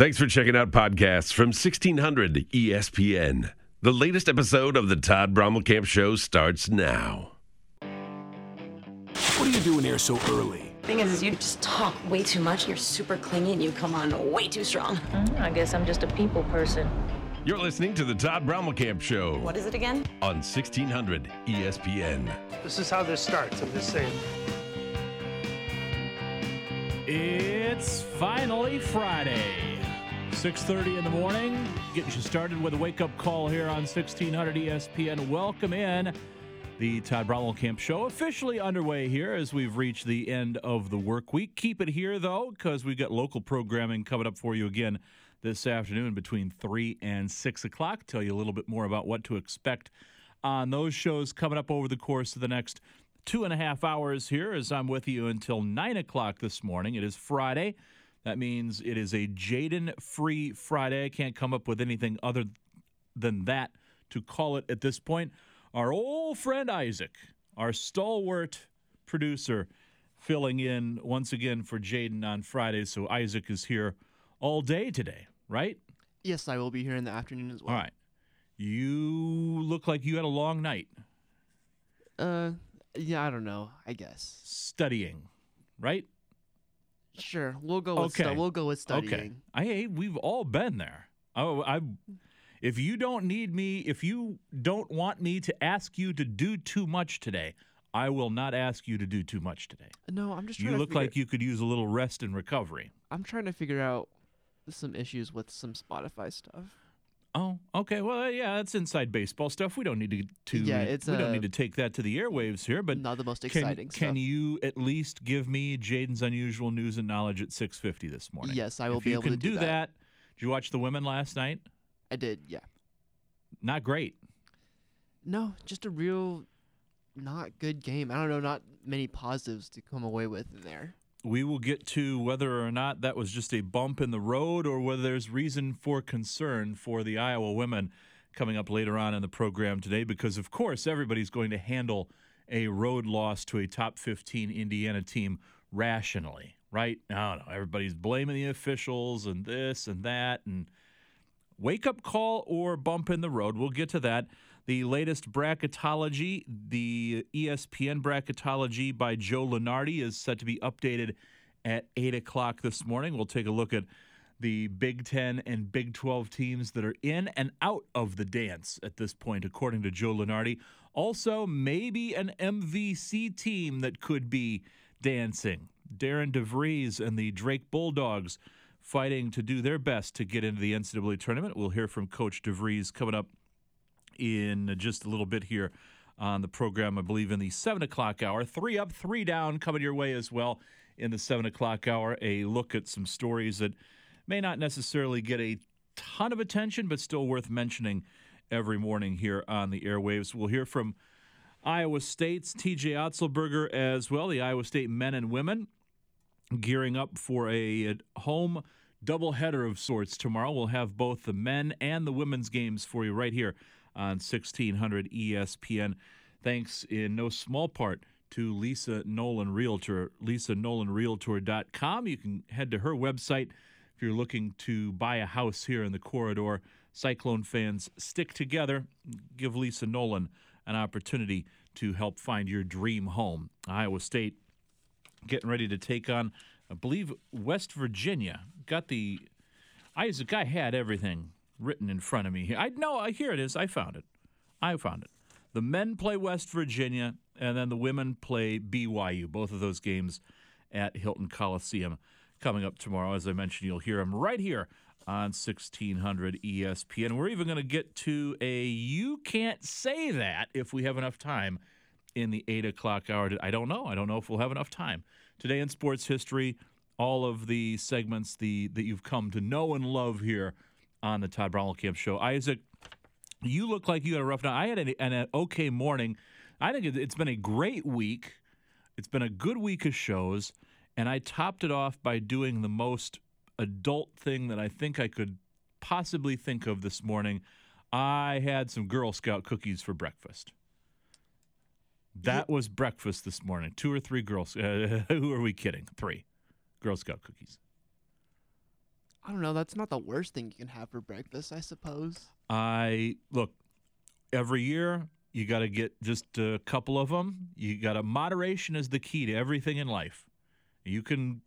Thanks for checking out podcasts from 1600 ESPN. The latest episode of the Todd Brommelkamp Show starts now. What are you doing here so early? The thing is you just talk way too much. You're super clingy and you come on way too strong. I guess I'm just a people person. You're listening to the Todd Brommelkamp Show. What is it again? On 1600 ESPN. This is how this starts, I'm just saying. It's finally Friday. 6:30 in the morning. Getting you started with a wake-up call here on 1600 ESPN. Welcome in. The Todd Brommelkamp Show officially underway here as we've reached the end of the work week. Keep it here, though, because we've got local programming coming up for you again this afternoon between 3 and 6 o'clock. Tell you a little bit more about what to expect on those shows coming up over the course of the next 2.5 hours here as I'm with you until 9 o'clock this morning. It is Friday. That means it is a Jaden-free Friday. I can't come up with anything other than that to call it at this point. Our old friend Isaac, our stalwart producer, filling in once again for Jaden on Friday. So Isaac is here all day today, right? Yes, I will be here in the afternoon as well. All right. You look like you had a long night. Yeah, I don't know, I guess. Studying, right? Sure, we'll go with studying. Okay. We've all been there. If you don't need me, if you don't want me to ask you to do too much today, I will not ask you to do too much today. No, I'm just trying to like you could use a little rest and recovery. I'm trying to figure out some issues with some Spotify stuff. Oh, okay. Well, yeah, that's inside baseball stuff. We don't need to take that to the airwaves here, but not the most exciting stuff. Can you at least give me Jaden's unusual news and knowledge at 6:50 this morning? Yes, I will be able to do that. Did you watch the women last night? I did, yeah. Not great. No, just a real not good game. I don't know, not many positives to come away with in there. We will get to whether or not that was just a bump in the road or whether there's reason for concern for the Iowa women coming up later on in the program today because, of course, everybody's going to handle a road loss to a top 15 Indiana team rationally, right? No, everybody's blaming the officials and this and that and wake-up call or bump in the road. We'll get to that. The latest bracketology, the ESPN bracketology by Joe Lunardi, is set to be updated at 8 o'clock this morning. We'll take a look at the Big Ten and Big 12 teams that are in and out of the dance at this point, according to Joe Lunardi. Also, maybe an MVC team that could be dancing. Darian DeVries and the Drake Bulldogs fighting to do their best to get into the NCAA tournament. We'll hear from Coach DeVries coming up in just a little bit here on the program, I believe, in the 7 o'clock hour. 3 up, 3 down coming your way as well in the 7 o'clock hour. A look at some stories that may not necessarily get a ton of attention, but still worth mentioning every morning here on the airwaves. We'll hear from Iowa State's T.J. Otzelberger as well, the Iowa State men and women, gearing up for a home doubleheader of sorts tomorrow. We'll have both the men and the women's games for you right here on 1600 ESPN. Thanks in no small part to Lisa Nolan Realtor, lisanolanrealtor.com. You can head to her website if you're looking to buy a house here in the corridor. Cyclone fans, stick together. Give Lisa Nolan an opportunity to help find your dream home. Iowa State getting ready to take on, I believe, West Virginia. Isaac, I had everything written in front of me here. Here it is. I found it. The men play West Virginia, and then the women play BYU. Both of those games at Hilton Coliseum coming up tomorrow. As I mentioned, you'll hear them right here on 1600 ESPN. We're even going to get to a You Can't Say That if we have enough time in the 8 o'clock hour. I don't know if we'll have enough time. Today in sports history, all of the segments that you've come to know and love here on the Todd Brommelkamp Show. Isaac, you look like you had a rough night. I had an okay morning. I think it's been a great week. It's been a good week of shows, and I topped it off by doing the most adult thing that I think I could possibly think of this morning. I had some Girl Scout cookies for breakfast. That was breakfast this morning. 2 or 3 Girl Scout. Who are we kidding? 3 Girl Scout cookies. I don't know, that's not the worst thing you can have for breakfast, I suppose. Look, every year you got to get just a couple of them. You got to, moderation is the key to everything in life. You can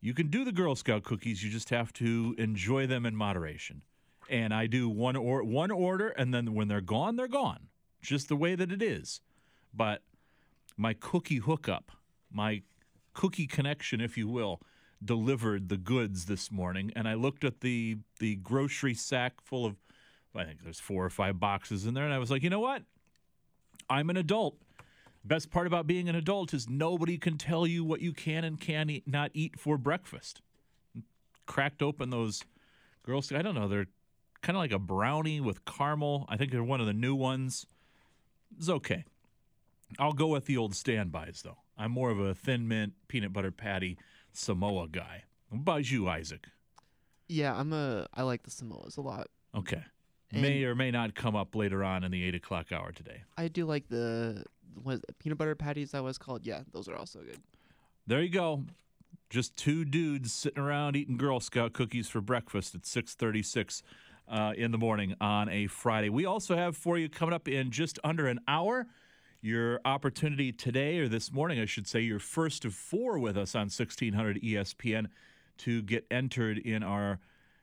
do the Girl Scout cookies, you just have to enjoy them in moderation. And I do one order, and then when they're gone, just the way that it is. But my cookie hookup, my cookie connection, if you will, delivered the goods this morning, and I looked at the grocery sack full of, I think there's 4 or 5 boxes in there, and I was like, you know what? I'm an adult. Best part about being an adult is nobody can tell you what you can and not eat for breakfast. Cracked open those Girl Scouts. I don't know. They're kind of like a brownie with caramel. I think they're one of the new ones. It's okay. I'll go with the old standbys, though. I'm more of a Thin Mint, peanut butter patty, Samoa guy. What about you, Isaac? Yeah, I like the Samoas a lot. Okay. And may or may not come up later on in the 8 o'clock hour today. I do like the peanut butter patties, that was called. Yeah, those are also good. There you go. Just 2 dudes sitting around eating Girl Scout cookies for breakfast at 6:36 in the morning on a Friday. We also have for you coming up in just under an hour, your opportunity today, or this morning, I should say, your first of 4 with us on 1600 ESPN to get entered in our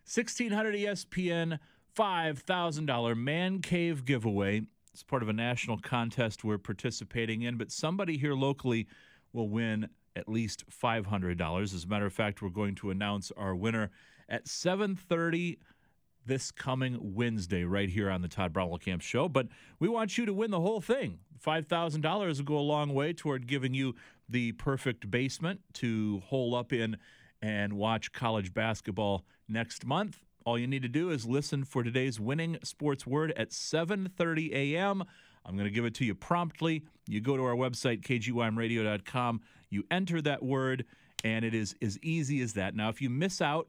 1600 ESPN $5,000 Man Cave giveaway. It's part of a national contest we're participating in, but somebody here locally will win at least $500. As a matter of fact, we're going to announce our winner at 7:30 this coming Wednesday right here on the Todd Brommelkamp Show. But we want you to win the whole thing. $5,000 will go a long way toward giving you the perfect basement to hole up in and watch college basketball next month. All you need to do is listen for today's winning sports word at 7:30 a.m. I'm going to give it to you promptly. You go to our website, kgymradio.com. You enter that word, and it is as easy as that. Now, if you miss out,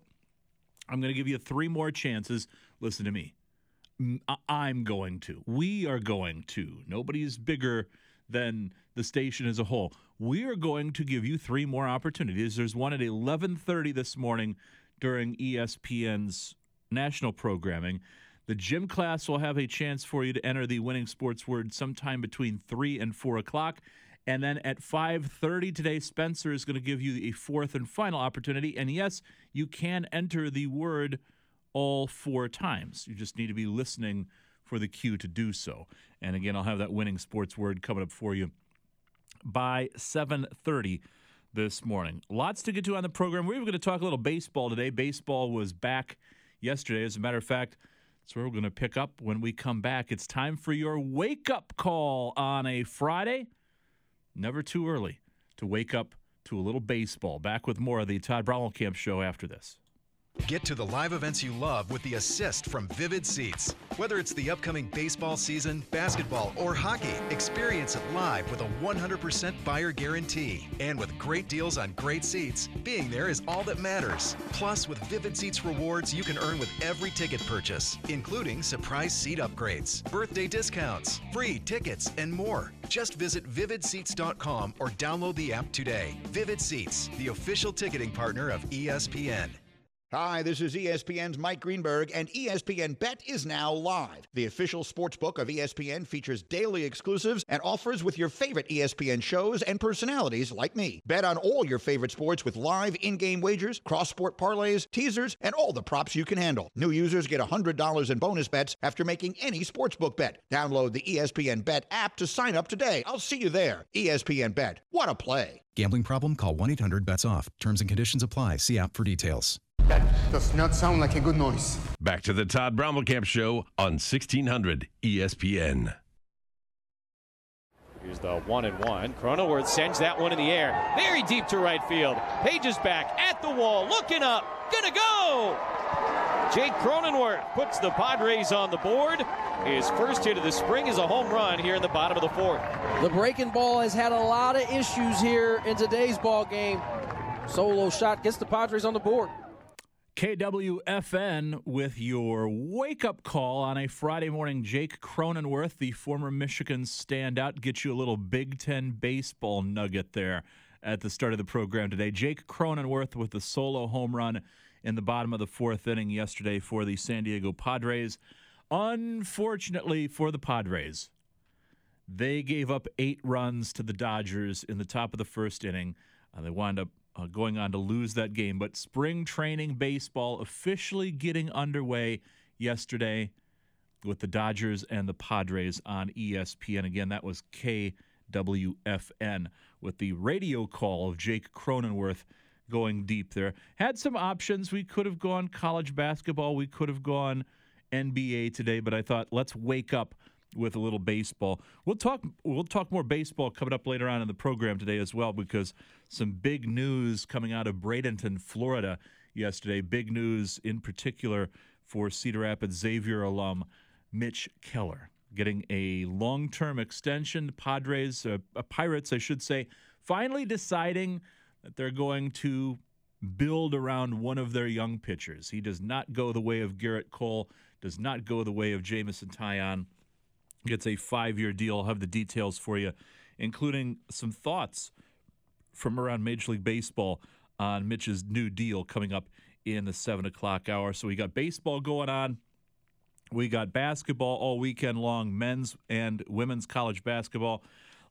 I'm going to give you 3 more chances. Listen to me. I'm going to. We are going to. Nobody is bigger than the station as a whole. We are going to give you 3 more opportunities. There's one at 11:30 this morning during ESPN's national programming. The gym class will have a chance for you to enter the winning sports word sometime between 3 and 4 o'clock. And then at 5:30 today, Spencer is going to give you a 4th and final opportunity. And yes, you can enter the word all 4 times. You just need to be listening for the cue to do so. And again, I'll have that winning sports word coming up for you by 7:30 this morning. Lots to get to on the program. We're going to talk a little baseball today. Baseball was back yesterday. As a matter of fact, so we're going to pick up when we come back. It's time for your wake-up call on a Friday. Never too early to wake up to a little baseball. Back with more of the Todd Brommelkamp Show after this. Get to the live events you love with the assist from Vivid Seats. Whether it's the upcoming baseball season, basketball, or hockey, experience it live with a 100% buyer guarantee. And with great deals on great seats, being there is all that matters. Plus, with Vivid Seats rewards you can earn with every ticket purchase, including surprise seat upgrades, birthday discounts, free tickets, and more. Just visit vividseats.com or download the app today. Vivid Seats, the official ticketing partner of ESPN. Hi, this is ESPN's Mike Greenberg, and ESPN Bet is now live. The official sportsbook of ESPN features daily exclusives and offers with your favorite ESPN shows and personalities like me. Bet on all your favorite sports with live in-game wagers, cross-sport parlays, teasers, and all the props you can handle. New users get $100 in bonus bets after making any sportsbook bet. Download the ESPN Bet app to sign up today. I'll see you there. ESPN Bet. What a play. Gambling problem? Call 1-800-BETS-OFF. Terms and conditions apply. See app for details. That does not sound like a good noise. Back to the Todd Brommelkamp Show on 1600 ESPN. Here's the 1-1. Cronenworth sends that one in the air. Very deep to right field. Page is back at the wall, looking up. Gonna go! Jake Cronenworth puts the Padres on the board. His first hit of the spring is a home run here in the bottom of the 4th. The breaking ball has had a lot of issues here in today's ball game. Solo shot gets the Padres on the board. KWFN with your wake-up call on a Friday morning. Jake Cronenworth, the former Michigan standout, gets you a little Big Ten baseball nugget there at the start of the program today. Jake Cronenworth with the solo home run in the bottom of the fourth inning yesterday for the San Diego Padres. Unfortunately for the Padres, they gave up 8 runs to the Dodgers in the top of the first inning. They wound up going on to lose that game. But spring training baseball officially getting underway yesterday with the Dodgers and the Padres on ESPN. Again, that was KWFN with the radio call of Jake Cronenworth going deep there. Had some options. We could have gone college basketball. We could have gone NBA today, but I thought let's wake up with a little baseball. We'll talk more baseball coming up later on in the program today as well, because some big news coming out of Bradenton, Florida yesterday. Big news in particular for Cedar Rapids Xavier alum Mitch Keller, getting a long-term extension. The Padres, Pirates, I should say, finally deciding that they're going to build around one of their young pitchers. He does not go the way of Garrett Cole, does not go the way of Jamison Taillon. Gets a 5-year deal. I'll have the details for you, including some thoughts from around Major League Baseball on Mitch's new deal coming up in the 7 o'clock hour. So we got baseball going on. We got basketball all weekend long, men's and women's college basketball.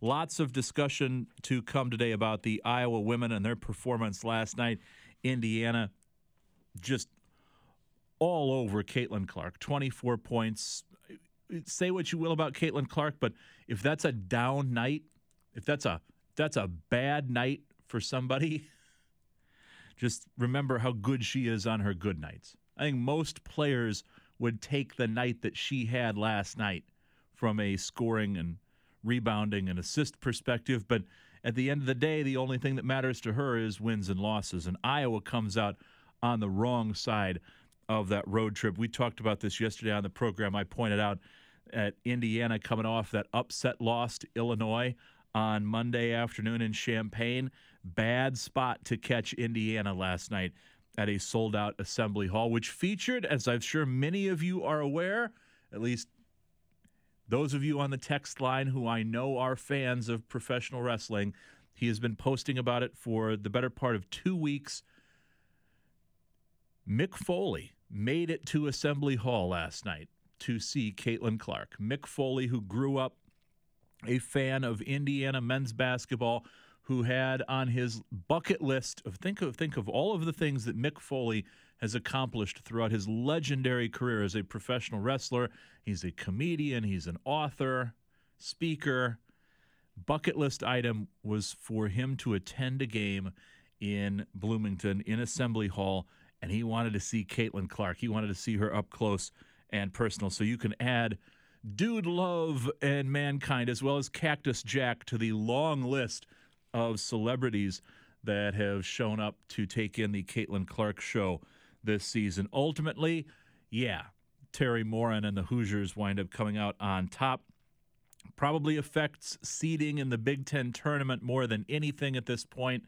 Lots of discussion to come today about the Iowa women and their performance last night. Indiana just all over Caitlin Clark, 24 points. Say what you will about Caitlin Clark, but if that's a down night, if that's a bad night for somebody, just remember how good she is on her good nights. I think most players would take the night that she had last night from a scoring and rebounding and assist perspective, but at the end of the day, the only thing that matters to her is wins and losses, and Iowa comes out on the wrong side of that road trip. We talked about this yesterday on the program. I pointed out at Indiana coming off that upset loss to Illinois on Monday afternoon in Champaign. Bad spot to catch Indiana last night at a sold-out Assembly Hall, which featured, as I'm sure many of you are aware, at least those of you on the text line who I know are fans of professional wrestling, he has been posting about it for the better part of 2 weeks. Mick Foley made it to Assembly Hall last night to see Caitlin Clark. Mick Foley, who grew up a fan of Indiana men's basketball, who had on his bucket list of think of all of the things that Mick Foley has accomplished throughout his legendary career as a professional wrestler. He's a comedian, he's an author, speaker. Bucket list item was for him to attend a game in Bloomington in Assembly Hall, and he wanted to see Caitlin Clark. He wanted to see her up close and personal. So you can add Dude Love and Mankind as well as Cactus Jack to the long list of celebrities that have shown up to take in the Caitlin Clark show this season. Ultimately, Teri Moren and the Hoosiers wind up coming out on top. Probably affects seeding in the Big Ten tournament more than anything at this point.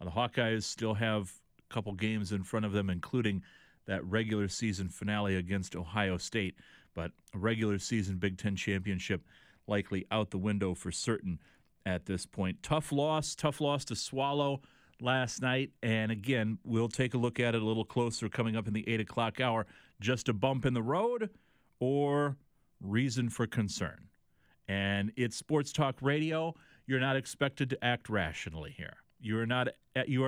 The Hawkeyes still have couple games in front of them, including that regular season finale against Ohio State. But a regular season Big Ten championship likely out the window for certain at this point. Tough loss to swallow last night. And again, we'll take a look at it a little closer coming up in the 8 o'clock hour. Just a bump in the road or reason for concern. And it's Sports Talk Radio. You're not expected to act rationally here. You are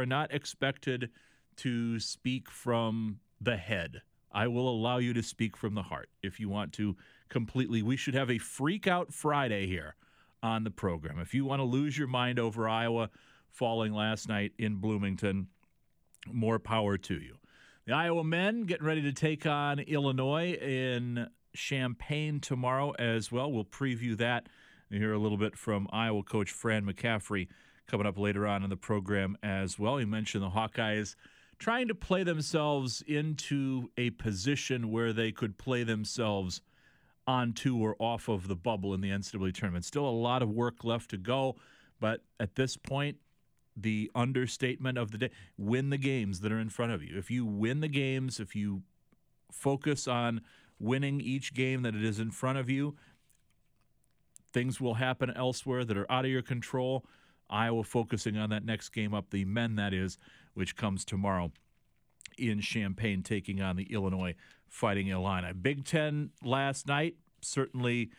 not expected to speak from the head. I will allow you to speak from the heart if you want to completely. We should have a freak out Friday here on the program. If you want to lose your mind over Iowa falling last night in Bloomington, more power to you. The Iowa men getting ready to take on Illinois in Champaign tomorrow as well. We'll preview that and hear a little bit from Iowa coach Fran McCaffrey coming up later on in the program as well. You mentioned the Hawkeyes trying to play themselves into a position where they could play themselves onto or off of the bubble in the NCAA tournament. Still a lot of work left to go, but at this point, the understatement of the day, win the games that are in front of you. If you win the games, if you focus on winning each game that it is in front of you, things will happen elsewhere that are out of your control. Iowa focusing on that next game up, the men that is, which comes tomorrow in Champaign taking on the Illinois Fighting Illini. Big Ten last night, certainly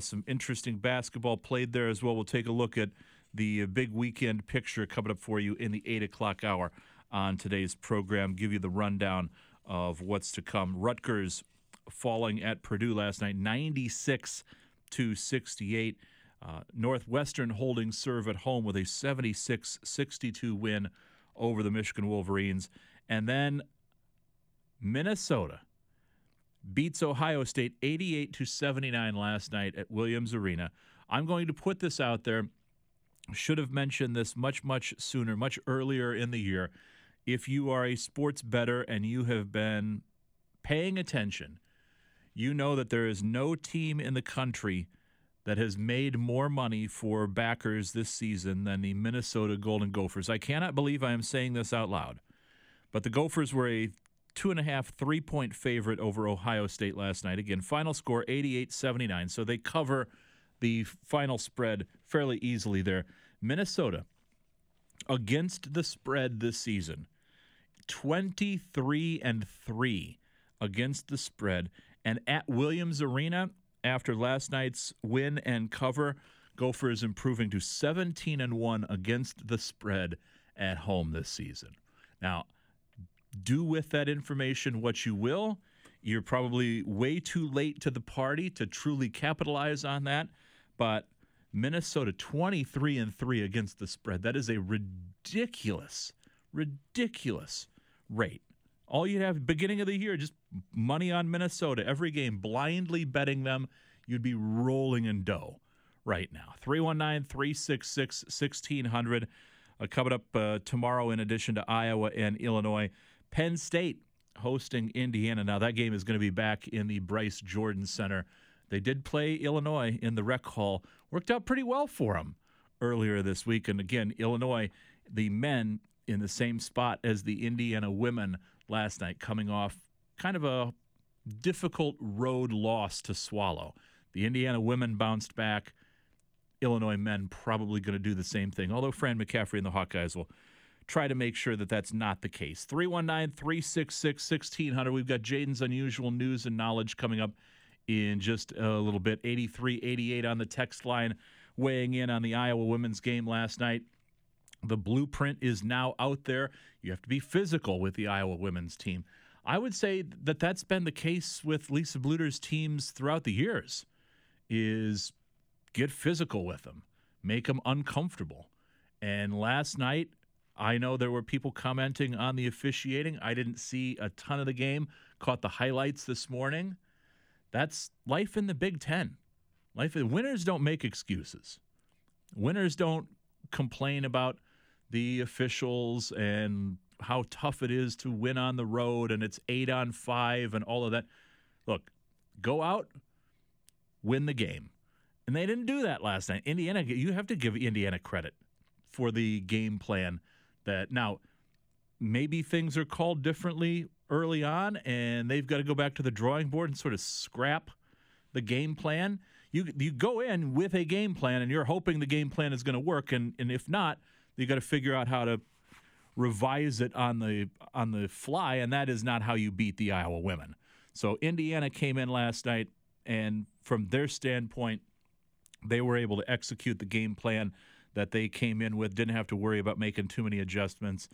some interesting basketball played there as well. We'll take a look at the big weekend picture coming up for you in the 8 o'clock hour on today's program. Give you the rundown of what's to come. Rutgers falling at Purdue last night, 96-68. Northwestern holding serve at home with a 76-62 win over the Michigan Wolverines. And then Minnesota beats Ohio State 88-79 last night at Williams Arena. I'm going to put this out there. Should have mentioned this much sooner, much earlier in the year. If you are a sports bettor and you have been paying attention, you know that there is no team in the country that has made more money for backers this season than the Minnesota Golden Gophers. I cannot believe I am saying this out loud, but the Gophers were a 2.5, 3-point favorite over Ohio State last night. Again, final score 88-79, so they cover the final spread fairly easily there. Minnesota, against the spread this season, 23-3 against the spread. And at Williams Arena, after last night's win and cover, Gophers improving to 17-1 against the spread at home this season. Now, do with that information what you will. You're probably way too late to the party to truly capitalize on that, but Minnesota 23-3 against the spread. That is a ridiculous rate. All you have beginning of the year, just money on Minnesota every game, blindly betting them, you'd be rolling in dough right now. 319-366-1600. Coming up tomorrow, in addition to Iowa and Illinois, Penn State hosting Indiana. Now that game is going to be back in the Bryce Jordan Center. They did play Illinois in the rec hall. Worked out pretty well for them earlier this week. And again, Illinois, the men in the same spot as the Indiana women last night, coming off kind of a difficult road loss to swallow. The Indiana women bounced back. Illinois men probably going to do the same thing, although Fran McCaffrey and the Hawkeyes will try to make sure that that's not the case. 319-366-1600. We've got Jaden's Unusual News and Knowledge coming up in just a little bit. 83-88 on the text line, weighing in on the Iowa women's game last night. The blueprint is now out there. You have to be physical with the Iowa women's team. I would say that that's been the case with Lisa Bluder's teams throughout the years, is get physical with them, make them uncomfortable. And last night, I know there were people commenting on the officiating. I didn't see a ton of the game. Caught the highlights this morning. That's life in the Big Ten. Winners don't make excuses. Winners don't complain about the officials and how tough it is to win on the road, and it's 8-on-5 and all of that. Look, go out, win the game. And they didn't do that last night. Indiana, you have to give Indiana credit for the game plan. That now, maybe things are called differently early on, and they've got to go back to the drawing board and sort of scrap the game plan. You go in with a game plan, and you're hoping the game plan is going to work, and if not, you got to figure out how to revise it on the fly, and that is not how you beat the Iowa women. So Indiana came in last night, and from their standpoint, they were able to execute the game plan that they came in with, didn't have to worry about making too many adjustments,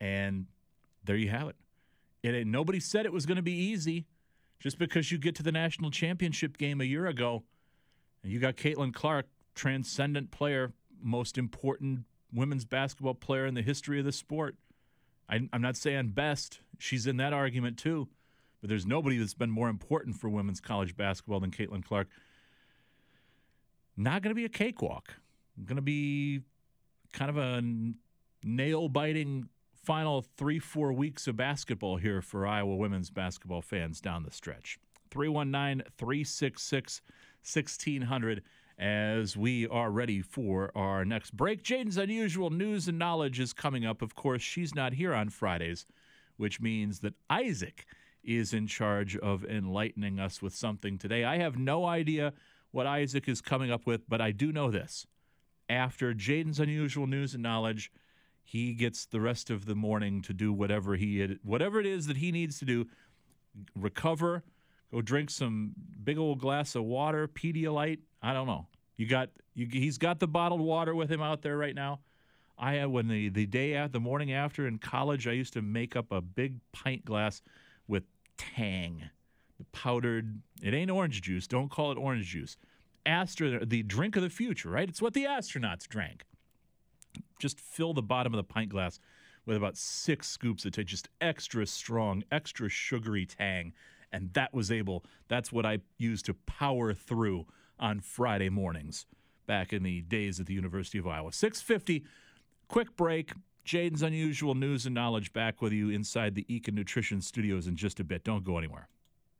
and there you have it. Nobody said it was going to be easy. Just because you get to the national championship game a year ago, and you got Caitlin Clark, transcendent player, most important women's basketball player in the history of the sport. I'm not saying best. She's in that argument too, but there's nobody that's been more important for women's college basketball than Caitlin Clark. Not going to be a cakewalk. Going to be kind of a nail-biting final 3-4 weeks of basketball here for Iowa women's basketball fans down the stretch. 319-366-1600 as we are ready for our next break. Jaden's Unusual News and Knowledge is coming up. Of course, she's not here on Fridays, which means that Isaac is in charge of enlightening us with something today. I have no idea what Isaac is coming up with, but I do know this. After Jaden's Unusual News and Knowledge, He gets the rest of the morning to do whatever it is that he needs to do, recover, go drink some big old glass of water, Pedialyte. I don't know. He's got the bottled water with him out there right now. The morning after in college, I used to make up a big pint glass with Tang, the powdered. It ain't orange juice. Don't call it orange juice. The drink of the future, right? It's what the astronauts drank. Just fill the bottom of the pint glass with about 6 scoops of just extra strong, extra sugary Tang. And that's what I used to power through on Friday mornings back in the days at the University of Iowa. 6:50, quick break. Jaden's Unusual News and Knowledge back with you inside the Ekin Nutrition Studios in just a bit. Don't go anywhere.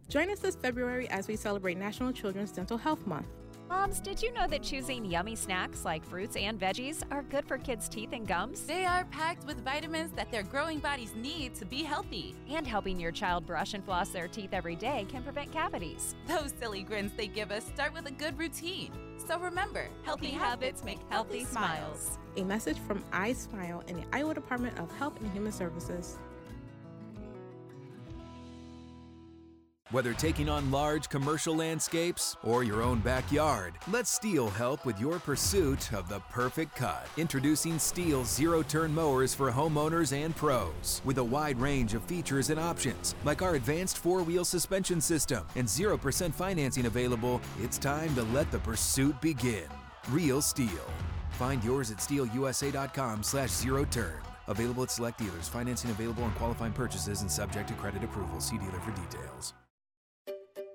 Join us this February as we celebrate National Children's Dental Health Month. Moms, did you know that choosing yummy snacks like fruits and veggies are good for kids' teeth and gums? They are packed with vitamins that their growing bodies need to be healthy. And helping your child brush and floss their teeth every day can prevent cavities. Those silly grins they give us start with a good routine. So remember, healthy habits make healthy smiles. A message from iSmile and the Iowa Department of Health and Human Services. Whether taking on large commercial landscapes or your own backyard, let Steel help with your pursuit of the perfect cut. Introducing Steel zero-turn mowers for homeowners and pros. With a wide range of features and options, like our advanced four-wheel suspension system and 0% financing available, it's time to let the pursuit begin. Real Steel. Find yours at steelusa.com/zero-turn. Available at select dealers. Financing available on qualifying purchases and subject to credit approval. See dealer for details.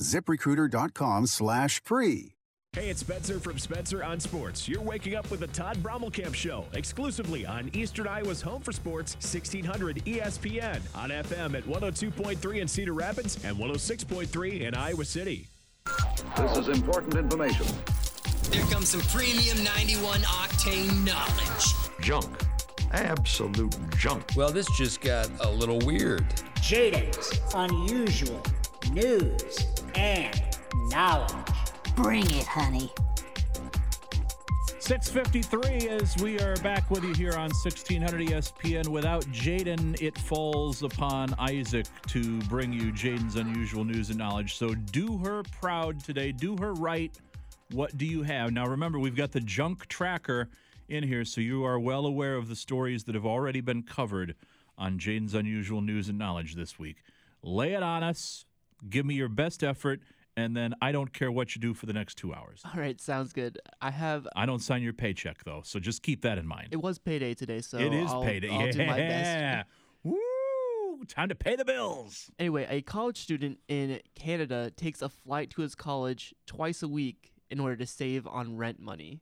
ZipRecruiter.com/free. Hey, it's Spencer from Spencer on Sports. You're waking up with the Todd Brommelkamp Show, exclusively on Eastern Iowa's Home for Sports, 1600 ESPN, on FM at 102.3 in Cedar Rapids and 106.3 in Iowa City. This is important information. Here comes some premium 91 octane knowledge. Junk. Absolute junk. Well, this just got a little weird. Jaden's Unusual News and Knowledge. Bring it, honey. 6:53 as we are back with you here on 1600 ESPN. Without Jaden, it falls upon Isaac to bring you Jaden's Unusual News and Knowledge. So do her proud today. Do her right. What do you have? Now, remember, we've got the junk tracker in here, so you are well aware of the stories that have already been covered on Jaden's Unusual News and Knowledge this week. Lay it on us. Give me your best effort, and then I don't care what you do for the next 2 hours. All right, sounds good. I don't sign your paycheck, though, so just keep that in mind. It was payday today, so I'll do my best. Woo! Time to pay the bills. Anyway, a college student in Canada takes a flight to his college twice a week in order to save on rent money.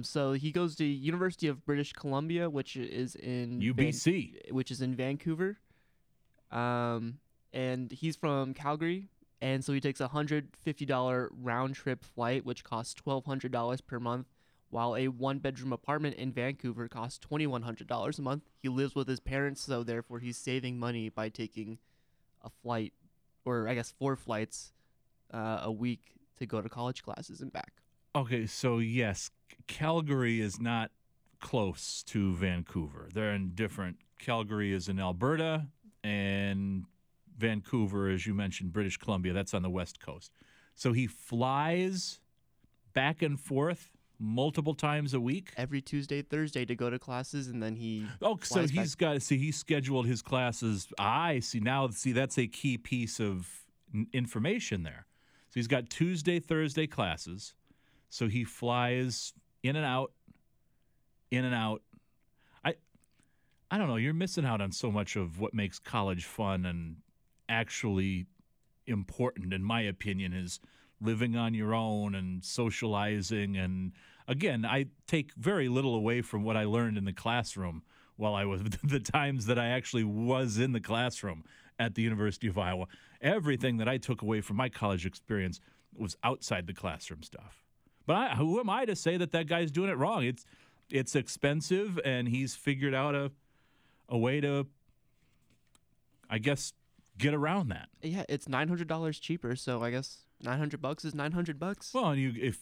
So he goes to University of British Columbia, which is in UBC, which is in Vancouver. And he's from Calgary. And so he takes a $150 round-trip flight, which costs $1,200 per month, while a one-bedroom apartment in Vancouver costs $2,100 a month. He lives with his parents, so therefore he's saving money by taking a flight, or I guess 4 flights a week to go to college classes and back. Okay, so yes, Calgary is not close to Vancouver. They're in different. Calgary is in Alberta, and Vancouver, as you mentioned, British Columbia, that's on the West Coast. So he flies back and forth multiple times a week? Every Tuesday, Thursday to go to classes, and then he... Oh, so he's got... See, he scheduled his classes. I see. Now, see, that's a key piece of information there. So he's got Tuesday, Thursday classes. So he flies in and out, in and out. I don't know. You're missing out on so much of what makes college fun and actually important, in my opinion, is living on your own and socializing. And, again, I take very little away from what I learned in the classroom while I was – the times that I actually was in the classroom at the University of Iowa. Everything that I took away from my college experience was outside the classroom stuff. But who am I to say that that guy's doing it wrong? It's expensive, and he's figured out a way to, I guess, get around that. Yeah, it's $900 cheaper, so I guess $900 is $900. Well, and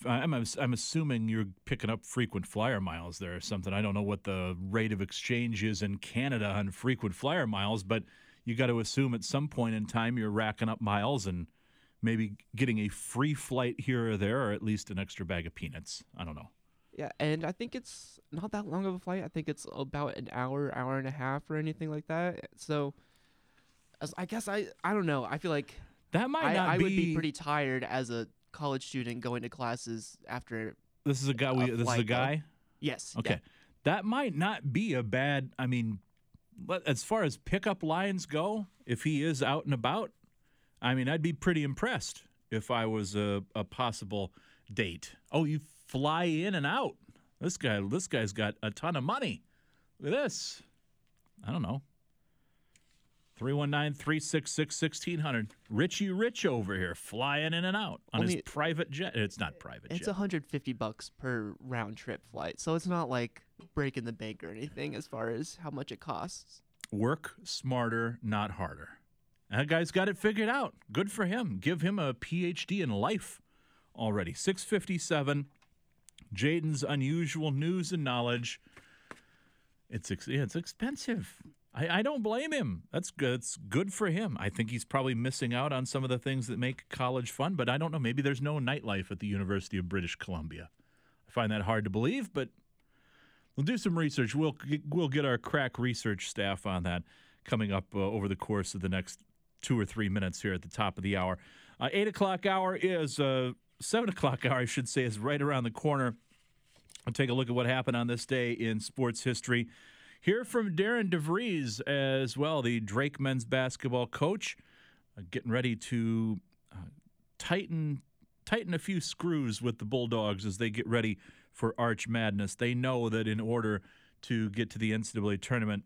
I'm assuming you're picking up frequent flyer miles there or something. I don't know what the rate of exchange is in Canada on frequent flyer miles, but you got to assume at some point in time you're racking up miles and maybe getting a free flight here or there, or at least an extra bag of peanuts. I don't know. Yeah, and I think it's not that long of a flight. I think it's about an hour, hour and a half or anything like that. So I guess I don't know. I feel like that might not be... I would be pretty tired as a college student going to classes after... This is a guy? Yes. Okay. Yeah. That might not be a bad... I mean, as far as pickup lines go, if he is out and about, I mean, I'd be pretty impressed if I was a possible date. Oh, you... Fly in and out. This guy's got a ton of money. Look at this. I don't know. 319-366-1600. Richie Rich over here flying in and out on his private jet. It's not private jet. It's $150 per round trip flight. So it's not like breaking the bank or anything as far as how much it costs. Work smarter, not harder. That guy's got it figured out. Good for him. Give him a PhD in life already. 6:57. Jaden's unusual news and knowledge. It's expensive. I don't blame him. That's good. It's good for him. I think he's probably missing out on some of the things that make college fun, but I don't know. Maybe there's no nightlife at the University of British Columbia. I find that hard to believe, but we'll do some research. We'll get our crack research staff on that coming up over the course of the next 2 or 3 minutes here at the top of the hour. 8 o'clock hour is... 7 o'clock hour, I should say, is right around the corner. I'll take a look at what happened on this day in sports history. Hear from Darian DeVries as well, the Drake men's basketball coach, getting ready to tighten a few screws with the Bulldogs as they get ready for Arch Madness. They know that in order to get to the NCAA tournament,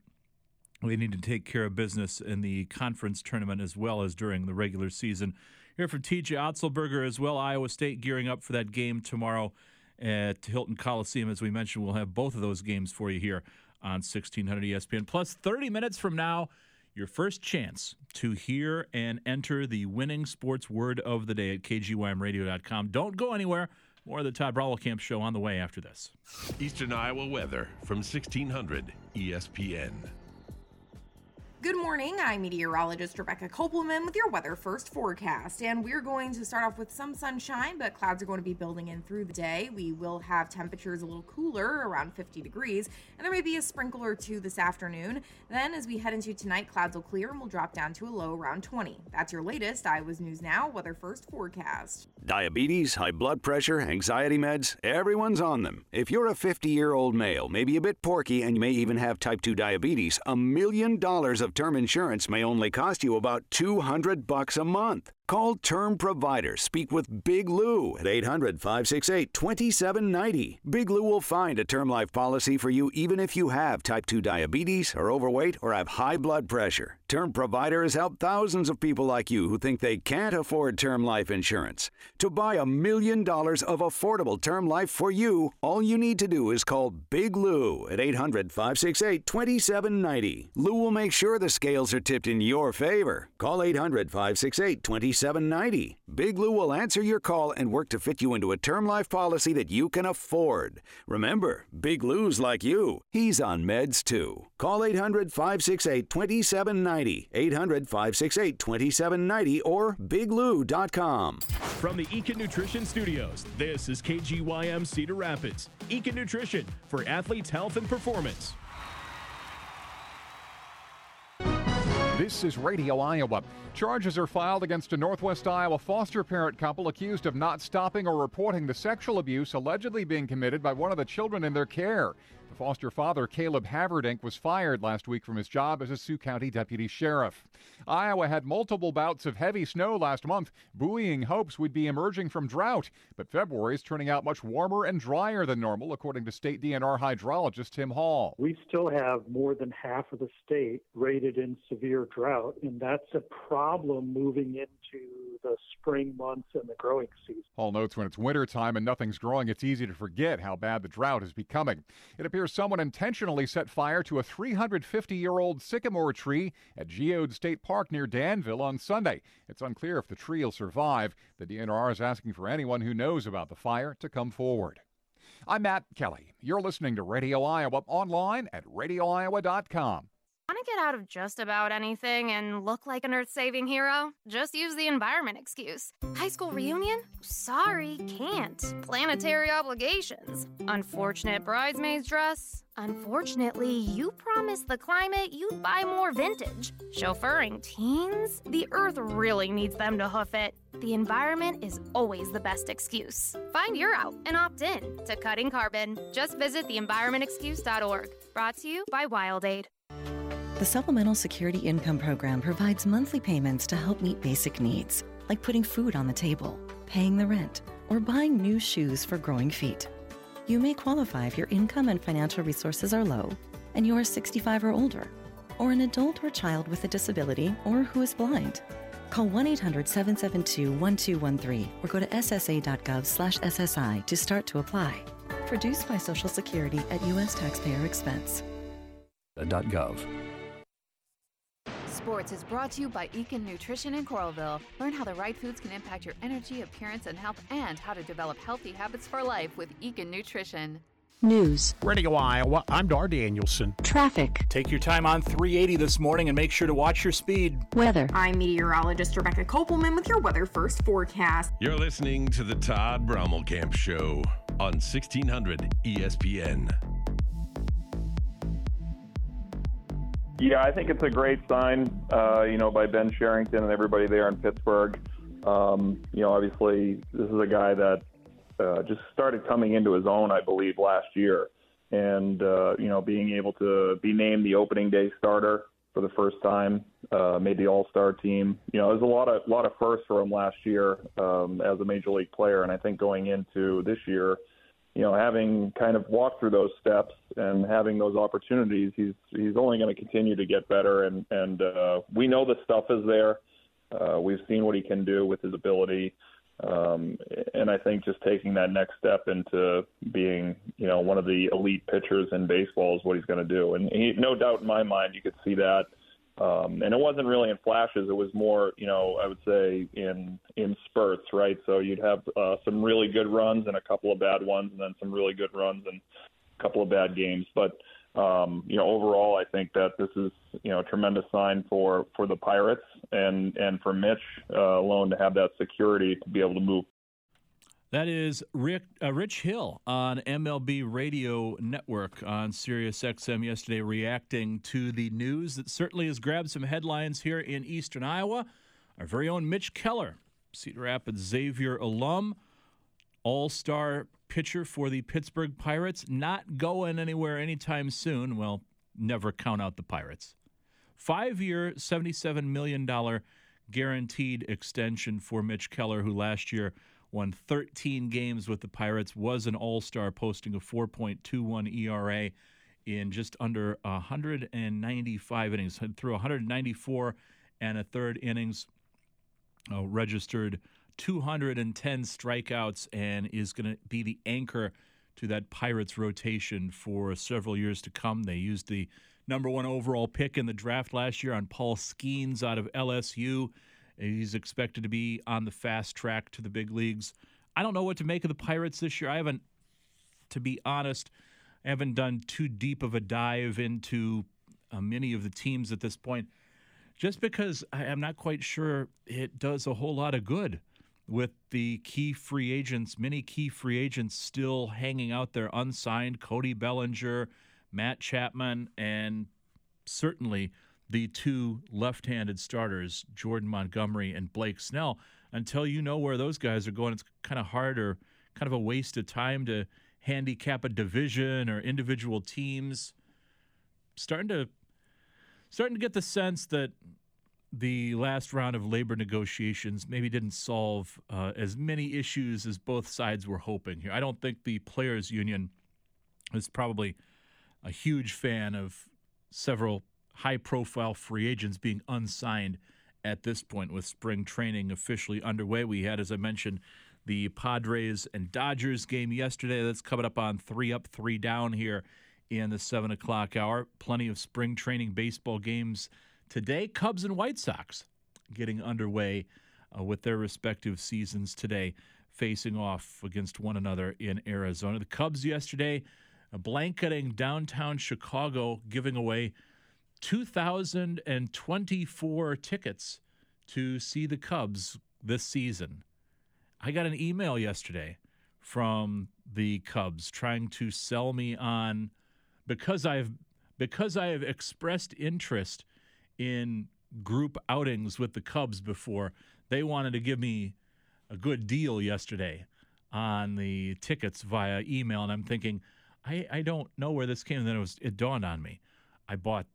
they need to take care of business in the conference tournament as well as during the regular season. Here from T.J. Otzelberger as well. Iowa State gearing up for that game tomorrow at Hilton Coliseum. As we mentioned, we'll have both of those games for you here on 1600 ESPN. Plus, 30 minutes from now, your first chance to hear and enter the winning sports word of the day at kgymradio.com. Don't go anywhere. More of the Todd Brommelkamp Show on the way after this. Eastern Iowa weather from 1600 ESPN. Good morning, I'm meteorologist Rebecca Kopelman with your Weather First forecast, and we're going to start off with some sunshine, but clouds are going to be building in through the day. We will have temperatures a little cooler, around 50 degrees, and there may be a sprinkle or two this afternoon. Then, as we head into tonight, clouds will clear and we'll drop down to a low around 20. That's your latest Iowa's News Now Weather First forecast. Diabetes, high blood pressure, anxiety meds, everyone's on them. If you're a 50-year-old male, maybe a bit porky, and you may even have type 2 diabetes, $1 million of term insurance may only cost you about $200 a month. Call Term Providers. Speak with Big Lou at 800-568-2790. Big Lou will find a term life policy for you even if you have type 2 diabetes, are overweight, or have high blood pressure. Term Provider has helped thousands of people like you who think they can't afford term life insurance. To buy $1 million of affordable term life for you, all you need to do is call Big Lou at 800-568-2790. Lou will make sure the scales are tipped in your favor. Call 800-568-2790. 3790. Big Lou will answer your call and work to fit you into a term life policy that you can afford. Remember, Big Lou's like you. He's on meds too. Call 800-568-2790, 800-568-2790, or BigLou.com. From the Eakin Nutrition Studios, this is KGYM Cedar Rapids. Eakin Nutrition, for athletes' health and performance. This is Radio Iowa. Charges are filed against a Northwest Iowa foster parent couple accused of not stopping or reporting the sexual abuse allegedly being committed by one of the children in their care. The foster father, Caleb Haverdink, was fired last week from his job as a Sioux County deputy sheriff. Iowa had multiple bouts of heavy snow last month, buoying hopes we'd be emerging from drought. But February is turning out much warmer and drier than normal, according to state DNR hydrologist Tim Hall. We still have more than half of the state rated in severe drought, and that's a problem moving into the spring months and the growing season. Hall notes when it's wintertime and nothing's growing, it's easy to forget how bad the drought is becoming. It appears someone intentionally set fire to a 350-year-old sycamore tree at Geode State Park near Danville on Sunday. It's unclear if the tree will survive. The DNR is asking for anyone who knows about the fire to come forward. I'm Matt Kelly. You're listening to Radio Iowa online at radioiowa.com. Want to get out of just about anything and look like an earth-saving hero? Just use the environment excuse. High school reunion? Sorry, can't. Planetary obligations. Unfortunate bridesmaid's dress? Unfortunately, you promised the climate you'd buy more vintage. Chauffeuring teens? The earth really needs them to hoof it. The environment is always the best excuse. Find your out and opt in to Cutting Carbon. Just visit theenvironmentexcuse.org. Brought to you by Wild Aid. The Supplemental Security Income Program provides monthly payments to help meet basic needs, like putting food on the table, paying the rent, or buying new shoes for growing feet. You may qualify if your income and financial resources are low, and you are 65 or older, or an adult or child with a disability, or who is blind. Call 1-800-772-1213 or go to ssa.gov/SSI to start to apply. Produced by Social Security at U.S. taxpayer expense. .gov. Sports is brought to you by Eakin Nutrition in Coralville. Learn how the right foods can impact your energy, appearance, and health, and how to develop healthy habits for life with Eakin Nutrition. News. Radio Iowa, I'm Dar Danielson. Traffic. Take your time on 380 this morning and make sure to watch your speed. Weather. I'm meteorologist Rebecca Kopelman with your Weather First forecast. You're listening to the Todd Brommelkamp Show on 1600 ESPN. Yeah, I think it's a great sign, by Ben Cherington and everybody there in Pittsburgh. Obviously, this is a guy that just started coming into his own, I believe, last year. And, being able to be named the opening day starter for the first time, made the All-Star team. You know, there's a lot of firsts for him last year as a major league player. And I think going into this year, having kind of walked through those steps and having those opportunities, he's only going to continue to get better. And we know the stuff is there. We've seen what he can do with his ability. And I think just taking that next step into being, one of the elite pitchers in baseball is what he's going to do. And he, no doubt in my mind, you could see that. And it wasn't really in flashes. It was more, I would say in spurts, right? So you'd have some really good runs and a couple of bad ones, and then some really good runs and a couple of bad games. But, overall, I think that this is, a tremendous sign for the Pirates and for Mitch alone to have that security to be able to move. That is Rich Hill on MLB Radio Network on Sirius XM yesterday, reacting to the news that certainly has grabbed some headlines here in eastern Iowa. Our very own Mitch Keller, Cedar Rapids Xavier alum, all-star pitcher for the Pittsburgh Pirates, not going anywhere anytime soon. Well, never count out the Pirates. 5-year, $77 million guaranteed extension for Mitch Keller, who last year won 13 games with the Pirates, was an all-star, posting a 4.21 ERA in just under 195 innings, through 194 and a third innings, registered 210 strikeouts, and is going to be the anchor to that Pirates rotation for several years to come. They used the number 1 overall pick in the draft last year on Paul Skenes out of LSU, He's expected to be on the fast track to the big leagues. I don't know what to make of the Pirates this year. To be honest, I haven't done too deep of a dive into many of the teams at this point, just because I'm not quite sure it does a whole lot of good with the key free agents, many key free agents still hanging out there unsigned. Cody Bellinger, Matt Chapman, and certainly the two left-handed starters, Jordan Montgomery and Blake Snell. Until you know where those guys are going, it's kind of hard or kind of a waste of time to handicap a division or individual teams. Starting to get the sense that the last round of labor negotiations maybe didn't solve as many issues as both sides were hoping here. I don't think the players' union is probably a huge fan of several high-profile free agents being unsigned at this point with spring training officially underway. We had, as I mentioned, the Padres and Dodgers game yesterday. That's coming up on 3 Up, 3 Down here in the 7 o'clock hour. Plenty of spring training baseball games today. Cubs and White Sox getting underway with their respective seasons today, facing off against one another in Arizona. The Cubs yesterday blanketing downtown Chicago, giving away 2,024 tickets to see the Cubs this season. I got an email yesterday from the Cubs trying to sell me on, because I have expressed interest in group outings with the Cubs before, they wanted to give me a good deal yesterday on the tickets via email. And I'm thinking, I don't know where this came. And then it dawned on me. I bought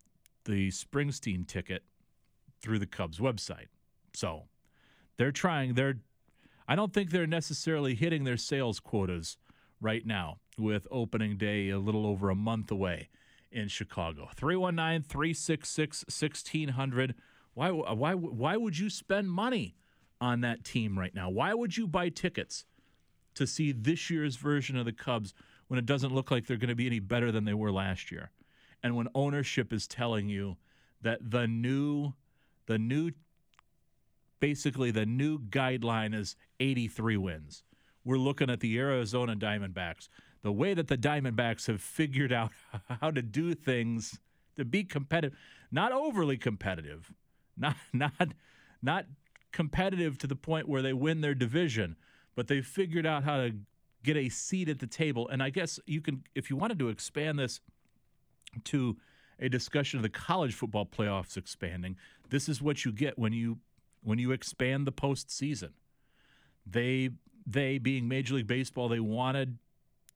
the Springsteen ticket through the Cubs website. So they're trying. I don't think they're necessarily hitting their sales quotas right now with opening day a little over a month away in Chicago. 319-366-1600. Why would you spend money on that team right now? Why would you buy tickets to see this year's version of the Cubs when it doesn't look like they're going to be any better than they were last year? And when ownership is telling you that the new guideline is 83 wins. We're looking at the Arizona Diamondbacks. The way that the Diamondbacks have figured out how to do things to be competitive, not overly competitive, not competitive to the point where they win their division, but they've figured out how to get a seat at the table. And I guess you can, if you wanted to expand this to a discussion of the college football playoffs expanding, this is what you get when you expand the postseason. They being Major League Baseball, they wanted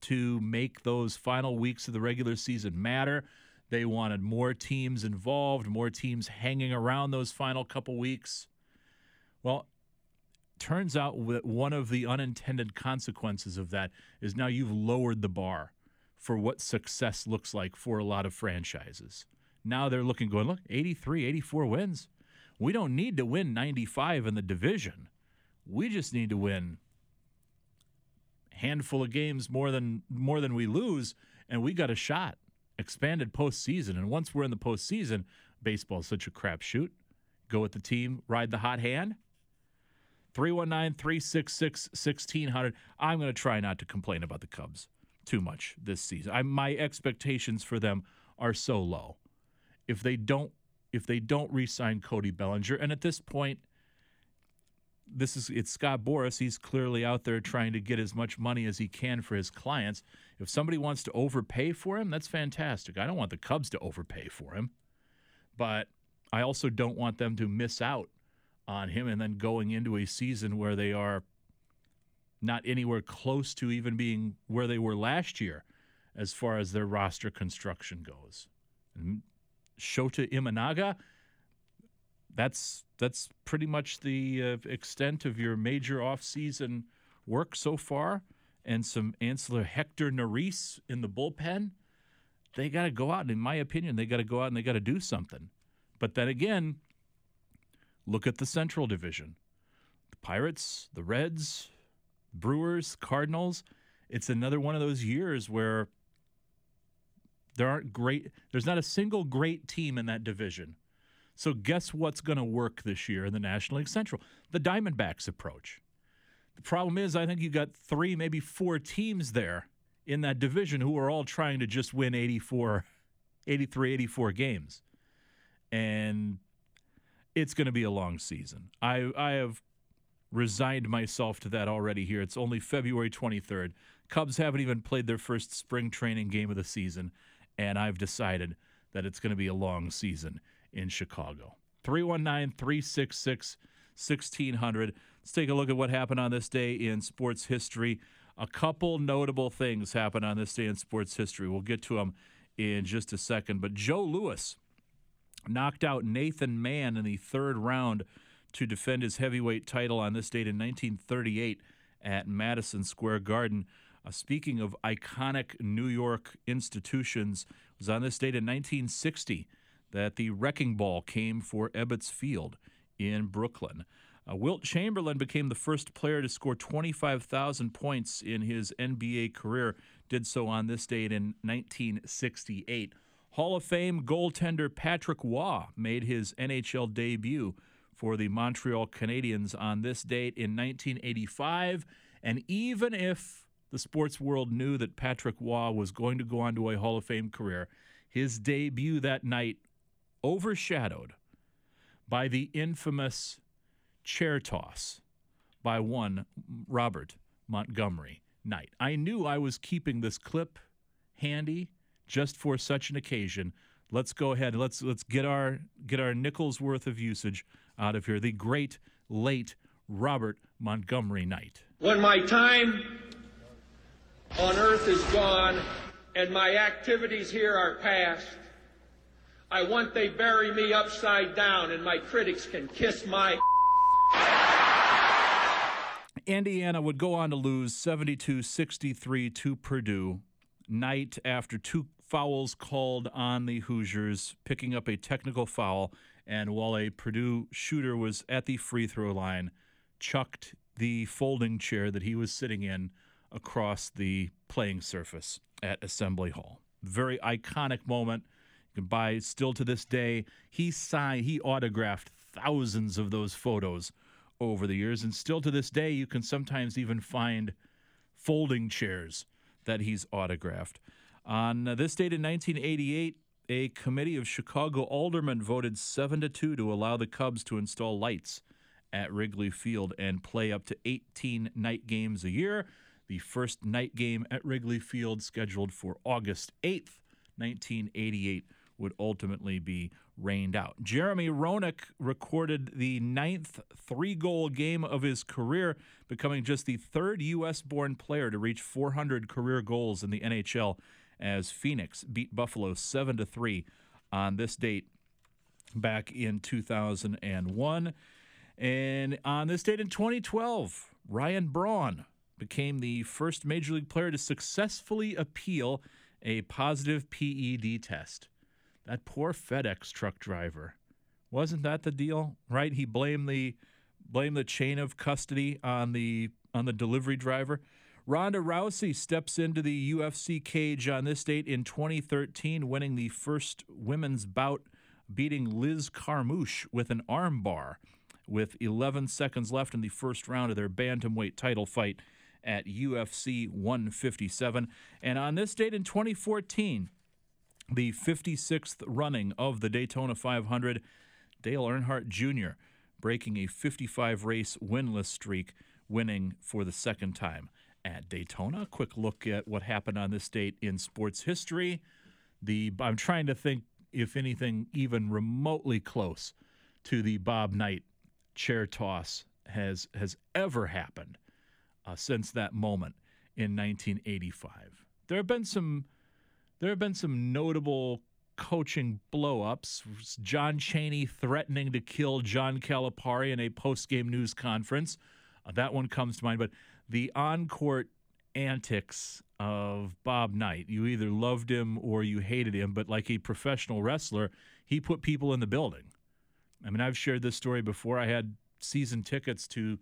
to make those final weeks of the regular season matter. They wanted more teams involved, more teams hanging around those final couple weeks. Well, turns out that one of the unintended consequences of that is now you've lowered the bar for what success looks like for a lot of franchises. Now they're going, 83, 84 wins. We don't need to win 95 in the division. We just need to win a handful of games more than we lose, and we got a shot. Expanded postseason. And once we're in the postseason, baseball is such a crapshoot. Go with the team, ride the hot hand. 319-366-1600. I'm going to try not to complain about the Cubs too much this season. My expectations for them are so low. If they don't re-sign Cody Bellinger, and at this point, it's Scott Boras. He's clearly out there trying to get as much money as he can for his clients. If somebody wants to overpay for him, that's fantastic. I don't want the Cubs to overpay for him, but I also don't want them to miss out on him and then going into a season where they are not anywhere close to even being where they were last year as far as their roster construction goes. And Shota Imanaga, that's pretty much the extent of your major offseason work so far, and some ancillary Hector Neris in the bullpen. They got to go out, and in my opinion, they got to do something. But then again, look at the Central Division. The Pirates, the Reds, Brewers, Cardinals. It's another one of those years where there's not a single great team in that division. So guess what's going to work this year in the National League Central? The Diamondbacks approach. The problem is I think you got three, maybe four teams there in that division who are all trying to just win 83, 84 games. And it's going to be a long season. I have resigned myself to that already here. It's only February 23rd. Cubs haven't even played their first spring training game of the season, and I've decided that it's going to be a long season in Chicago. 319-366-1600. Let's take a look at what happened on this day in sports history. A couple notable things happened on this day in sports history. We'll get to them in just a second. But Joe Lewis knocked out Nathan Mann in the third round to defend his heavyweight title on this date in 1938 at Madison Square Garden. Speaking of iconic New York institutions, it was on this date in 1960 that the wrecking ball came for Ebbets Field in Brooklyn. Wilt Chamberlain became the first player to score 25,000 points in his NBA career. Did so on this date in 1968. Hall of Fame goaltender Patrick Waugh made his NHL debut for the Montreal Canadiens on this date in 1985. And even if the sports world knew that Patrick Waugh was going to go on to a Hall of Fame career, his debut that night overshadowed by the infamous chair toss by one Robert Montgomery Knight. I knew I was keeping this clip handy just for such an occasion. Let's go ahead. Let's get our nickel's worth of usage out of here. The great late Robert Montgomery Knight. When my time on earth is gone and my activities here are past, I want they bury me upside down and my critics can kiss my Indiana would go on to lose 72-63 to Purdue. Knight, after two fouls called on the Hoosiers, picking up a technical foul, and while a Purdue shooter was at the free throw line, chucked the folding chair that he was sitting in across the playing surface at Assembly Hall. Very iconic moment. You can buy still to this day. He autographed thousands of those photos over the years, and still to this day you can sometimes even find folding chairs that he's autographed. On this date in 1988, a committee of Chicago aldermen voted 7-2 to allow the Cubs to install lights at Wrigley Field and play up to 18 night games a year. The first night game at Wrigley Field, scheduled for August 8th, 1988, would ultimately be rained out. Jeremy Roenick recorded the 9th three-goal game of his career, becoming just the third U.S.-born player to reach 400 career goals in the NHL as Phoenix beat Buffalo 7-3 on this date back in 2001. And on this date in 2012, Ryan Braun became the first Major League player to successfully appeal a positive PED test. That poor FedEx truck driver. Wasn't that the deal, right? He blamed the chain of custody on the delivery driver. Ronda Rousey steps into the UFC cage on this date in 2013, winning the first women's bout, beating Liz Carmouche with an armbar with 11 seconds left in the first round of their bantamweight title fight at UFC 157. And on this date in 2014, the 56th running of the Daytona 500, Dale Earnhardt Jr. breaking a 55-race winless streak, winning for the second time at Daytona. A quick look at what happened on this date in sports history. I'm trying to think if anything even remotely close to the Bob Knight chair toss has ever happened since that moment in 1985. There have been some notable coaching blow-ups. John Chaney threatening to kill John Calipari in a post-game news conference. That one comes to mind. But the on-court antics of Bob Knight, you either loved him or you hated him, but like a professional wrestler, he put people in the building. I mean, I've shared this story before. I had season tickets to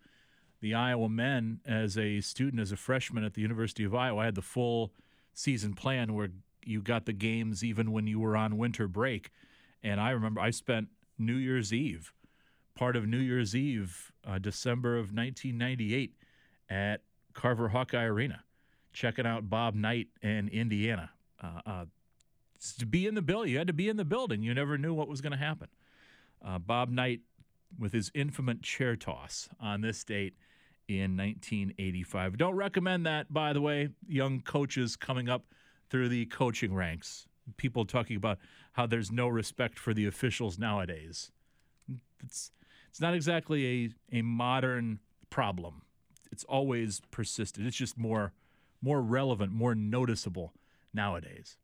the Iowa men as a student, as a freshman at the University of Iowa. I had the full season plan where you got the games even when you were on winter break. And I remember I spent New Year's Eve, part of New Year's Eve, December of 1998 at Carver Hawkeye Arena, checking out Bob Knight and Indiana. To be in the building, you had to be in the building. You never knew what was going to happen. Bob Knight with his infamous chair toss on this date in 1985. Don't recommend that, by the way, young coaches coming up through the coaching ranks. People talking about how there's no respect for the officials nowadays. It's not exactly a modern problem. It's always persisted. It's just more relevant, more noticeable nowadays.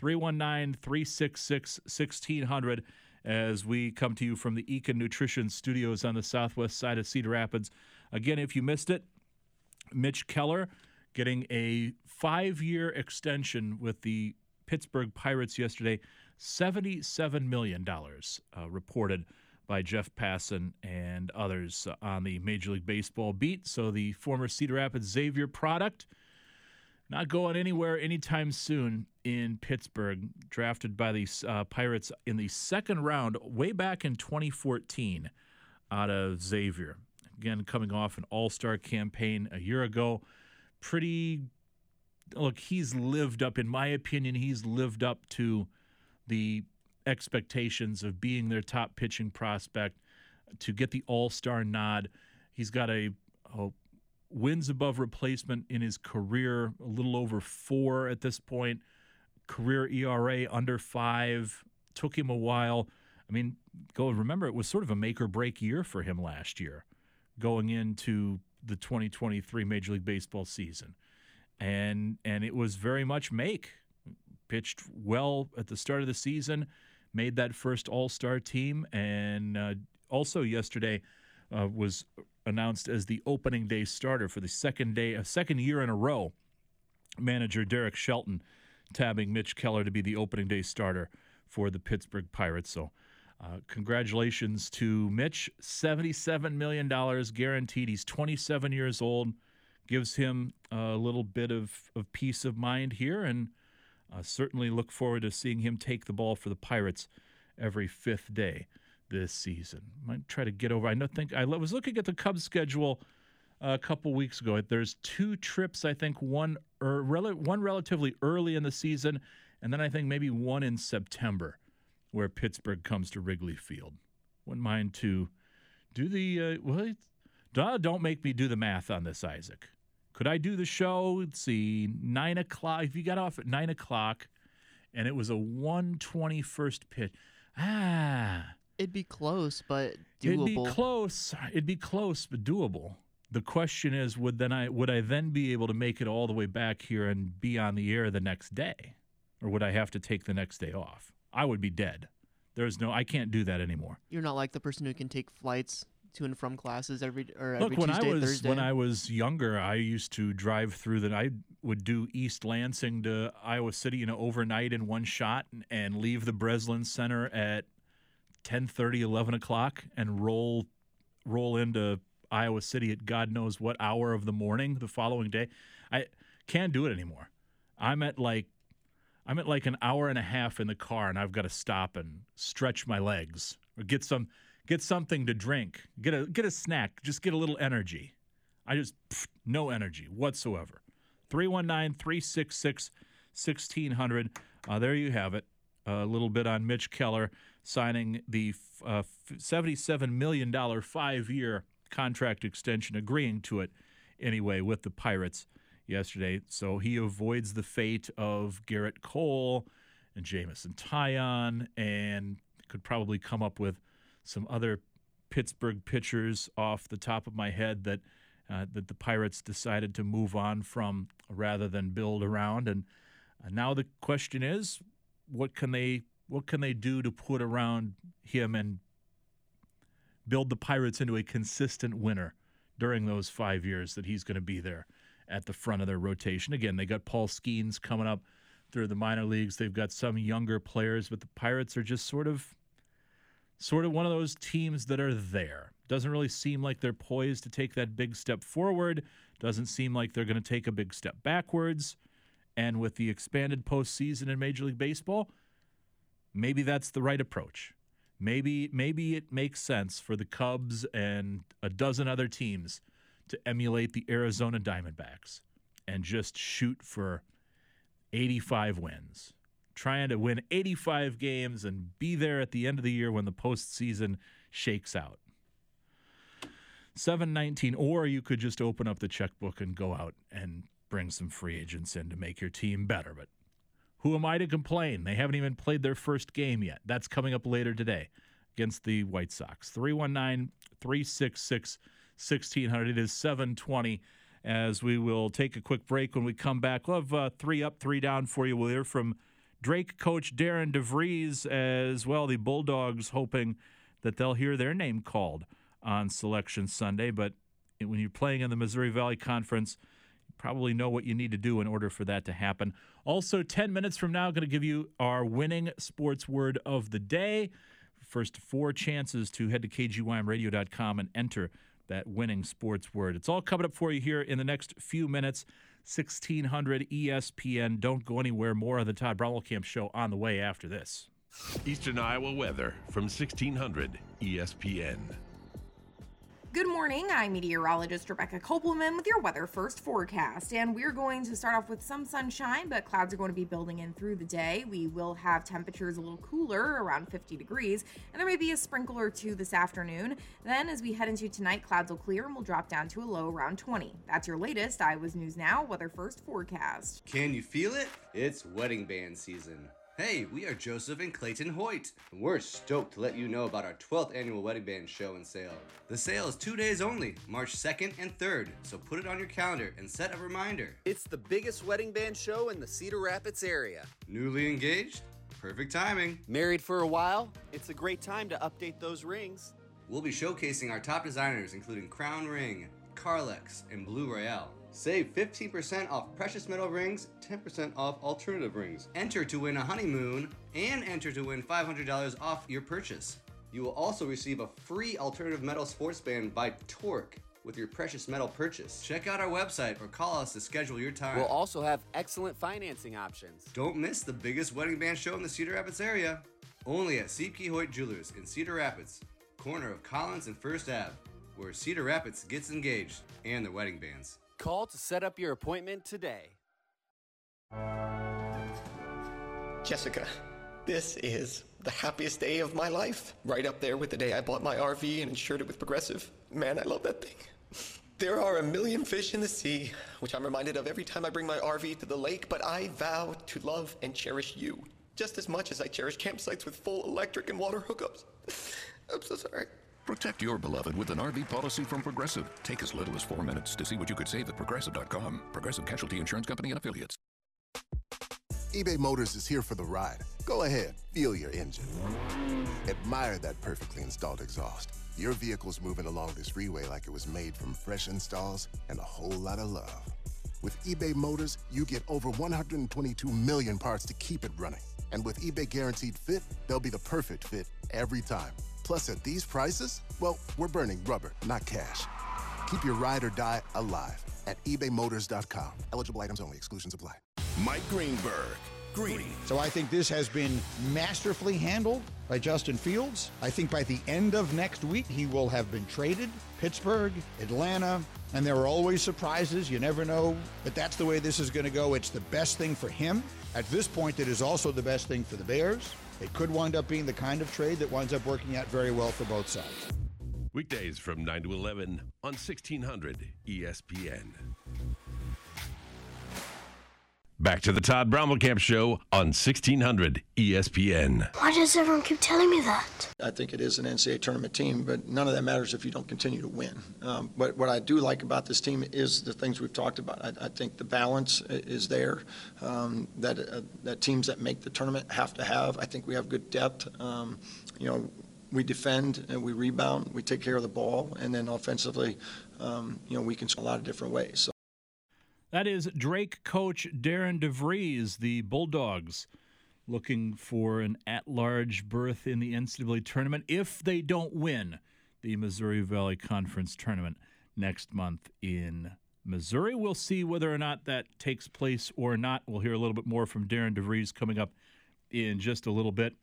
319-366-1600 as we come to you from the Eakin Nutrition Studios on the southwest side of Cedar Rapids. Again, if you missed it, Mitch Keller getting a 5-year extension with the Pittsburgh Pirates yesterday, $77 million reported by Jeff Passan and others on the Major League Baseball beat. So the former Cedar Rapids Xavier product, not going anywhere anytime soon in Pittsburgh, drafted by the Pirates in the second round way back in 2014 out of Xavier. Again, coming off an all-star campaign a year ago. Look, he's lived up, in my opinion, he's lived up to the expectations of being their top pitching prospect to get the all-star nod. He's got a wins above replacement in his career, a little over 4 at this point. Career ERA under 5. Took him a while. I mean, remember, it was sort of a make-or-break year for him last year going into the 2023 Major League Baseball season. And it was very much make. Pitched well at the start of the season, made that first all-star team, and also yesterday was announced as the opening day starter for the second year in a row. Manager Derek Shelton tabbing Mitch Keller to be the opening day starter for the Pittsburgh Pirates. So congratulations to Mitch. $77 million guaranteed. He's 27 years old. Gives him a little bit of peace of mind here, and certainly look forward to seeing him take the ball for the Pirates every fifth day this season. Might try to get over. I was looking at the Cubs schedule a couple weeks ago. There's 2 trips, I think, one relatively early in the season, and then I think maybe one in September where Pittsburgh comes to Wrigley Field. Wouldn't mind to do the don't make me do the math on this, Isaac. Could I do the show? Let's see, 9 o'clock. If you got off at 9 o'clock and it was a 1:21 pitch, it'd be close, but doable. It'd be close, but doable. The question is, would I then be able to make it all the way back here and be on the air the next day? Or would I have to take the next day off? I would be dead. I can't do that anymore. You're not like the person who can take flights to and from classes Thursday. When I was younger, I used to drive through I would do East Lansing to Iowa City, overnight in one shot, and leave the Breslin Center at 10:30, 11 o'clock, and roll into Iowa City at God knows what hour of the morning the following day. I can't do it anymore. I'm at like an hour and a half in the car, and I've got to stop and stretch my legs or get something to drink, get a snack, just get a little energy. No energy whatsoever. 319-366-1600. There you have it. A little bit on Mitch Keller signing the $77 million 5-year contract extension, agreeing to it anyway with the Pirates yesterday. So he avoids the fate of Garrett Cole and Jamison Taillon, and could probably come up with some other Pittsburgh pitchers off the top of my head that the Pirates decided to move on from rather than build around. And now the question is, what can they do to put around him and build the Pirates into a consistent winner during those 5 years that he's going to be there at the front of their rotation? Again, they got Paul Skenes coming up through the minor leagues. They've got some younger players, but the Pirates are just sort of one of those teams that are there. Doesn't really seem like they're poised to take that big step forward. Doesn't seem like they're going to take a big step backwards. And with the expanded postseason in Major League Baseball, maybe that's the right approach. Maybe it makes sense for the Cubs and a dozen other teams to emulate the Arizona Diamondbacks and just shoot for 85 wins. Trying to win 85 games and be there at the end of the year when the postseason shakes out. 719, or you could just open up the checkbook and go out and bring some free agents in to make your team better. But who am I to complain? They haven't even played their first game yet. That's coming up later today against the White Sox. 319-366-1600. It is 720 as we will take a quick break. When we come back, we'll have three up, three down for you. We'll hear from Drake coach Darian DeVries as well. The Bulldogs hoping that they'll hear their name called on Selection Sunday, but when you're playing in the Missouri Valley Conference, you probably know what you need to do in order for that to happen. Also, 10 minutes from now, going to give you our winning sports word of the day. First four chances to head to kgymradio.com and enter that winning sports word. It's all coming up for you here in the next few minutes. 1600 ESPN. Don't go anywhere. More of the Todd Brommelkamp Show on the way after this. Eastern Iowa weather from 1600 ESPN. Good morning, I'm meteorologist Rebecca Kopelman with your Weather First forecast, and we're going to start off with some sunshine, but clouds are going to be building in through the day. We will have temperatures a little cooler, around 50 degrees, and there may be a sprinkle or two this afternoon. Then, as we head into tonight, clouds will clear and we'll drop down to a low around 20. That's your latest Iowa's News Now Weather First forecast. Can you feel it? It's wedding band season. Hey, we are Joseph and Clayton Hoyt, and we're stoked to let you know about our 12th annual wedding band show and sale. The sale is 2 days only, March 2nd and 3rd, so put it on your calendar and set a reminder. It's the biggest wedding band show in the Cedar Rapids area. Newly engaged? Perfect timing. Married for a while? It's a great time to update those rings. We'll be showcasing our top designers, including Crown Ring, Carlex, and Blue Royale. Save 15% off precious metal rings, 10% off alternative rings. Enter to win a honeymoon and enter to win $500 off your purchase. You will also receive a free alternative metal sports band by Torque with your precious metal purchase. Check out our website or call us to schedule your time. We'll also have excellent financing options. Don't miss the biggest wedding band show in the Cedar Rapids area. Only at Seepke Hoyt Jewelers in Cedar Rapids, corner of Collins and First Ave, where Cedar Rapids gets engaged and their wedding bands. Call to set up your appointment today. Jessica, this is the happiest day of my life. Right up there with the day I bought my RV and insured it with Progressive. Man, I love that thing. There are a million fish in the sea, which I'm reminded of every time I bring my RV to the lake, but I vow to love and cherish you just as much as I cherish campsites with full electric and water hookups. I'm so sorry. Protect your beloved with an RV policy from Progressive. Take as little as 4 minutes to see what you could save at Progressive.com. Progressive Casualty Insurance Company and Affiliates. eBay Motors is here for the ride. Go ahead, feel your engine. Admire that perfectly installed exhaust. Your vehicle's moving along this freeway like it was made from fresh installs and a whole lot of love. With eBay Motors, you get over 122 million parts to keep it running. And with eBay Guaranteed Fit, they'll be the perfect fit every time. Plus, at these prices, well, we're burning rubber, not cash. Keep your ride or die alive at ebaymotors.com. Eligible items only. Exclusions apply. Mike Greenberg. Green. So I think this has been masterfully handled by Justin Fields. I think by the end of next week, he will have been traded. Pittsburgh, Atlanta, and there are always surprises. You never know. But that's the way this is going to go. It's the best thing for him. At this point, it is also the best thing for the Bears. It could wind up being the kind of trade that winds up working out very well for both sides. Weekdays from 9 to 11 on 1600 ESPN. Back to the Todd Brommelkamp Show on 1600 ESPN. Why does everyone keep telling me that? I think it is an NCAA tournament team, but none of that matters if you don't continue to win. But what I do like about this team is the things we've talked about. I think the balance is there, that teams that make the tournament have to have. I think we have good depth. We defend and we rebound, we take care of the ball, and then offensively, we can score a lot of different ways. So. That is Drake coach Darian DeVries, the Bulldogs, looking for an at-large berth in the NCAA tournament if they don't win the Missouri Valley Conference tournament next month in Missouri. We'll see whether or not that takes place or not. We'll hear a little bit more from Darian DeVries coming up in just a little bit.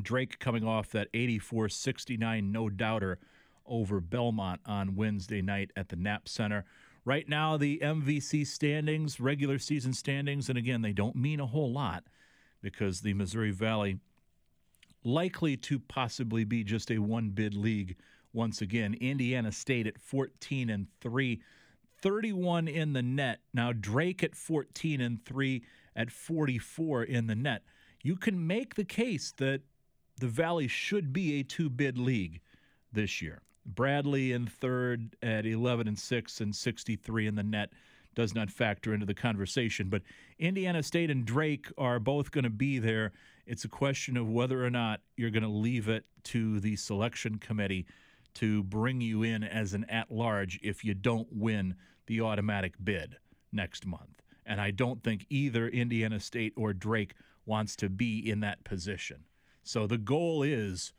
Drake coming off that 84-69 no-doubter over Belmont on Wednesday night at the Knapp Center. Right now, the MVC standings, regular season standings, and again, they don't mean a whole lot because the Missouri Valley likely to possibly be just a one-bid league once again. Indiana State at 14-3, 31 in the net. Now Drake at 14-3 at 44 in the net. You can make the case that the Valley should be a two-bid league this year. Bradley in third at 11-6 and 63 in the net does not factor into the conversation. But Indiana State and Drake are both going to be there. It's a question of whether or not you're going to leave it to the selection committee to bring you in as an at-large if you don't win the automatic bid next month. And I don't think either Indiana State or Drake wants to be in that position. So the goal is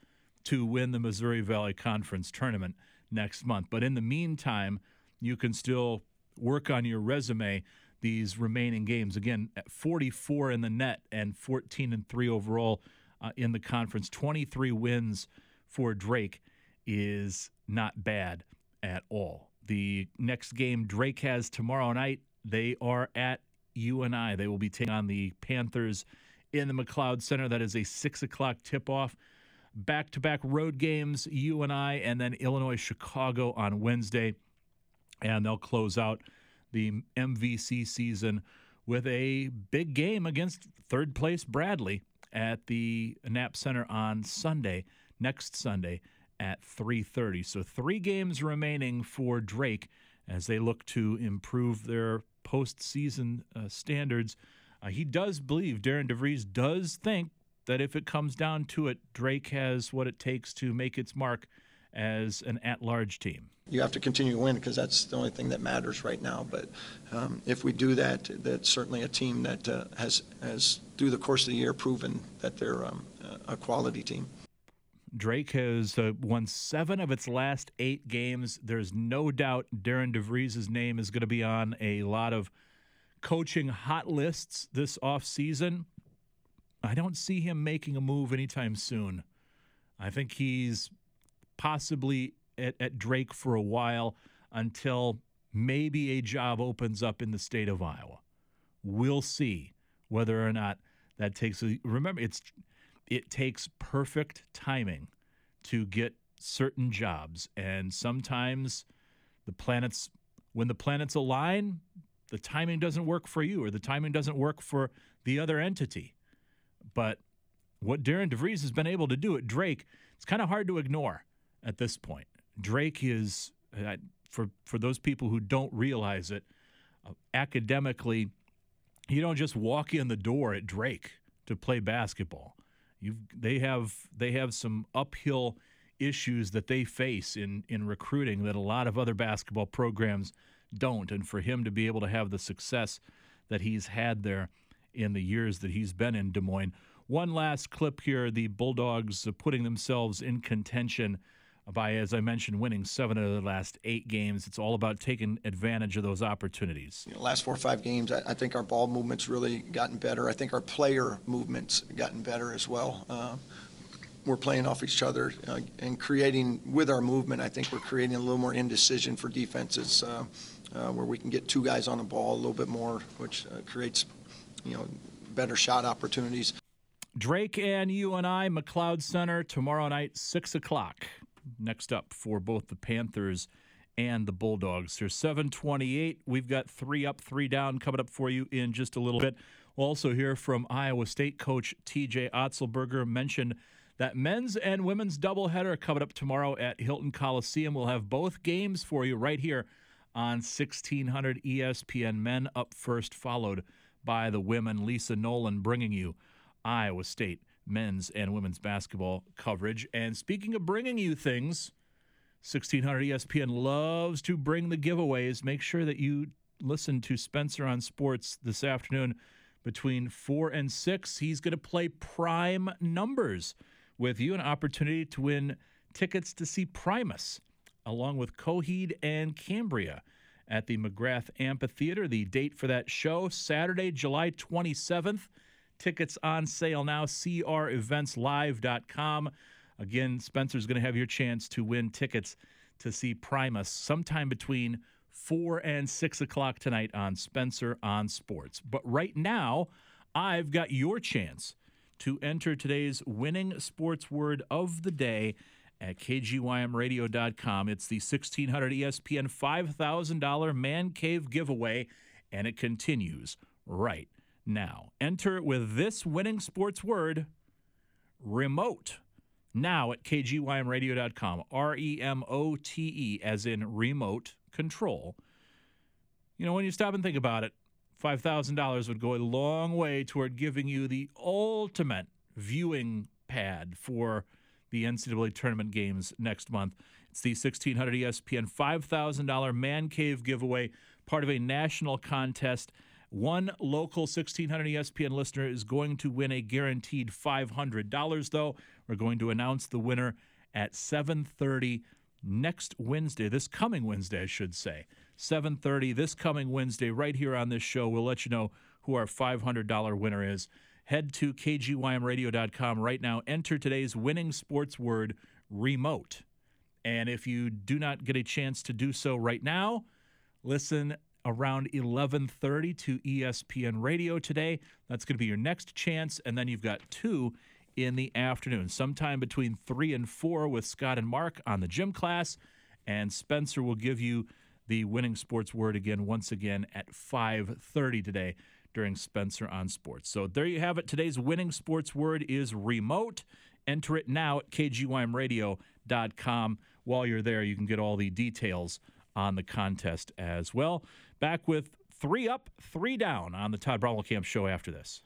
to win the Missouri Valley Conference tournament next month. But in the meantime, you can still work on your resume these remaining games. Again, at 44 in the net and 14-3 overall in the conference. 23 wins for Drake is not bad at all. The next game Drake has tomorrow night, they are at UNI. They will be taking on the Panthers in the McLeod Center. That is a 6 o'clock tip-off. Back-to-back road games, UNI, and then Illinois-Chicago on Wednesday. And they'll close out the MVC season with a big game against third-place Bradley at the Knapp Center on Sunday, next Sunday at 3:30. So 3 games remaining for Drake as they look to improve their postseason standards. He does believe, Darian DeVries does think, that if it comes down to it, Drake has what it takes to make its mark as an at-large team. You have to continue to win because that's the only thing that matters right now. But if we do that, that's certainly a team that has through the course of the year proven that they're a quality team. Drake has won 7 of its last 8 games. There's no doubt Darian DeVries' name is going to be on a lot of coaching hot lists this offseason. I don't see him making a move anytime soon. I think he's possibly at Drake for a while until maybe a job opens up in the state of Iowa. We'll see whether or not that takes. Remember, it takes perfect timing to get certain jobs, and sometimes when the planets align, the timing doesn't work for you, or the timing doesn't work for the other entity. But what Darian DeVries has been able to do at Drake, it's kind of hard to ignore at this point. Drake is, for those people who don't realize it, academically, you don't just walk in the door at Drake to play basketball. They have some uphill issues that they face in recruiting that a lot of other basketball programs don't. And for him to be able to have the success that he's had there in the years that he's been in Des Moines. One last clip here, the Bulldogs putting themselves in contention by, as I mentioned, winning 7 of the last 8 games. It's all about taking advantage of those opportunities. Last 4 or 5 games, I think our ball movement's really gotten better. I think our player movement's gotten better as well. We're playing off each other and creating, with our movement, I think we're creating a little more indecision for defenses where we can get 2 guys on the ball a little bit more, which creates better shot opportunities. Drake and UNI, McLeod Center, tomorrow night, 6 o'clock. Next up for both the Panthers and the Bulldogs. Here's 7:28. We've got 3 up, 3 down coming up for you in just a little bit. We'll also hear from Iowa State coach T.J. Otzelberger. Mentioned that men's and women's doubleheader coming up tomorrow at Hilton Coliseum. We'll have both games for you right here on 1600 ESPN. Men up first, followed by the women. Lisa Nolan bringing you Iowa State men's and women's basketball coverage. And speaking of bringing you things, 1600 ESPN loves to bring the giveaways. Make sure that you listen to Spencer on Sports this afternoon between 4 and 6. He's going to play prime numbers with you, an opportunity to win tickets to see Primus along with Coheed and Cambria at the McGrath Amphitheater. The date for that show, Saturday, July 27th, Tickets on sale now, crevents.com. Again, Spencer's going to have your chance to win tickets to see Primus sometime between 4 and 6 o'clock tonight on Spencer on Sports. But right now, I've got your chance to enter today's winning sports word of the day at kgymradio.com. It's the 1600 ESPN $5,000 Man Cave giveaway, and it continues right now. Enter with this winning sports word, remote, now at kgymradio.com, R-E-M-O-T-E, as in remote control. You know, when you stop and think about it, $5,000 would go a long way toward giving you the ultimate viewing pad for the NCAA tournament games next month. It's the 1600 ESPN $5,000 Man Cave giveaway, part of a national contest. One local 1600 ESPN listener is going to win a guaranteed $500, though. We're going to announce the winner at 7:30 next Wednesday, this coming Wednesday, I should say. 7:30 this coming Wednesday, right here on this show. We'll let you know who our $500 winner is. Head to kgymradio.com right now. Enter today's winning sports word, remote. And if you do not get a chance to do so right now, listen around 11:30 to ESPN Radio today. That's going to be your next chance, and then you've got two in the afternoon, sometime between 3 and 4 with Scott and Mark on the gym class, and Spencer will give you the winning sports word again once again at 5:30 today during Spencer on Sports. So there you have it. Today's winning sports word is remote. Enter it now at kgymradio.com. While you're there, you can get all the details on the contest as well. Back with 3 Up, 3 Down on the Todd Brommelkamp Show after this.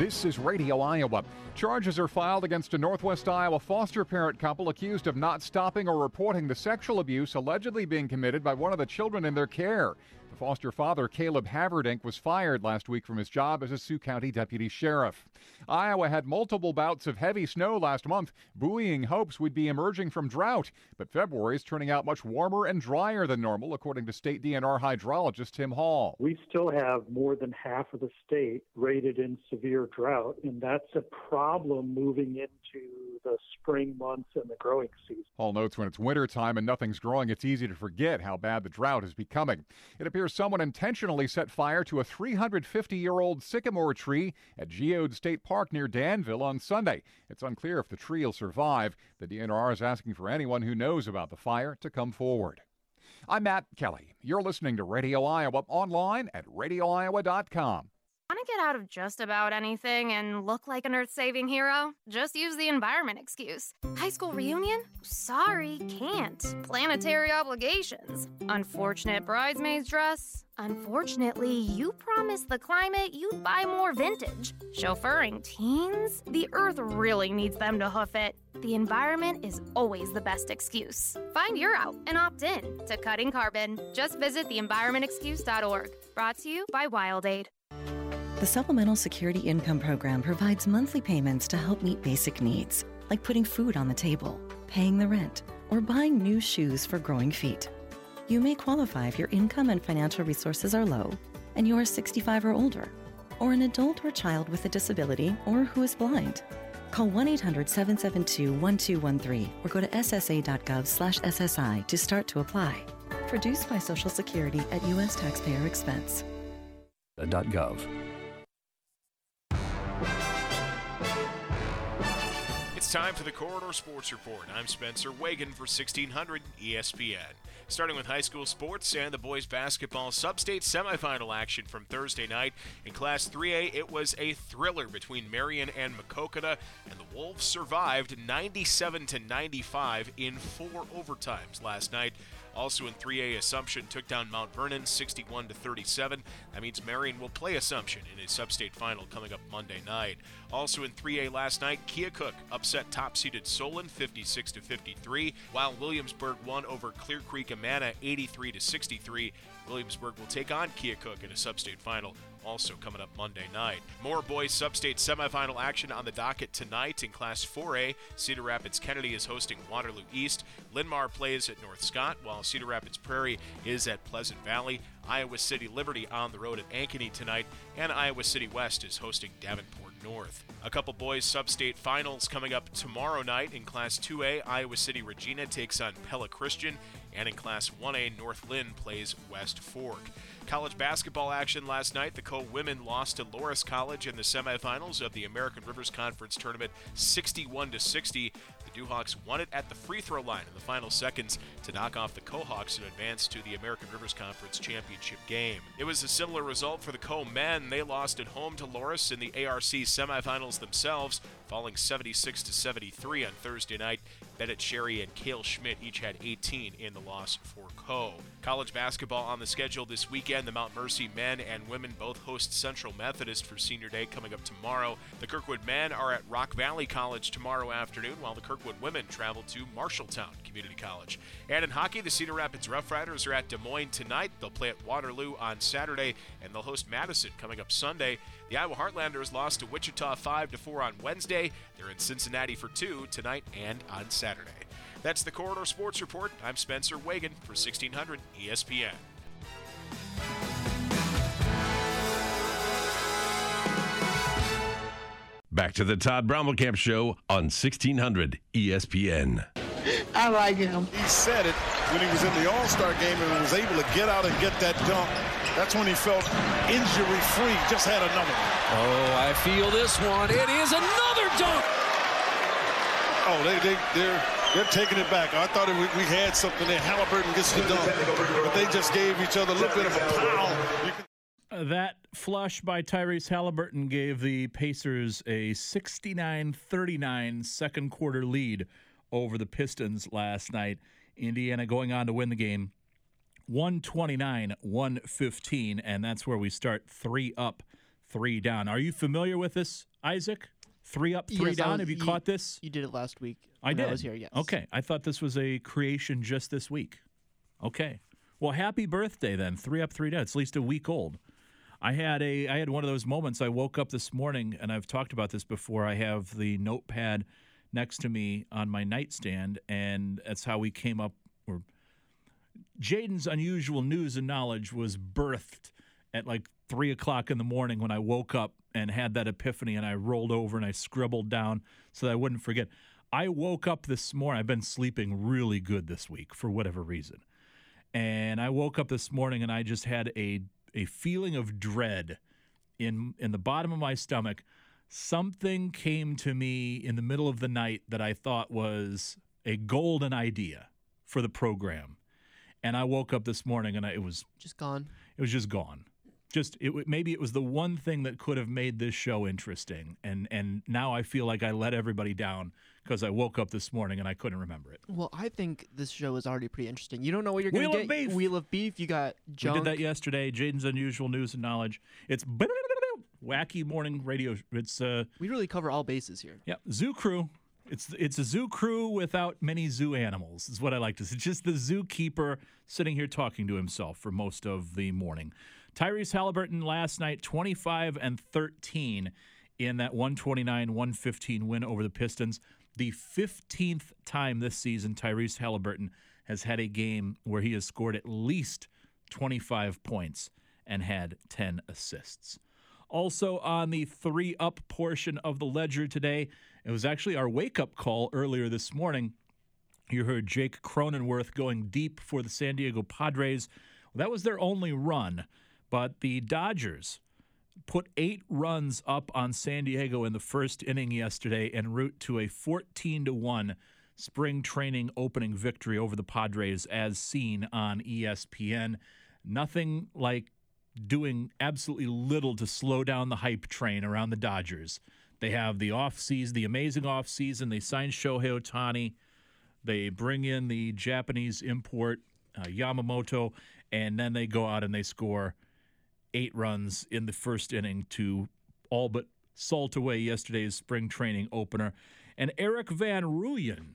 This is Radio Iowa. Charges are filed against a Northwest Iowa foster parent couple accused of not stopping or reporting the sexual abuse allegedly being committed by one of the children in their care. The foster father, Caleb Haverdink, was fired last week from his job as a Sioux County deputy sheriff. Iowa had multiple bouts of heavy snow last month, buoying hopes we'd be emerging from drought. But February is turning out much warmer and drier than normal, according to state DNR hydrologist Tim Hall. We still have more than half of the state rated in severe drought, and that's a problem moving into the spring months and the growing season. Hall notes when it's wintertime and nothing's growing, it's easy to forget how bad the drought is becoming. It appears someone intentionally set fire to a 350-year-old sycamore tree at Geode State Park near Danville on Sunday. It's unclear if the tree will survive. The DNR is asking for anyone who knows about the fire to come forward. I'm Matt Kelly. You're listening to Radio Iowa online at radioiowa.com. Want to get out of just about anything and look like an earth-saving hero? Just use the environment excuse. High school reunion? Sorry, can't. Planetary obligations. Unfortunate bridesmaid's dress? Unfortunately, you promised the climate you'd buy more vintage. Chauffeuring teens? The earth really needs them to hoof it. The environment is always the best excuse. Find your out and opt in to cutting carbon. Just visit theenvironmentexcuse.org. Brought to you by Wild Aid. The Supplemental Security Income Program provides monthly payments to help meet basic needs, like putting food on the table, paying the rent, or buying new shoes for growing feet. You may qualify if your income and financial resources are low, and you are 65 or older, or an adult or child with a disability, or who is blind. Call 1-800-772-1213 or go to ssa.gov/SSI to start to apply. Produced by Social Security at U.S. taxpayer expense. .gov. It's time for the Corridor Sports Report. I'm Spencer Wagon for 1600 ESPN. Starting with high school sports and the boys basketball sub-state semifinal action from Thursday night. In Class 3A, it was a thriller between Marion and Maquoketa, and the Wolves survived 97-95 in 4 overtimes last night. Also in 3A, Assumption took down Mount Vernon 61-37. That means Marion will play Assumption in a sub-state final coming up Monday night. Also in 3A last night, Keokuk upset top-seeded Solon 56-53, while Williamsburg won over Clear Creek Amana 83-63. Williamsburg will take on Keokuk in a sub-state final, also coming up Monday night. More boys sub-state semifinal action on the docket tonight. In Class 4A, Cedar Rapids-Kennedy is hosting Waterloo East. Linmar plays at North Scott, while Cedar Rapids-Prairie is at Pleasant Valley. Iowa City Liberty on the road at Ankeny tonight, and Iowa City West is hosting Davenport North. A couple boys sub-state finals coming up tomorrow night. In Class 2A, Iowa City Regina takes on Pella Christian, and in Class 1A, North Lynn plays West Fork. College basketball action last night. The Co-Women lost to Loras College in the semifinals of the American Rivers Conference Tournament 61-60. The Doohawks won it at the free throw line in the final seconds to knock off the Cohawks and advance to the American Rivers Conference Championship game. It was a similar result for the Co-Men. They lost at home to Loras in the ARC semifinals themselves, falling 76-73 on Thursday night. Bennett Sherry and Cale Schmidt each had 18 in the loss for Co. College basketball on the schedule this weekend. The Mount Mercy men and women both host Central Methodist for Senior Day coming up tomorrow. The Kirkwood men are at Rock Valley College tomorrow afternoon, while the Kirkwood women travel to Marshalltown Community College. And in hockey, the Cedar Rapids Rough Riders are at Des Moines tonight. They'll play at Waterloo on Saturday, and they'll host Madison coming up Sunday. The Iowa Heartlanders lost to Wichita 5-4 on Wednesday. They're in Cincinnati for 2 tonight and on Saturday. That's the Corridor Sports Report. I'm Spencer Wagon for 1600 ESPN. Back to the Todd Brommelkamp Show on 1600 ESPN. I like him. He said it when he was in the All-Star game and was able to get out and get that dunk. That's when he felt injury-free, just had another one. Oh, I feel this one. It is another dunk. Oh, they're taking it back. I thought we had something there. Halliburton gets the dunk, but they just gave each other a little bit of a foul. That flush by Tyrese Halliburton gave the Pacers a 69-39 second quarter lead over the Pistons last night. Indiana going on to win the game 129-115, and that's where we start. 3 up, 3 down. Are you familiar with this, Isaac? 3 up, 3 down. Have you caught this? You did it last week. I did. I was here, yes. Okay. I thought this was a creation just this week. Okay. Well, happy birthday then. 3 up, 3 down. It's at least a week old. I had one of those moments. I woke up this morning, and I've talked about this before. I have the notepad next to me on my nightstand, and that's how we came up. Or Jaden's unusual news and knowledge was birthed at like 3 o'clock in the morning when I woke up and had that epiphany, and I rolled over and I scribbled down so that I wouldn't forget. I woke up this morning. I've been sleeping really good this week for whatever reason. And I woke up this morning and I just had a feeling of dread in the bottom of my stomach. Something came to me in the middle of the night that I thought was a golden idea for the program. And I woke up this morning and it was just gone. It was just gone. Maybe it was the one thing that could have made this show interesting. And now I feel like I let everybody down because I woke up this morning and I couldn't remember it. Well, I think this show is already pretty interesting. You don't know what you're going to get. Beef. Wheel of Beef. You got junk. We did that yesterday. Jaden's Unusual News and Knowledge. It's wacky morning radio. It's we really cover all bases here. Yeah. Zoo Crew. It's a zoo crew without many zoo animals is what I like to say. It's just the zookeeper sitting here talking to himself for most of the morning. Tyrese Halliburton last night, 25-13 in that 129-115 win over the Pistons. The 15th time this season Tyrese Halliburton has had a game where he has scored at least 25 points and had 10 assists. Also on the 3 up portion of the ledger today, it was actually our wake-up call earlier this morning. You heard Jake Cronenworth going deep for the San Diego Padres. Well, that was their only run, but the Dodgers put 8 runs up on San Diego in the first inning yesterday en route to a 14-1 spring training opening victory over the Padres as seen on ESPN. Nothing like doing absolutely little to slow down the hype train around the Dodgers. They have the offseason, the amazing offseason. They sign Shohei Ohtani. They bring in the Japanese import, Yamamoto, and then they go out and they score 8 runs in the first inning to all but salt away yesterday's spring training opener. And Eric Van Rooyen,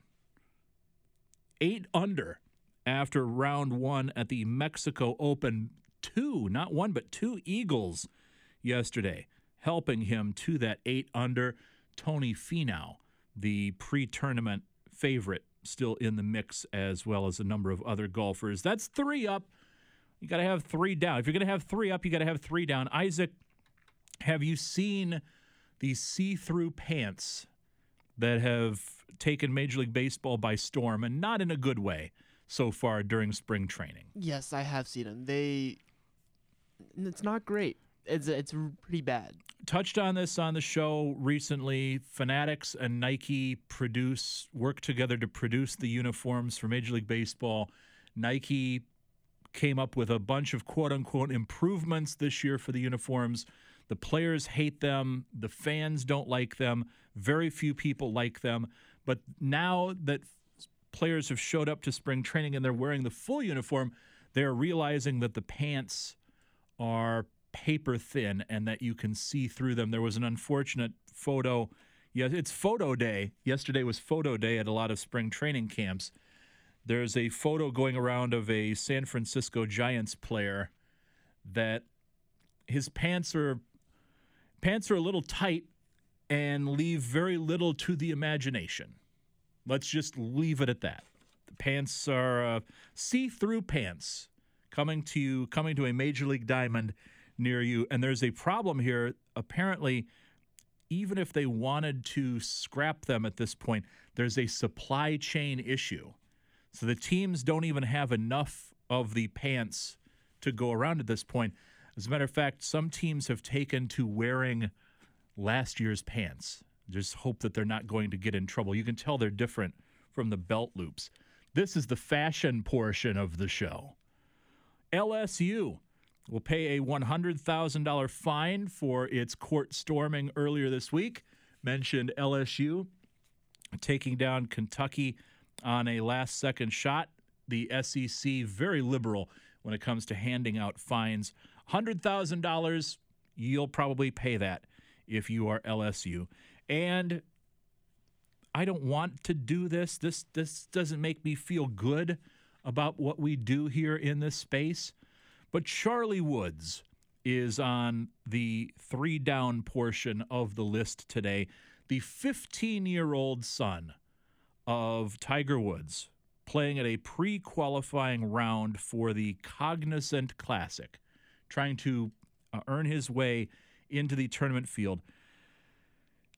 8 under after round one at the Mexico Open. 2, not 1, but 2 eagles yesterday, helping him to that 8 under. Tony Finau, the pre-tournament favorite, still in the mix, as well as a number of other golfers. That's 3 up. You got to have three down. If you're going to have three up, you got to have three down. Isaac, have you seen the see-through pants that have taken Major League Baseball by storm, and not in a good way so far during spring training? Yes, I have seen them. It's not great. It's pretty bad. Touched on this on the show recently. Fanatics and Nike work together to produce the uniforms for Major League Baseball. Nike came up with a bunch of quote-unquote improvements this year for the uniforms. The players hate them. The fans don't like them. Very few people like them. But now that players have showed up to spring training and they're wearing the full uniform, they're realizing that the pants are paper thin and that you can see through them. There was an unfortunate photo. Yeah, it's photo day. Yesterday was photo day at a lot of spring training camps. There's a photo going around of a San Francisco Giants player that his pants are a little tight and leave very little to the imagination. Let's just leave it at that. The pants are see-through pants coming to a Major League diamond near you. And there's a problem here. Apparently, even if they wanted to scrap them at this point, there's a supply chain issue. So the teams don't even have enough of the pants to go around at this point. As a matter of fact, some teams have taken to wearing last year's pants. Just hope that they're not going to get in trouble. You can tell they're different from the belt loops. This is the fashion portion of the show. LSU will pay a $100,000 fine for its court storming earlier this week. Mentioned LSU taking down Kentucky on a last-second shot. The SEC very liberal when it comes to handing out fines. $100,000, you'll probably pay that if you are LSU. And I don't want to do this. This doesn't make me feel good about what we do here in this space. But Charlie Woods is on the three-down portion of the list today. The 15-year-old son of Tiger Woods, playing at a pre-qualifying round for the Cognizant Classic, trying to earn his way into the tournament field.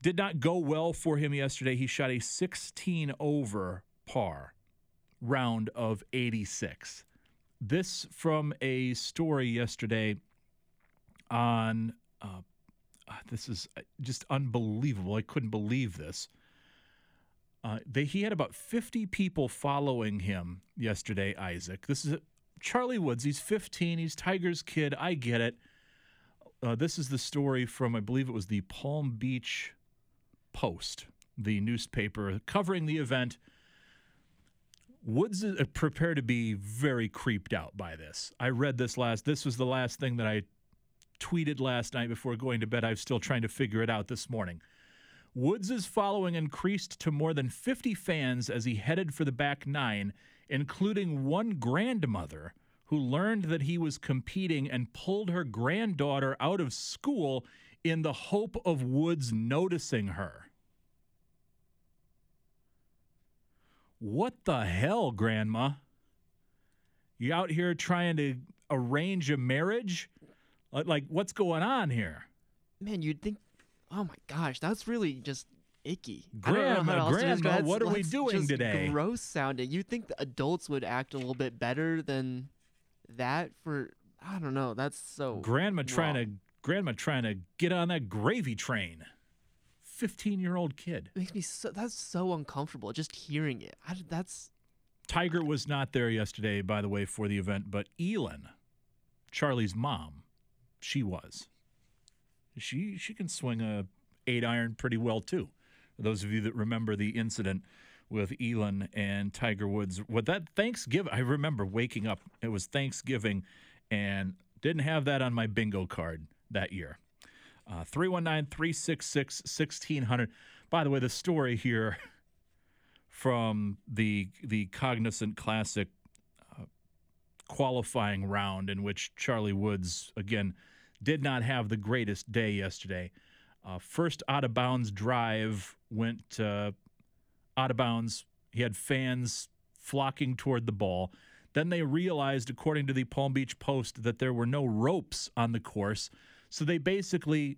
Did not go well for him yesterday. He shot a 16-over par round of 86. This from a story yesterday on this is just unbelievable. I couldn't believe this. He had about 50 people following him yesterday, Isaac. This is Charlie Woods. He's 15. He's Tiger's kid. I get it. This is the story from, I believe it was the Palm Beach Post, the newspaper covering the event. Woods is prepared to be very creeped out by this. I read this last. This was the last thing that I tweeted last night before going to bed. I'm still trying to figure it out this morning. Woods' following increased to more than 50 fans as he headed for the back nine, including one grandmother who learned that he was competing and pulled her granddaughter out of school in the hope of Woods noticing her. What the hell, Grandma? You out here trying to arrange a marriage? Like, what's going on here? Man, you'd think... Oh, my gosh. That's really just icky. Grandma, what are we doing today? Gross sounding. You'd think the adults would act a little bit better than that for, I don't know. That's so Grandma trying to get on that gravy train. 15-year-old kid. It makes me that's so uncomfortable just hearing it. Tiger was not there yesterday, by the way, for the event, but Elin, Charlie's mom, she was. She can swing a 8-iron pretty well, too. For those of you that remember the incident with Elin and Tiger Woods, with that Thanksgiving, I remember waking up. It was Thanksgiving, and didn't have that on my bingo card that year. 319-366-1600. By the way, the story here from the Cognizant Classic qualifying round in which Charlie Woods, again, did not have the greatest day yesterday. First out-of-bounds drive went out-of-bounds. He had fans flocking toward the ball. Then they realized, according to the Palm Beach Post, that there were no ropes on the course. So they basically,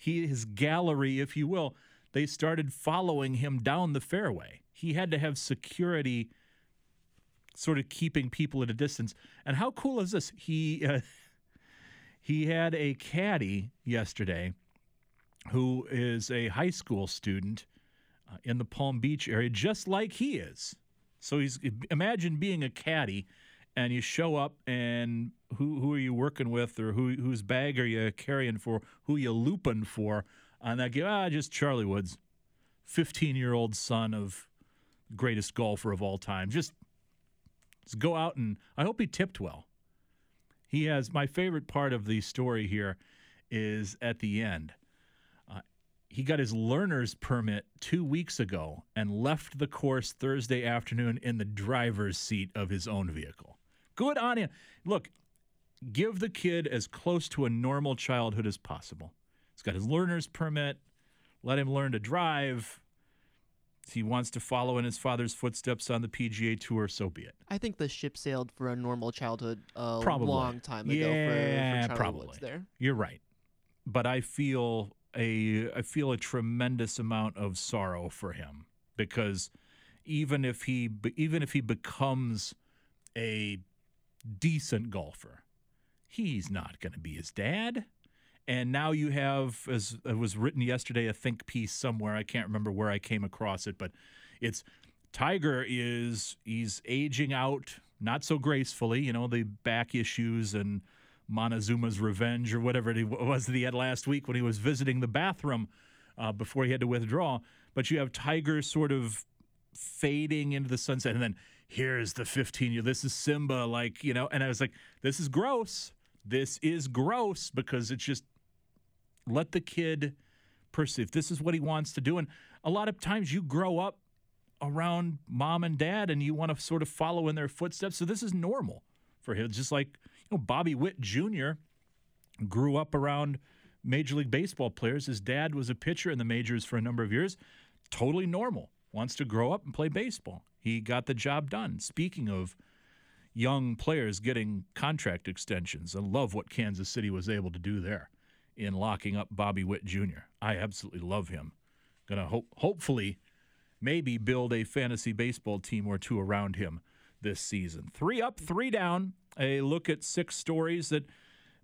his gallery, if you will, they started following him down the fairway. He had to have security sort of keeping people at a distance. And how cool is this? He had a caddy yesterday who is a high school student in the Palm Beach area, just like he is. So imagine being a caddy, and you show up, and who are you working with, or whose bag are you carrying for, who you looping for? And they go, just Charlie Woods, 15-year-old son of greatest golfer of all time. Just go out, and I hope he tipped well. He has, my favorite part of the story here is at the end. He got his learner's permit 2 weeks ago and left the course Thursday afternoon in the driver's seat of his own vehicle. Good on him. Look, give the kid as close to a normal childhood as possible. He's got his learner's permit. Let him learn to drive. If he wants to follow in his father's footsteps on the PGA Tour, so be it. I think the ship sailed for a normal childhood a long time ago. Yeah, for Charlie Woods there. You're right. But I feel a tremendous amount of sorrow for him, because even if he becomes a decent golfer, he's not going to be his dad. And now you have, as it was written yesterday, a think piece somewhere. I can't remember where I came across it, but it's Tiger he's aging out, not so gracefully. You know, the back issues and Montezuma's Revenge, or whatever it was that he had last week when he was visiting the bathroom before he had to withdraw. But you have Tiger sort of fading into the sunset, and then here's the 15-year. This is Simba, like, you know. And I was like, this is gross. This is gross, because it's just, let the kid pursue. If this is what he wants to do, and a lot of times you grow up around mom and dad, and you want to sort of follow in their footsteps. So this is normal for him, just like, you know, Bobby Witt Jr. grew up around Major League Baseball players. His dad was a pitcher in the majors for a number of years. Totally normal. Wants to grow up and play baseball. He got the job done. Speaking of young players getting contract extensions, I love what Kansas City was able to do there in locking up Bobby Witt Jr. I absolutely love him. Gonna hopefully maybe build a fantasy baseball team or two around him this season. 3 up, 3 down. A look at 6 stories that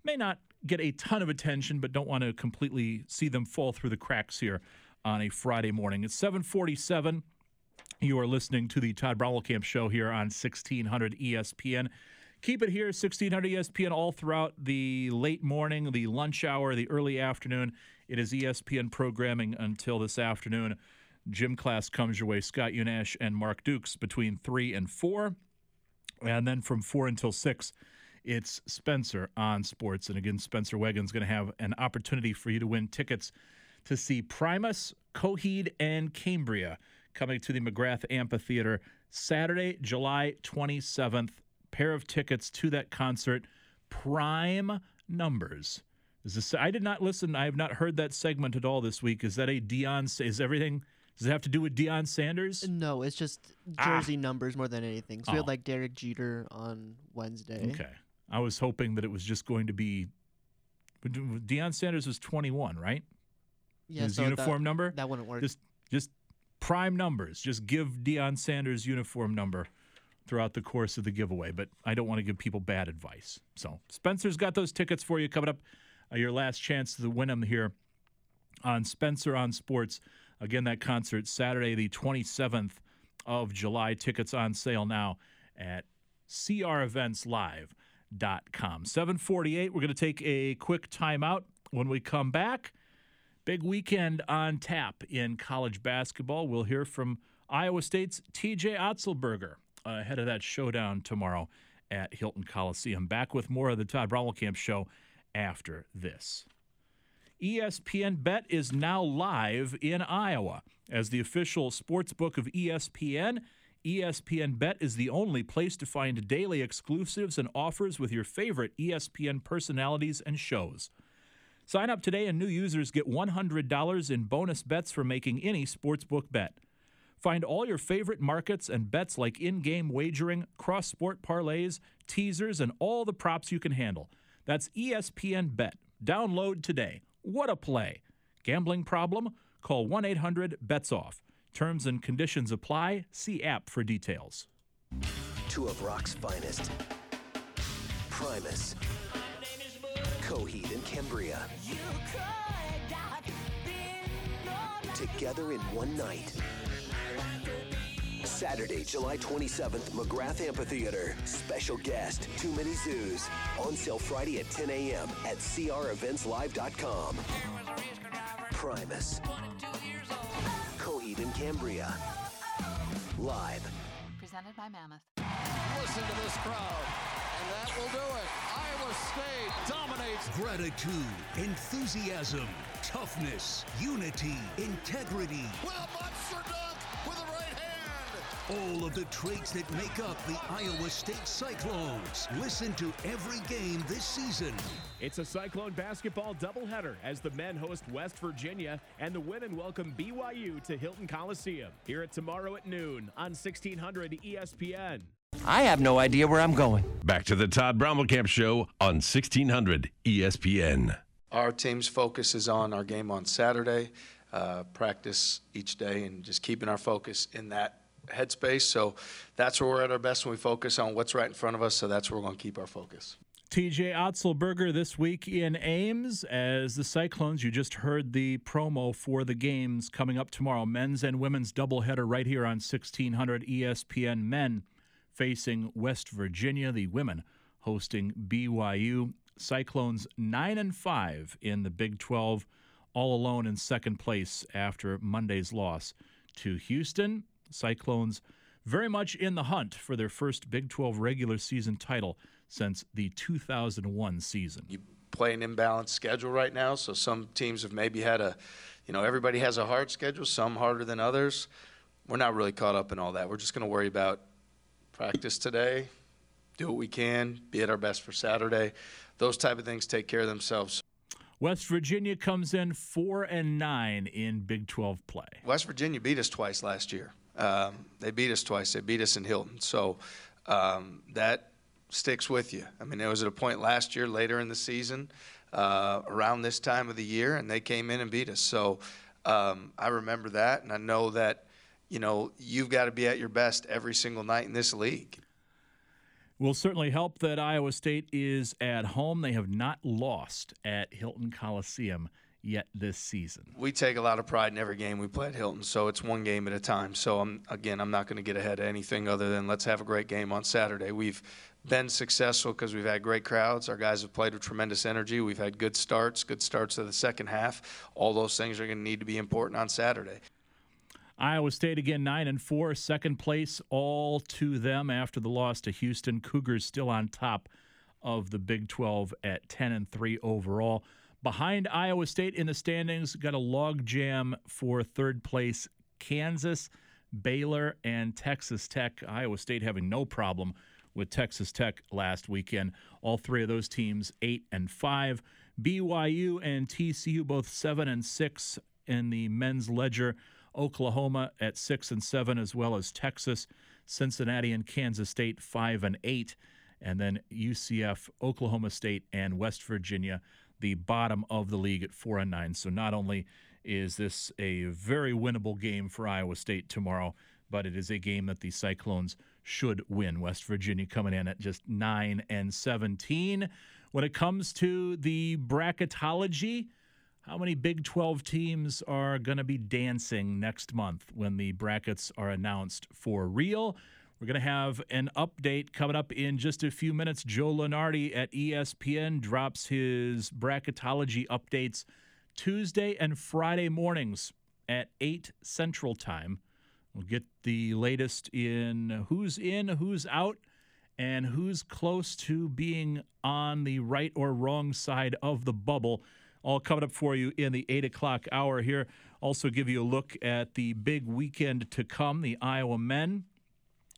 may not get a ton of attention, but don't want to completely see them fall through the cracks here on a Friday morning. It's 7:47. You are listening to the Todd Brommelkamp Show here on 1600 ESPN. Keep it here, 1600 ESPN, all throughout the late morning, the lunch hour, the early afternoon. It is ESPN programming until this afternoon. Gym class comes your way. Scott Unash and Mark Dukes between 3 and 4. And then from 4 until 6, it's Spencer on Sports. And again, Spencer Wegan's going to have an opportunity for you to win tickets to see Primus, Coheed, and Cambria coming to the McGrath Amphitheater Saturday, July 27th. Pair of tickets to that concert, prime numbers. I did not listen. I have not heard that segment at all this week. Is that a Deion? Is everything? Does it have to do with Deion Sanders? No, it's just jersey numbers more than anything. So we had like Derek Jeter on Wednesday. Okay. I was hoping that it was just going to be – Deion Sanders was 21, right? Yeah, his uniform number? That wouldn't work. Just prime numbers. Just give Deion Sanders' uniform number throughout the course of the giveaway. But I don't want to give people bad advice. So Spencer's got those tickets for you coming up. Your last chance to win them here on Spencer on Sports. Again, that concert, Saturday, the 27th of July. Tickets on sale now at creventslive.com. 7:48, we're going to take a quick timeout. When we come back, big weekend on tap in college basketball. We'll hear from Iowa State's T.J. Otzelberger ahead of that showdown tomorrow at Hilton Coliseum. Back with more of the Todd Brommelkamp Show after this. ESPN Bet is now live in Iowa. As the official sports book of ESPN, ESPN Bet is the only place to find daily exclusives and offers with your favorite ESPN personalities and shows. Sign up today and new users get $100 in bonus bets for making any sportsbook bet. Find all your favorite markets and bets like in-game wagering, cross-sport parlays, teasers, and all the props you can handle. That's ESPN Bet. Download today. What a play. Gambling problem? Call 1-800-BETS-OFF. Terms and conditions apply. See app for details. Two of rock's finest. Primus. Coheed and Cambria. You could not be together in one night. Saturday, July 27th, McGrath Amphitheater. Special guest, Too Many Zoos. On sale Friday at 10 a.m. at creventslive.com. Primus. Coheed and Cambria. Live. Presented by Mammoth. Listen to this crowd, and that will do it. Iowa State dominates. Gratitude, enthusiasm, toughness, unity, integrity. With a monster dunk with a right hand. All of the traits that make up the Iowa State Cyclones. Listen to every game this season. It's a Cyclone basketball doubleheader as the men host West Virginia and the women welcome BYU to Hilton Coliseum. Hear it tomorrow at noon on 1600 ESPN. I have no idea where I'm going. Back to the Todd Brommelkamp Show on 1600 ESPN. Our team's focus is on our game on Saturday, practice each day, and just keeping our focus in that headspace. So that's where we're at our best when we focus on what's right in front of us. So that's where we're going to keep our focus. T.J. Otzelberger this week in Ames as the Cyclones. You just heard the promo for the games coming up tomorrow. Men's and women's doubleheader right here on 1600 ESPN. Men facing West Virginia. The women hosting BYU. Cyclones 9-5 in the Big 12. All alone in second place after Monday's loss to Houston. Cyclones very much in the hunt for their first Big 12 regular season title since the 2001 season. You play an imbalanced schedule right now, so some teams have maybe had a, you know, everybody has a hard schedule, some harder than others. We're not really caught up in all that. We're just going to worry about practice today, do what we can, be at our best for Saturday. Those type of things take care of themselves. West Virginia comes in 4-9 in Big 12 play. West Virginia beat us twice last year. They beat us twice. They beat us in Hilton. So that sticks with you. I mean, it was at a point last year, later in the season, around this time of the year, and they came in and beat us. So I remember that, and I know that, you know, you've got to be at your best every single night in this league. Will certainly help that Iowa State is at home. They have not lost at Hilton Coliseum yet this season. We take a lot of pride in every game we play at Hilton, so it's one game at a time. So, I'm not going to get ahead of anything other than let's have a great game on Saturday. We've been successful because we've had great crowds. Our guys have played with tremendous energy. We've had good starts to the second half. All those things are going to need to be important on Saturday. Iowa State again 9-4, second place all to them after the loss to Houston. Cougars still on top of the Big 12 at 10-3 overall. Behind Iowa State in the standings, got a logjam for third place, Kansas, Baylor, and Texas Tech. Iowa State having no problem with Texas Tech last weekend. All three of those teams 8-5. BYU and TCU both 7-6 in the men's ledger. Oklahoma at 6-7, as well as Texas, Cincinnati, and Kansas State 5-8. And then UCF, Oklahoma State, and West Virginia, the bottom of the league at 4-9. So not only is this a very winnable game for Iowa State tomorrow, but it is a game that the Cyclones should win. West Virginia coming in at just 9-17. When it comes to the bracketology, how many Big 12 teams are going to be dancing next month when the brackets are announced for real? We're going to have an update coming up in just a few minutes. Joe Lunardi at ESPN drops his bracketology updates Tuesday and Friday mornings at 8 Central Time. We'll get the latest in, who's out, and who's close to being on the right or wrong side of the bubble. All coming up for you in the 8 o'clock hour here. Also give you a look at the big weekend to come, the Iowa men.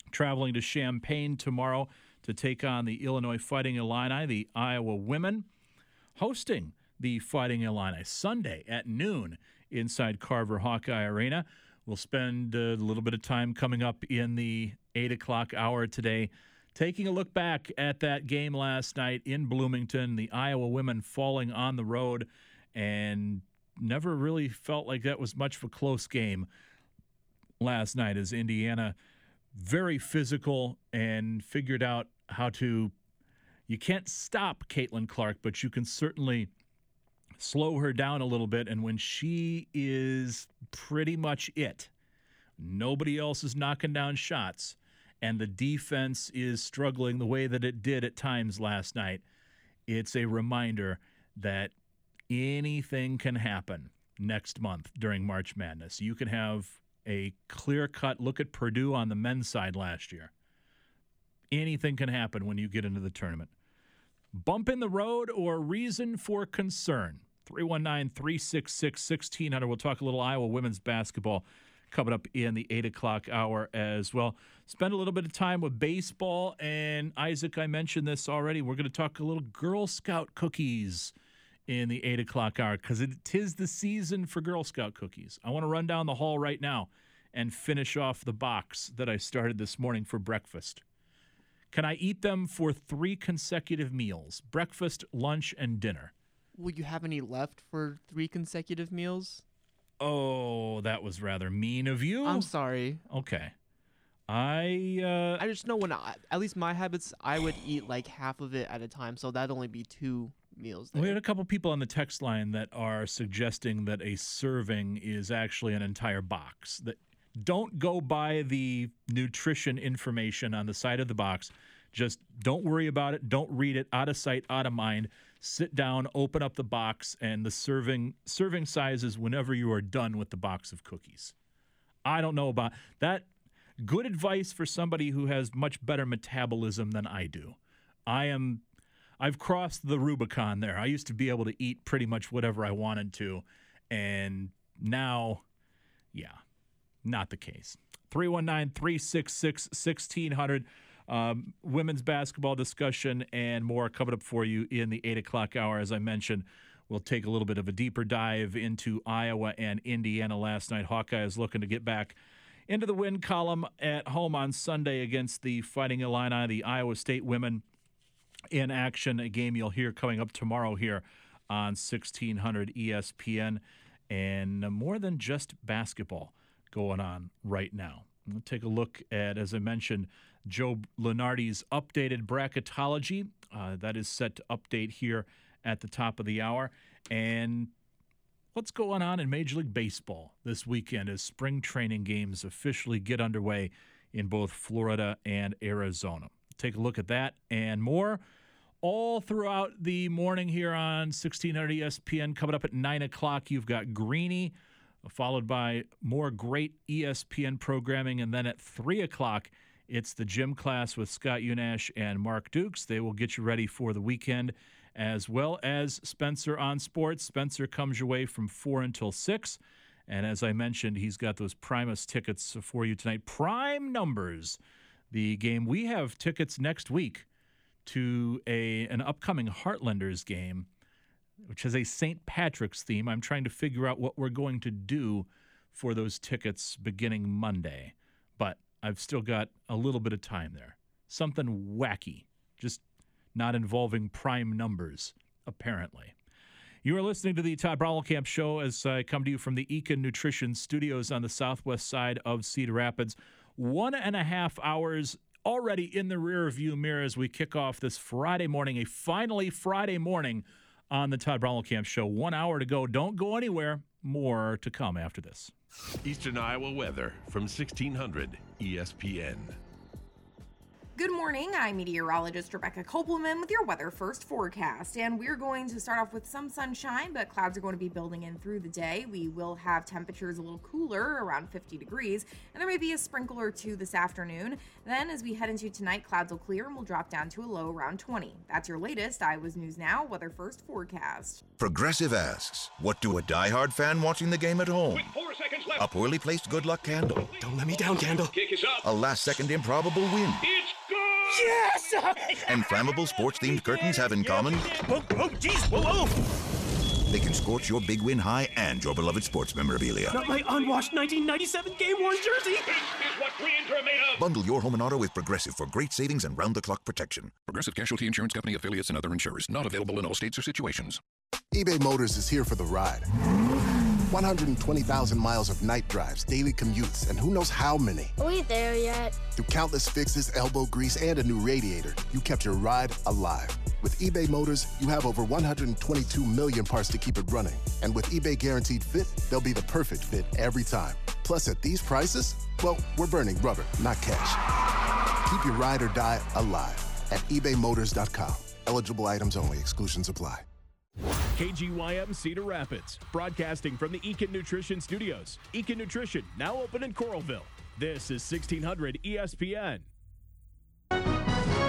Traveling to Champaign tomorrow to take on the Illinois Fighting Illini. The Iowa women hosting the Fighting Illini Sunday at noon inside Carver Hawkeye Arena. We'll spend a little bit of time coming up in the 8 o'clock hour today taking a look back at that game last night in Bloomington, the Iowa women falling on the road, and never really felt like that was much of a close game last night as Indiana very physical and figured out how to, you can't stop Caitlin Clark, but you can certainly slow her down a little bit. And when she is pretty much it, nobody else is knocking down shots, and the defense is struggling the way that it did at times last night, it's a reminder that anything can happen next month during March Madness. You can have a clear-cut look at Purdue on the men's side last year. Anything can happen when you get into the tournament. Bump in the road or reason for concern. 319-366-1600. We'll talk a little Iowa women's basketball coming up in the 8 o'clock hour as well. Spend a little bit of time with baseball. And, Isaac, I mentioned this already. We're going to talk a little Girl Scout cookies in the 8 o'clock hour, because it is the season for Girl Scout cookies. I want to run down the hall right now and finish off the box that I started this morning for breakfast. Can I eat them for 3 consecutive meals? Breakfast, lunch, and dinner. Will you have any left for 3 consecutive meals? Oh, that was rather mean of you. I'm sorry. Okay. I just know when, at least my habits, I would eat like half of it at a time, so that'd only be 2 meals there. We had a couple people on the text line that are suggesting that a serving is actually an entire box. That don't go by the nutrition information on the side of the box. Just don't worry about it. Don't read it. Out of sight, out of mind. Sit down, open up the box, and the serving size is whenever you are done with the box of cookies. I don't know about that. Good advice for somebody who has much better metabolism than I do. I've crossed the Rubicon there. I used to be able to eat pretty much whatever I wanted to, and now, yeah, not the case. 319-366-1600. Women's basketball discussion and more coming up for you in the 8 o'clock hour. As I mentioned, we'll take a little bit of a deeper dive into Iowa and Indiana last night. Hawkeye is looking to get back into the win column at home on Sunday against the Fighting Illini, the Iowa State women. In action, a game you'll hear coming up tomorrow here on 1600 ESPN, and more than just basketball going on right now. We'll take a look at, as I mentioned, Joe Lunardi's updated bracketology. That is set to update here at the top of the hour. And what's going on in Major League Baseball this weekend as spring training games officially get underway in both Florida and Arizona. Take a look at that and more all throughout the morning here on 1600 ESPN. Coming up at 9 o'clock, you've got Greeny, followed by more great ESPN programming. And then at 3 o'clock, it's the gym class with Scott Unash and Mark Dukes. They will get you ready for the weekend, as well as Spencer on Sports. Spencer comes your way from 4 until 6. And as I mentioned, he's got those Primus tickets for you tonight. Prime numbers. The game, we have tickets next week to an upcoming Heartlanders game, which has a St. Patrick's theme. I'm trying to figure out what we're going to do for those tickets beginning Monday, but I've still got a little bit of time there. Something wacky, just not involving prime numbers, apparently. You are listening to the Todd Brommelkamp Show as I come to you from the Eakin Nutrition Studios on the southwest side of Cedar Rapids. 1.5 hours already in the rearview mirror as we kick off this Friday morning, a finally Friday morning on the Todd Brommelkamp Show. 1 hour to go. Don't go anywhere. More to come after this. Eastern Iowa weather from 1600 ESPN. Good morning. I'm meteorologist Rebecca Kopelman with your Weather First forecast, and we're going to start off with some sunshine, but clouds are going to be building in through the day. We will have temperatures a little cooler, around 50 degrees, and there may be a sprinkle or two this afternoon. Then, as we head into tonight, clouds will clear and we'll drop down to a low around 20. That's your latest Iowa's News Now Weather First forecast. Progressive asks, what do a diehard fan watching the game at home? With 4 seconds left, a poorly placed good luck candle. Don't let me down, candle. Kick is up. A last-second improbable win. It's yes! And flammable sports-themed curtains have in common. Oh, geez, whoa, whoa! They can scorch your big win high and your beloved sports memorabilia. Not my unwashed 1997 game-worn jersey! This is what Koreans are made of! Bundle your home and auto with Progressive for great savings and round-the-clock protection. Progressive Casualty Insurance Company, affiliates, and other insurers. Not available in all states or situations. eBay Motors is here for the ride. 120,000 miles of night drives, daily commutes, and who knows how many. Are we there yet? Through countless fixes, elbow grease, and a new radiator, you kept your ride alive. With eBay Motors, you have over 122 million parts to keep it running. And with eBay Guaranteed Fit, they'll be the perfect fit every time. Plus, at these prices, well, we're burning rubber, not cash. Keep your ride or die alive at ebaymotors.com. Eligible items only. Exclusions apply. KGYM Cedar Rapids, broadcasting from the Eakin Nutrition Studios. Eakin Nutrition, now open in Coralville. This is 1600 ESPN.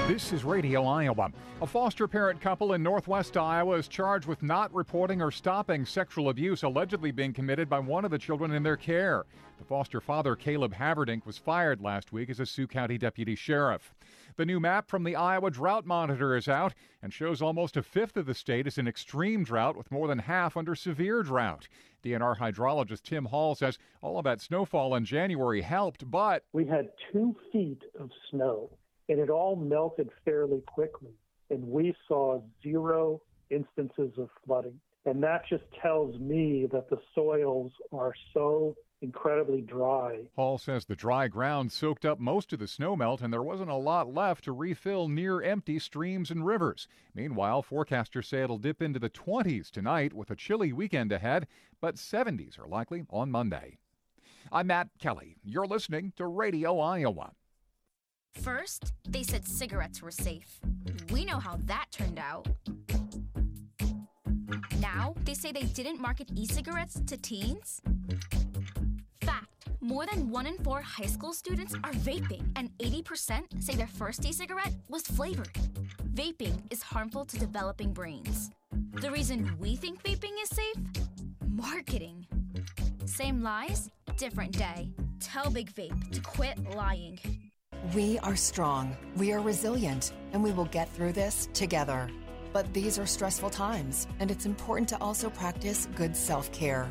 This is Radio Iowa. A foster parent couple in northwest Iowa is charged with not reporting or stopping sexual abuse allegedly being committed by one of the children in their care. The foster father, Caleb Haverdink, was fired last week as a Sioux County deputy sheriff. The new map from the Iowa Drought Monitor is out and shows almost a fifth of the state is in extreme drought, with more than half under severe drought. DNR hydrologist Tim Hall says all of that snowfall in January helped, but... We had 2 feet of snow, and it all melted fairly quickly, and we saw 0 instances of flooding. And that just tells me that the soils are so incredibly dry. Hall says the dry ground soaked up most of the snowmelt, and there wasn't a lot left to refill near-empty streams and rivers. Meanwhile, forecasters say it'll dip into the 20s tonight with a chilly weekend ahead, but 70s are likely on Monday. I'm Matt Kelly. You're listening to Radio Iowa. First, they said cigarettes were safe. We know how that turned out. Now, they say they didn't market e-cigarettes to teens. Fact, more than 1 in 4 high school students are vaping, and 80% say their first e-cigarette was flavored. Vaping is harmful to developing brains. The reason we think vaping is safe? Marketing. Same lies, different day. Tell Big Vape to quit lying. We are strong, we are resilient, and we will get through this together. But these are stressful times, and it's important to also practice good self-care.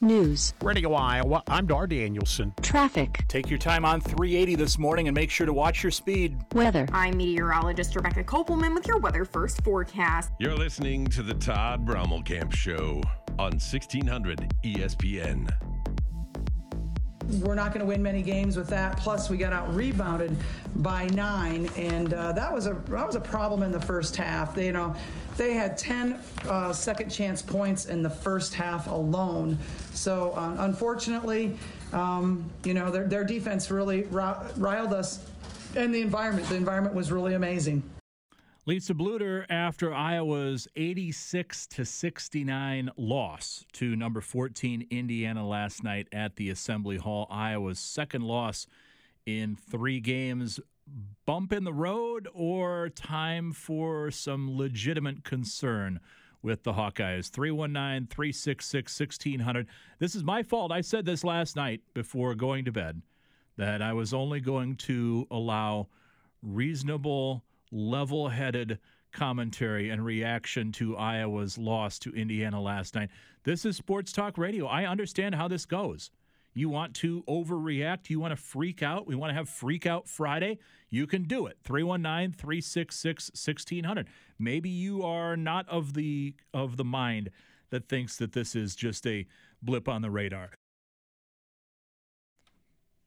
News. Radio Iowa, I'm Dar Danielson. Traffic. Take your time on 380 this morning and make sure to watch your speed. Weather. I'm meteorologist Rebecca Kopelman with your Weather First forecast. You're listening to the Todd Brommelkamp Show on 1600 ESPN. We're not going to win many games with that. Plus, we got out rebounded by 9, and that was a problem in the first half. They had 10 second chance points in the first half alone. So unfortunately, their defense really riled us, and the environment. The environment was really amazing. Lisa Bluder, after Iowa's 86-69 loss to number 14 Indiana last night at the Assembly Hall, Iowa's second loss in 3 games. Bump in the road or time for some legitimate concern with the Hawkeyes? 319-366-1600. This is my fault. I said this last night before going to bed, that I was only going to allow reasonable, level-headed commentary and reaction to Iowa's loss to Indiana last night. This is Sports Talk Radio. I understand how this goes. You want to overreact. You want to freak out. We want to have Freak Out Friday. You can do it. 319-366-1600. Maybe you are not of the mind that thinks that this is just a blip on the radar.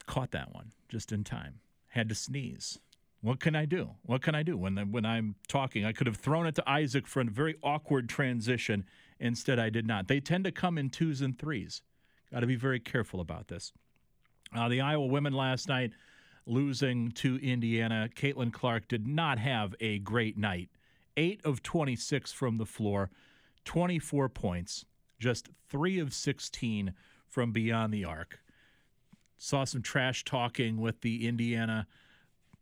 Caught that one just in time. Had to sneeze. What can I do? What can I do when I'm talking? I could have thrown it to Isaac for a very awkward transition. Instead, I did not. They tend to come in 2s and 3s. Got to be very careful about this. The Iowa women last night losing to Indiana. Caitlin Clark did not have a great night. 8 of 26 from the floor, 24 points, just 3 of 16 from beyond the arc. Saw some trash talking with the Indiana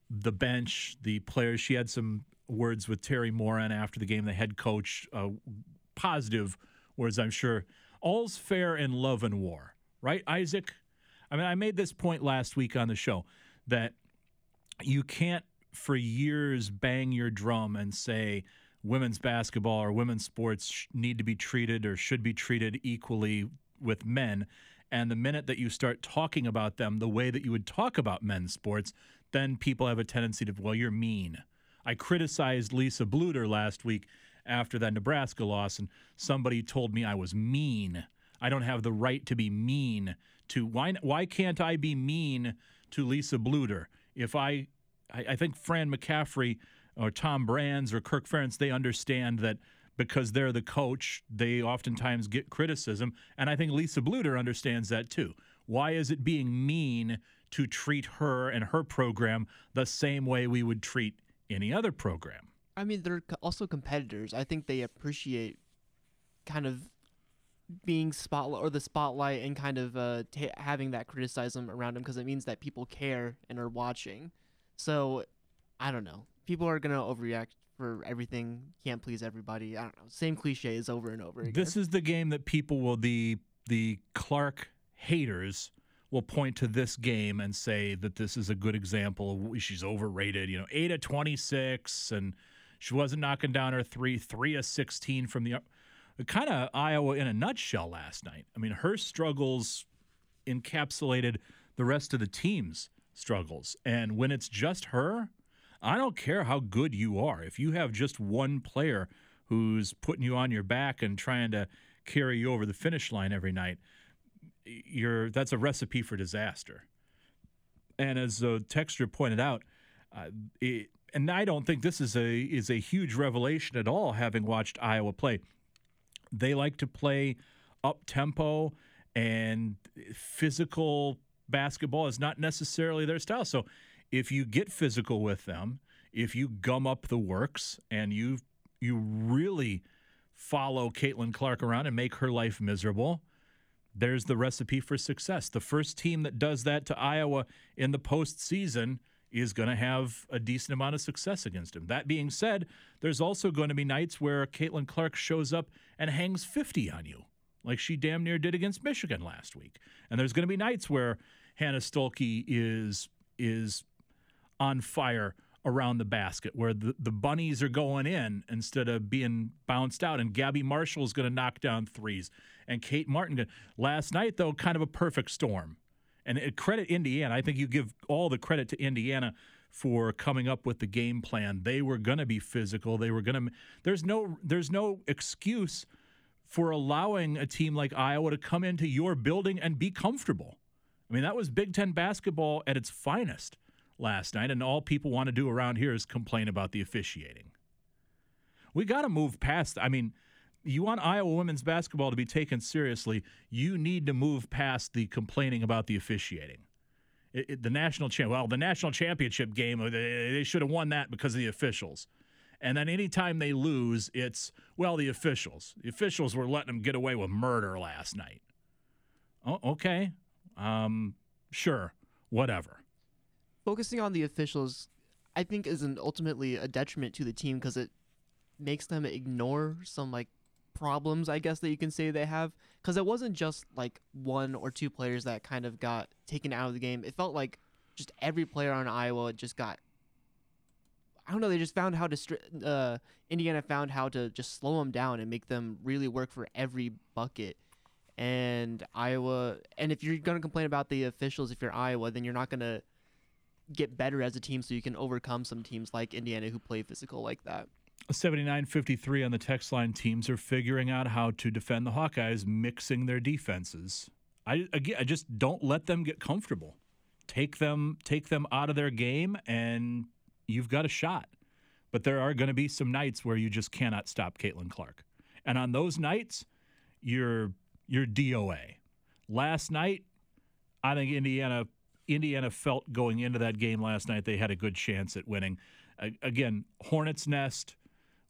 the bench, the players. She had some words with Teri Moren after the game, the head coach, positive words, I'm sure. All's fair in love and war, right, Isaac? I mean, I made this point last week on the show that you can't for years bang your drum and say women's basketball or women's sports need to be treated or should be treated equally with men. And the minute that you start talking about them the way that you would talk about men's sports, then people have a tendency to, well, you're mean. I criticized Lisa Bluder last week after that Nebraska loss, and somebody told me I was mean. I don't have the right to be mean to. Why can't I be mean to Lisa Bluder? If I think Fran McCaffrey or Tom Brands or Kirk Ferentz, they understand that because they're the coach, they oftentimes get criticism. And I think Lisa Bluder understands that too. Why is it being mean to treat her and her program the same way we would treat any other program? I mean, they're also competitors. I think they appreciate kind of being spotlight or the spotlight and kind of having that criticism around them because it means that people care and are watching. So, I don't know. People are going to overreact for everything. Can't please everybody. I don't know. Same cliches over and over again. This is the game that people will, the Clark haters will point to this game and say that this is a good example. She's overrated. You know, 8 of 26, and she wasn't knocking down her 3 of 16 from the kind of Iowa in a nutshell last night. I mean, her struggles encapsulated the rest of the team's struggles. And when it's just her, I don't care how good you are. If you have just one player who's putting you on your back and trying to carry you over the finish line every night, that's a recipe for disaster. And as the texter pointed out, and I don't think this is a huge revelation at all, having watched Iowa play. They like to play up-tempo, and physical basketball is not necessarily their style. So if you get physical with them, if you gum up the works and you really follow Caitlin Clark around and make her life miserable, there's the recipe for success. The first team that does that to Iowa in the postseason is going to have a decent amount of success against them. That being said, there's also going to be nights where Caitlin Clark shows up and hangs 50 on you, like she damn near did against Michigan last week. And there's going to be nights where Hannah Stuelke is on fire around the basket, where the bunnies are going in instead of being bounced out, and Gabby Marshall is going to knock down threes, and Kate Martin. Last night, though, kind of a perfect storm. And credit Indiana. I think you give all the credit to Indiana for coming up with the game plan. They were going to be physical. They were going to. There's no excuse for allowing a team like Iowa to come into your building and be comfortable. I mean, that was Big Ten basketball at its finest last night, and all people want to do around here is complain about the officiating. We got to move past. I mean, you want Iowa women's basketball to be taken seriously, you need to move past the complaining about the officiating. The national championship game, they should have won that because of the officials. And then anytime they lose, it's, well, the officials. The officials were letting them get away with murder last night. Oh, okay. Sure. Whatever. Focusing on the officials, I think, is ultimately a detriment to the team because it makes them ignore some, like, problems, I guess, that you can say they have. Because it wasn't just, like, one or two players that kind of got taken out of the game. It felt like just every player on Iowa just got, I don't know, they just found how to, Indiana found how to just slow them down and make them really work for every bucket. And Iowa, and if you're going to complain about the officials, if you're Iowa, then you're not going to get better as a team so you can overcome some teams like Indiana who play physical like that. 7953 on the text line, teams are figuring out how to defend the Hawkeyes, mixing their defenses. I just don't let them get comfortable. Take them out of their game, and you've got a shot. But there are going to be some nights where you just cannot stop Caitlin Clark. And on those nights, you're DOA. Last night, I think Indiana felt going into that game last night they had a good chance at winning. Again, Hornets Nest,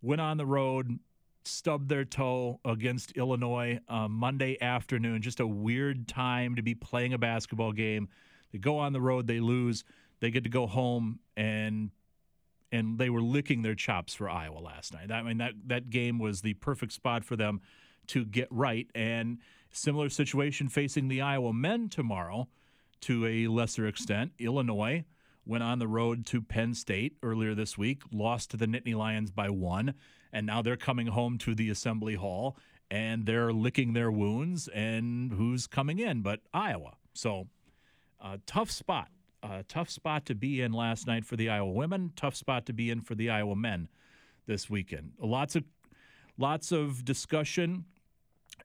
went on the road, stubbed their toe against Illinois Monday afternoon. Just a weird time to be playing a basketball game. They go on the road, they lose. They get to go home, and they were licking their chops for Iowa last night. I mean, that game was the perfect spot for them to get right. And similar situation facing the Iowa men tomorrow to a lesser extent. Illinois went on the road to Penn State earlier this week, lost to the Nittany Lions by 1, and now they're coming home to the Assembly Hall, and they're licking their wounds, and who's coming in but Iowa. So tough spot to be in last night for the Iowa women, tough spot to be in for the Iowa men this weekend. Lots of discussion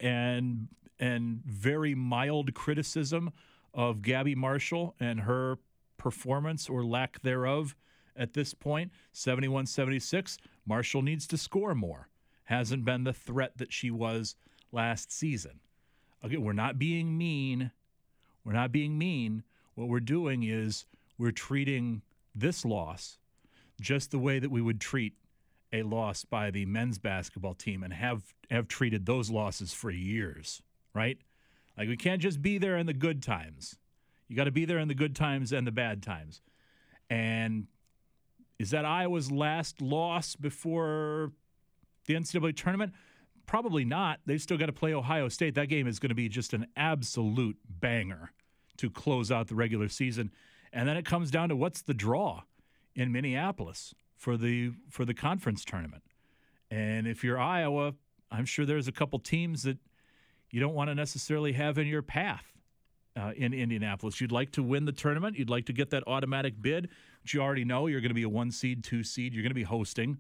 and very mild criticism of Gabby Marshall and her performance or lack thereof at this point. 71-76, Marshall needs to score more. Hasn't been the threat that she was last season. Again, we're not being mean. We're not being mean. What we're doing is we're treating this loss just the way that we would treat a loss by the men's basketball team and have treated those losses for years, right? Like, we can't just be there in the good times. You got to be there in the good times and the bad times. And is that Iowa's last loss before the NCAA tournament? Probably not. They've still got to play Ohio State. That game is going to be just an absolute banger to close out the regular season. And then it comes down to what's the draw in Minneapolis for the conference tournament. And if you're Iowa, I'm sure there's a couple teams that you don't want to necessarily have in your path in Indianapolis. You'd like to win the tournament. You'd like to get that automatic bid. But you already know you're going to be a 1 seed, 2 seed. You're going to be hosting.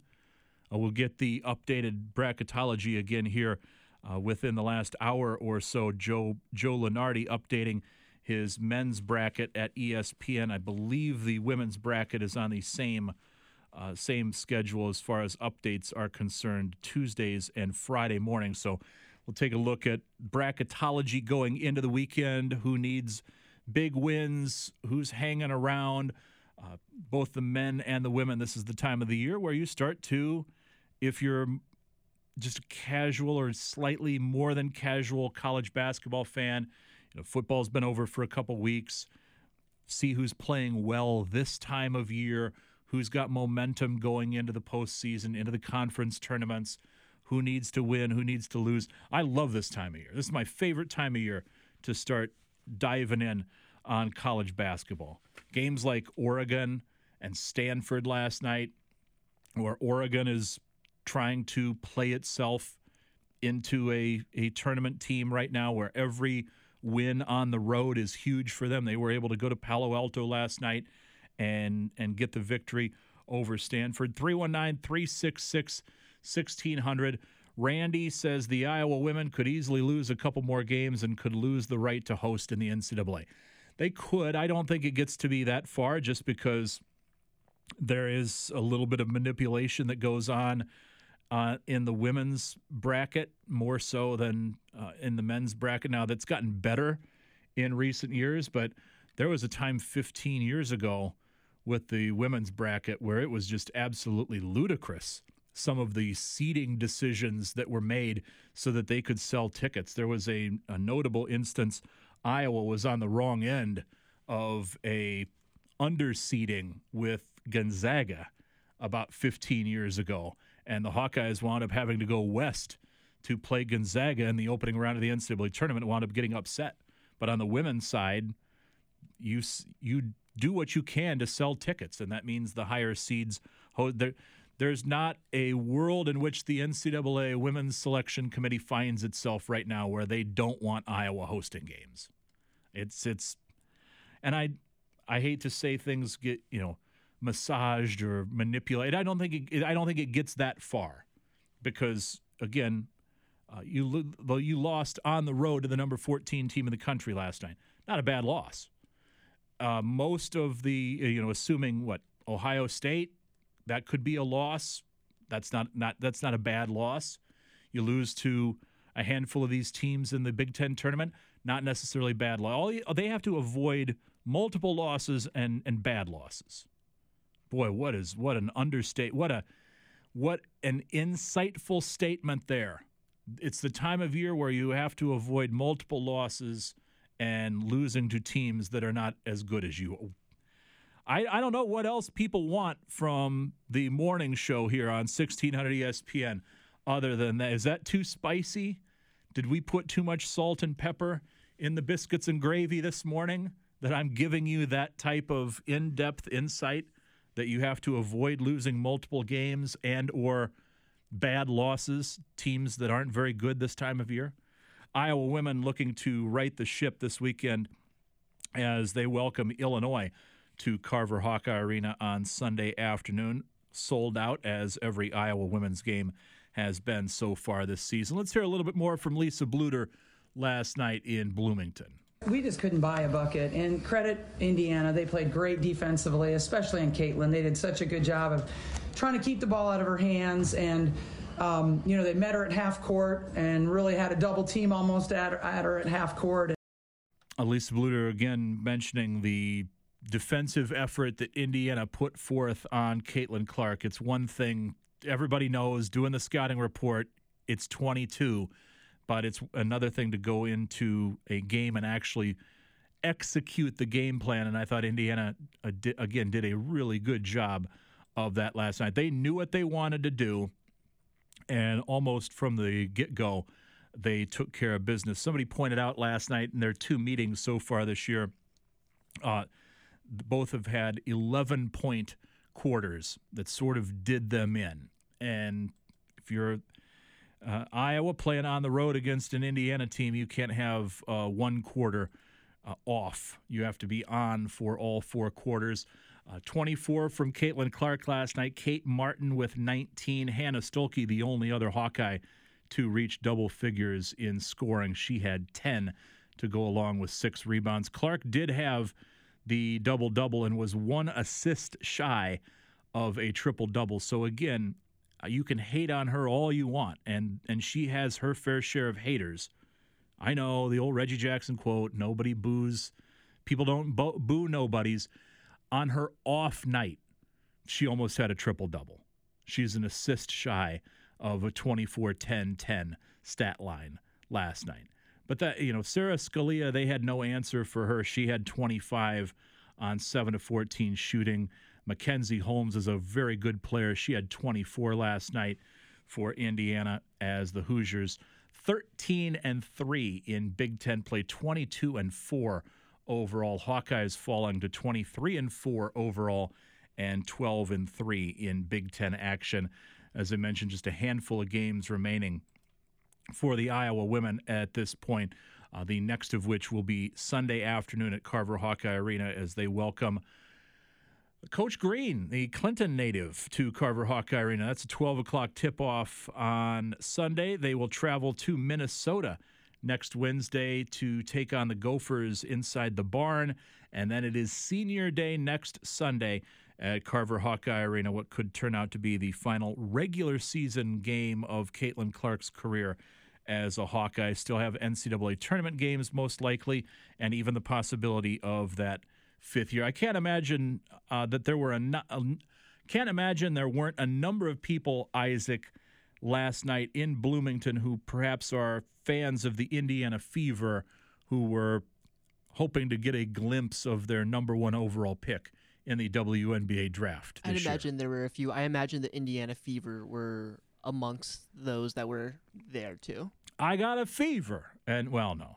We'll get the updated bracketology again here within the last hour or so. Joe Lunardi updating his men's bracket at ESPN. I believe the women's bracket is on the same schedule as far as updates are concerned, Tuesdays and Friday mornings. So we'll take a look at bracketology going into the weekend, who needs big wins, who's hanging around, both the men and the women. This is the time of the year where you start to, if you're just a casual or slightly more than casual college basketball fan, football's been over for a couple weeks, see who's playing well this time of year, who's got momentum going into the postseason, into the conference tournaments, who needs to win, who needs to lose. I love this time of year. This is my favorite time of year to start diving in on college basketball. Games like Oregon and Stanford last night, where Oregon is trying to play itself into a tournament team right now where every win on the road is huge for them. They were able to go to Palo Alto last night and get the victory over Stanford. 319-366-1600. Randy says the Iowa women could easily lose a couple more games and could lose the right to host in the NCAA. They could. I don't think it gets to be that far just because there is a little bit of manipulation that goes on in the women's bracket more so than in the men's bracket. Now, that's gotten better in recent years, but there was a time 15 years ago with the women's bracket where it was just absolutely ludicrous, some of the seating decisions that were made so that they could sell tickets. There was a notable instance. Iowa was on the wrong end of a under-seating with Gonzaga about 15 years ago, and the Hawkeyes wound up having to go west to play Gonzaga in the opening round of the NCAA tournament, wound up getting upset. But on the women's side, you do what you can to sell tickets, and that means the higher seeds There's not a world in which the NCAA Women's Selection Committee finds itself right now where they don't want Iowa hosting games. It's and I hate to say things get, massaged or manipulated. I don't think it gets that far because again, you lost on the road to the number 14 team in the country last night. Not a bad loss. Most of the assuming Ohio State. That could be a loss. That's not a bad loss. You lose to a handful of these teams in the Big Ten tournament. Not necessarily bad loss. They have to avoid multiple losses and bad losses. Boy, what an understatement. What an insightful statement there. It's the time of year where you have to avoid multiple losses and losing to teams that are not as good as you. I don't know what else people want from the morning show here on 1600 ESPN other than that. Is that too spicy? Did we put too much salt and pepper in the biscuits and gravy this morning that I'm giving you that type of in-depth insight that you have to avoid losing multiple games and or bad losses, teams that aren't very good this time of year? Iowa women looking to right the ship this weekend as they welcome Illinois to Carver Hawkeye Arena on Sunday afternoon. Sold out as every Iowa women's game has been so far this season. Let's hear a little bit more from Lisa Bluder last night in Bloomington. We just couldn't buy a bucket, and credit Indiana. They played great defensively, especially on Caitlin. They did such a good job of trying to keep the ball out of her hands, and they met her at half court and really had a double team almost at her at half court. Lisa Bluder again mentioning the defensive effort that Indiana put forth on Caitlin Clark. It's one thing everybody knows doing the scouting report, it's 22, but it's another thing to go into a game and actually execute the game plan. And I thought Indiana, again, did a really good job of that last night. They knew what they wanted to do. And almost from the get-go, they took care of business. Somebody pointed out last night in their two meetings so far this year, both have had 11-point quarters that sort of did them in. And if you're Iowa playing on the road against an Indiana team, you can't have one quarter off. You have to be on for all four quarters. 24 from Caitlin Clark last night. Kate Martin with 19. Hannah Stuelke, the only other Hawkeye to reach double figures in scoring. She had 10 to go along with 6 rebounds. Clark did have the double-double and was one assist shy of a triple-double. So, again, you can hate on her all you want, and she has her fair share of haters. I know, the old Reggie Jackson quote, nobody boos. People don't boo nobodies. On her off night, she almost had a triple-double. She's an assist shy of a 24-10-10 stat line last night. But that, Sarah Scalia, they had no answer for her. She had 25 on 7-14 shooting. Mackenzie Holmes is a very good player. She had 24 last night for Indiana as the Hoosiers. 13-3 in Big Ten play, 22-4. Overall, Hawkeyes falling to 23-4 overall and 12-3 in Big Ten action. As I mentioned, just a handful of games remaining for the Iowa women at this point, the next of which will be Sunday afternoon at Carver Hawkeye Arena as they welcome Coach Green, the Clinton native, to Carver Hawkeye Arena. That's a 12 o'clock tip-off on Sunday. They will travel to Minnesota next Wednesday to take on the Gophers inside the barn. And then it is senior day next Sunday at Carver Hawkeye Arena, what could turn out to be the final regular season game of Caitlin Clark's career as a Hawkeye. Still have NCAA tournament games most likely, and even the possibility of that fifth year. I can't imagine there weren't a number of people, Isaac, last night in Bloomington who perhaps are fans of the Indiana Fever who were hoping to get a glimpse of their number one overall pick in the WNBA draft this year. I'd imagine there were a few. I imagine the Indiana Fever were amongst those that were there too. I got a fever. And, well, no.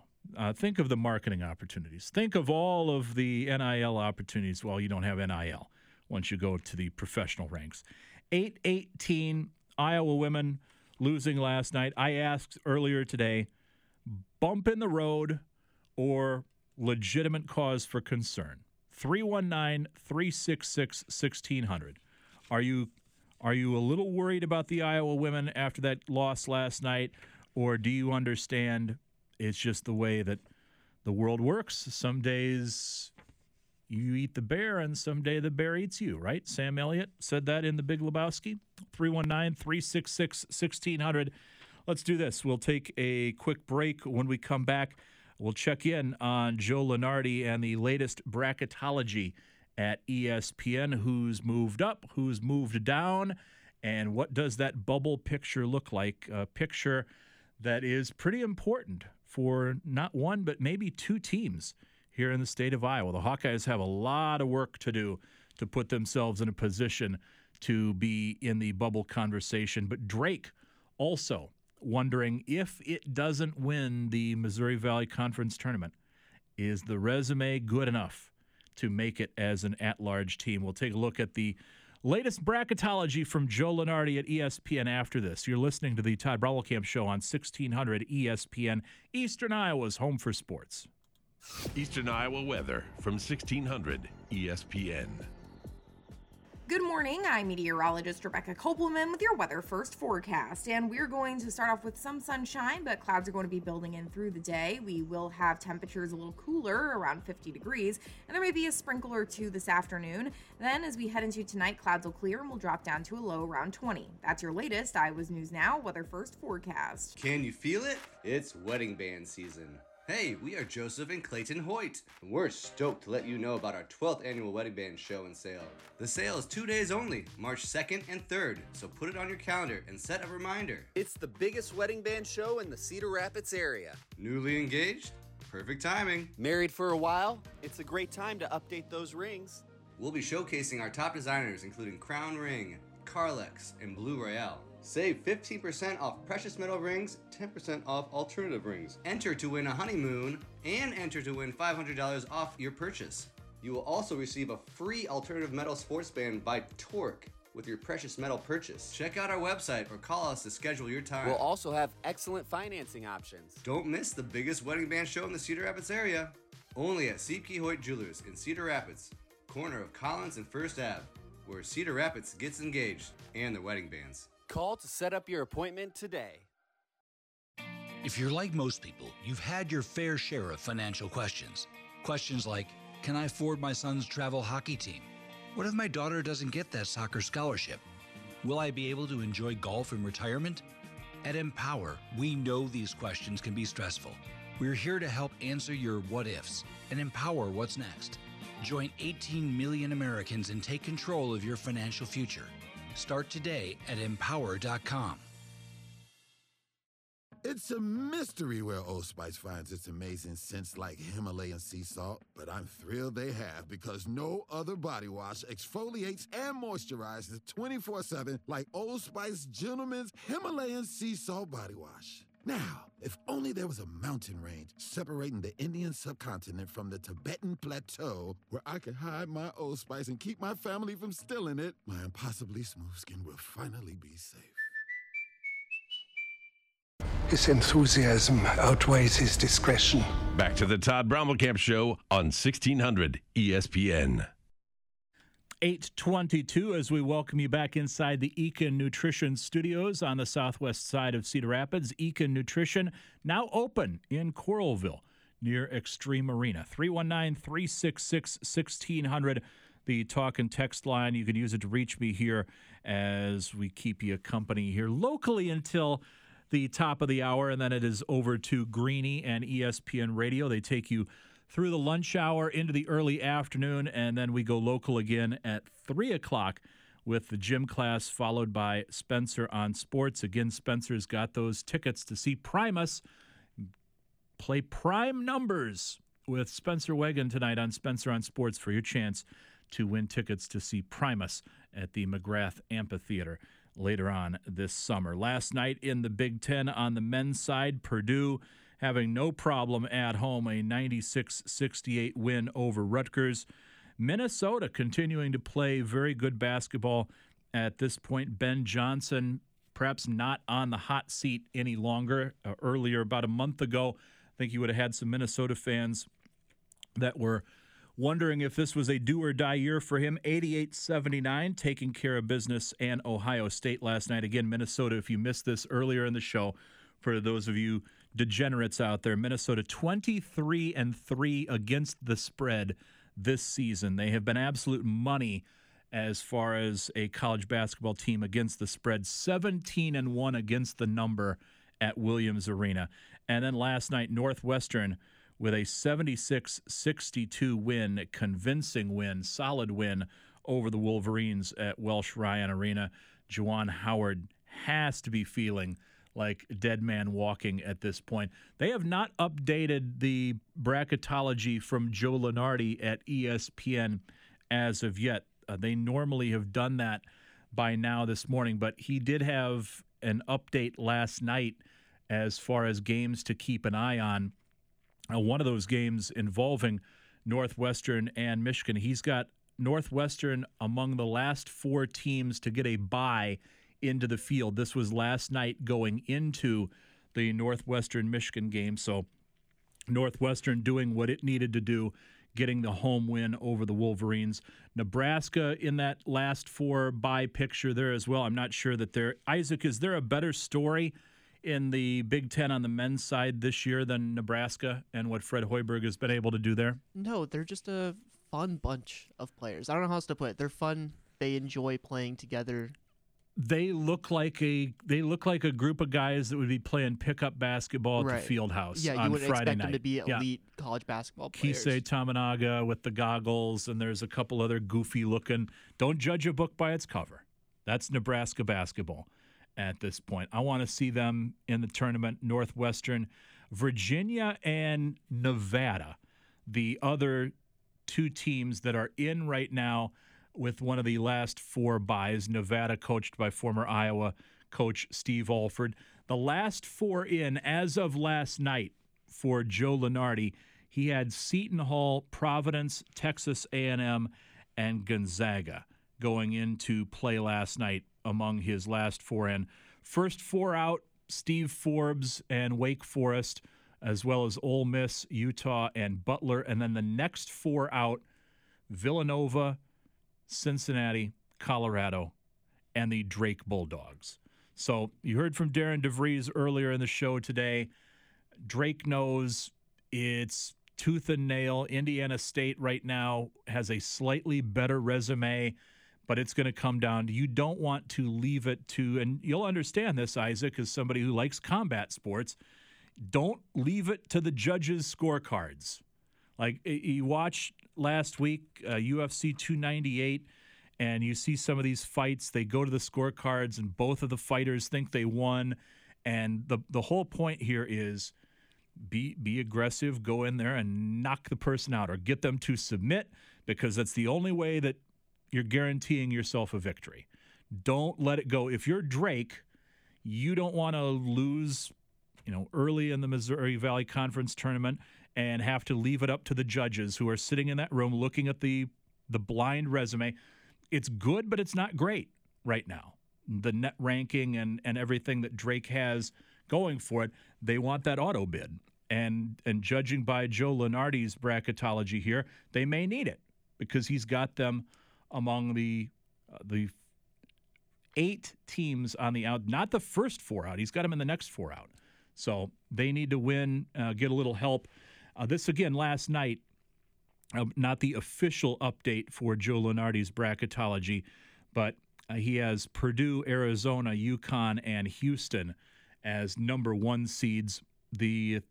Think of the marketing opportunities. Think of all of the NIL opportunities. Well, you don't have NIL once you go to the professional ranks. 8-18 Iowa women losing last night. I asked earlier today, bump in the road or legitimate cause for concern? 319-366-1600. Are you a little worried about the Iowa women after that loss last night, or do you understand it's just the way that the world works? Some days you eat the bear, and someday the bear eats you, right? Sam Elliott said that in The Big Lebowski. 319-366-1600. Let's do this. We'll take a quick break. When we come back, we'll check in on Joe Lunardi and the latest bracketology at ESPN. Who's moved up? Who's moved down? And what does that bubble picture look like? A picture that is pretty important for not one but maybe two teams here in the state of Iowa. The Hawkeyes have a lot of work to do to put themselves in a position to be in the bubble conversation. But Drake also wondering if it doesn't win the Missouri Valley Conference tournament, is the resume good enough to make it as an at-large team? We'll take a look at the latest bracketology from Joe Lunardi at ESPN after this. You're listening to the Todd Brommelkamp Show on 1600 ESPN, Eastern Iowa's home for sports. Eastern Iowa weather from 1600 ESPN. Good morning, I'm meteorologist Rebecca Kopelman with your Weather First forecast, and we're going to start off with some sunshine, but clouds are going to be building in through the day. We will have temperatures a little cooler, around 50 degrees, and there may be a sprinkle or two this afternoon. Then, as we head into tonight, clouds will clear and we'll drop down to a low around 20. That's your latest Iowa's News Now Weather First forecast. Can you feel it? It's wedding band season. Hey, we are Joseph and Clayton Hoyt, and we're stoked to let you know about our 12th annual wedding band show and sale. The sale is 2 days only, March 2nd and 3rd, so put it on your calendar and set a reminder. It's the biggest wedding band show in the Cedar Rapids area. Newly engaged? Perfect timing. Married for a while? It's a great time to update those rings. We'll be showcasing our top designers, including Crown Ring, Carlex, and Blue Royale. Save 15% off precious metal rings, 10% off alternative rings. Enter to win a honeymoon and enter to win $500 off your purchase. You will also receive a free alternative metal sports band by Torque with your precious metal purchase. Check out our website or call us to schedule your time. We'll also have excellent financing options. Don't miss the biggest wedding band show in the Cedar Rapids area. Only at Siepke Hoyt Jewelers in Cedar Rapids, corner of Collins and First Ave, where Cedar Rapids gets engaged and their wedding bands. Call to set up your appointment today. If you're like most people, you've had your fair share of financial questions. Questions like, can I afford my son's travel hockey team? What if my daughter doesn't get that soccer scholarship? Will I be able to enjoy golf in retirement? At Empower, we know these questions can be stressful. We're here to help answer your what ifs and empower what's next. Join 18 million Americans and take control of your financial future. Start today at empower.com. It's a mystery where Old Spice finds its amazing scents like Himalayan sea salt, but I'm thrilled they have because no other body wash exfoliates and moisturizes 24/7 like Old Spice Gentleman's Himalayan Sea Salt Body Wash. Now, if only there was a mountain range separating the Indian subcontinent from the Tibetan plateau where I could hide my Old Spice and keep my family from stealing it, my impossibly smooth skin will finally be safe. His enthusiasm outweighs his discretion. Back to the Todd Brommelkamp Show on 1600 ESPN. 8:22 as we welcome you back inside the Eakin Nutrition Studios on the southwest side of Cedar Rapids. Eakin Nutrition now open in Coralville near Extreme Arena. 319-366-1600, the talk and text line. You can use it to reach me here as we keep you company here locally until the top of the hour, and then it is over to Greeny and ESPN Radio. They take you through the lunch hour into the early afternoon, and then we go local again at 3 o'clock with the gym class, followed by Spencer on sports. Again, Spencer's got those tickets to see Primus play prime numbers with Spencer Wegan tonight on Spencer on Sports for your chance to win tickets to see Primus at the McGrath Amphitheater later on this summer. Last night in the Big Ten on the men's side, Purdue having no problem at home, a 96-68 win over Rutgers. Minnesota continuing to play very good basketball at this point. Ben Johnson perhaps not on the hot seat any longer. Earlier, about a month ago, I think you would have had some Minnesota fans that were wondering if this was a do-or-die year for him. 88-79, taking care of business, and Ohio State last night. Again, Minnesota, if you missed this earlier in the show, for those of you degenerates out there, Minnesota 23-3 against the spread this season. They have been absolute money as far as a college basketball team against the spread, 17-1 against the number at Williams Arena. And then last night, Northwestern with a 76-62 win, a convincing win, solid win over the Wolverines at Welsh Ryan Arena. Juwan Howard has to be feeling like dead man walking at this point. They have not updated the bracketology from Joe Lunardi at ESPN as of yet. They normally have done that by now this morning, but he did have an update last night as far as games to keep an eye on. One of those games involving Northwestern and Michigan. He's got Northwestern among the last four teams to get a bye into the field. This was last night going into the Northwestern-Michigan game. So Northwestern doing what it needed to do, getting the home win over the Wolverines. Nebraska in that last four bye picture there as well. I'm not sure that they're – Isaac, is there a better story in the Big Ten on the men's side this year than Nebraska and what Fred Hoiberg has been able to do there? No, they're just a fun bunch of players. I don't know how else to put it. They're fun. They enjoy playing together. They look like a group of guys that would be playing pickup basketball at the fieldhouse on Friday night. Yeah, you would expect them to be elite college basketball players. Kisei Tamanaga with the goggles, and there's a couple other goofy looking. Don't judge a book by its cover. That's Nebraska basketball at this point. I want to see them in the tournament. Northwestern, Virginia, and Nevada, the other two teams that are in right now with one of the last four byes. Nevada coached by former Iowa coach Steve Alford. The last four in as of last night for Joe Lunardi, he had Seton Hall, Providence, Texas A&M, and Gonzaga going into play last night among his last four in. First four out, Steve Forbes and Wake Forest, as well as Ole Miss, Utah, and Butler. And then the next four out, Villanova, Cincinnati, Colorado, and the Drake Bulldogs. So you heard from Darian DeVries earlier in the show today. Drake knows it's tooth and nail. Indiana State right now has a slightly better resume, but it's going to come down. You don't want to leave it to, and you'll understand this, Isaac, as somebody who likes combat sports, don't leave it to the judges' scorecards. Like, you watch last week, UFC 298, and you see some of these fights. They go to the scorecards, and both of the fighters think they won. And the whole point here is be aggressive, go in there and knock the person out or get them to submit, because that's the only way that you're guaranteeing yourself a victory. Don't let it go. If you're Drake, you don't want to lose, early in the Missouri Valley Conference tournament and have to leave it up to the judges who are sitting in that room looking at the blind resume. It's good, but it's not great right now. The net ranking and everything that Drake has going for it, they want that auto bid. And judging by Joe Lunardi's bracketology here, they may need it because he's got them among the eight teams on the out, not the first four out. He's got them in the next four out. So they need to win, get a little help. This, again, last night, not the official update for Joe Lunardi's bracketology, but he has Purdue, Arizona, UConn, and Houston as number one seeds. The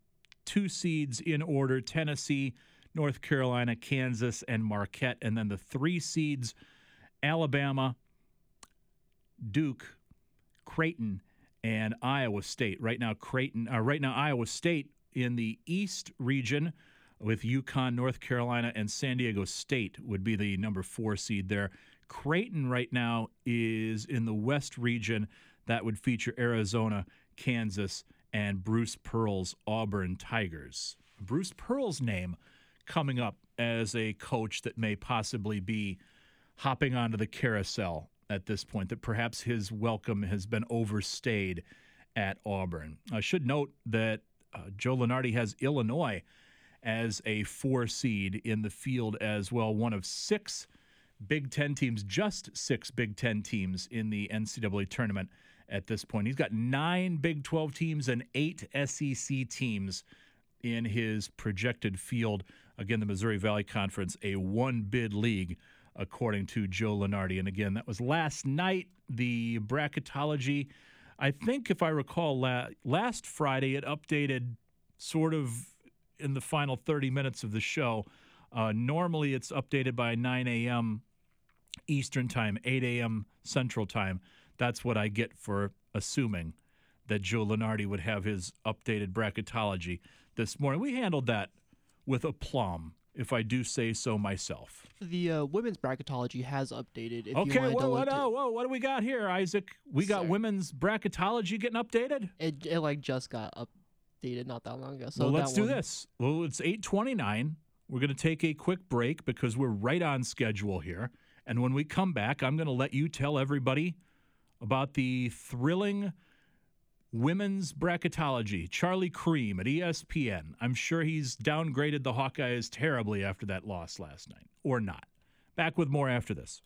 two seeds in order, Tennessee, North Carolina, Kansas, and Marquette. And then the three seeds, Alabama, Duke, Creighton, and Iowa State. Right now, Iowa State in the East region with UConn, North Carolina, and San Diego State would be the number four seed there. Creighton right now is in the West region. That would feature Arizona, Kansas, and Bruce Pearl's Auburn Tigers. Bruce Pearl's name coming up as a coach that may possibly be hopping onto the carousel at this point, that perhaps his welcome has been overstayed at Auburn. I should note that Joe Lunardi has Illinois as a four seed in the field as well, one of just six Big Ten teams in the NCAA tournament at this point. He's got 9 Big 12 teams and 8 SEC teams in his projected field. Again, the Missouri Valley Conference, a one-bid league, according to Joe Lunardi. And again, that was last night, the bracketology. I think, if I recall, last Friday, it updated sort of in the final 30 minutes of the show. Normally, it's updated by 9 a.m. Eastern Time, 8 a.m. Central Time. That's what I get for assuming that Joe Lunardi would have his updated bracketology this morning. We handled that with aplomb, if I do say so myself. The women's bracketology has updated. If okay, you well, what, oh, whoa, what do we got here, Isaac? We got women's bracketology getting updated? It like just got updated not that long ago. So well, let's do this. Well, it's 8:29. We're going to take a quick break because we're right on schedule here. And when we come back, I'm going to let you tell everybody about the thrilling women's bracketology. Charlie Cream at ESPN. I'm sure he's downgraded the Hawkeyes terribly after that loss last night. Or not. Back with more after this.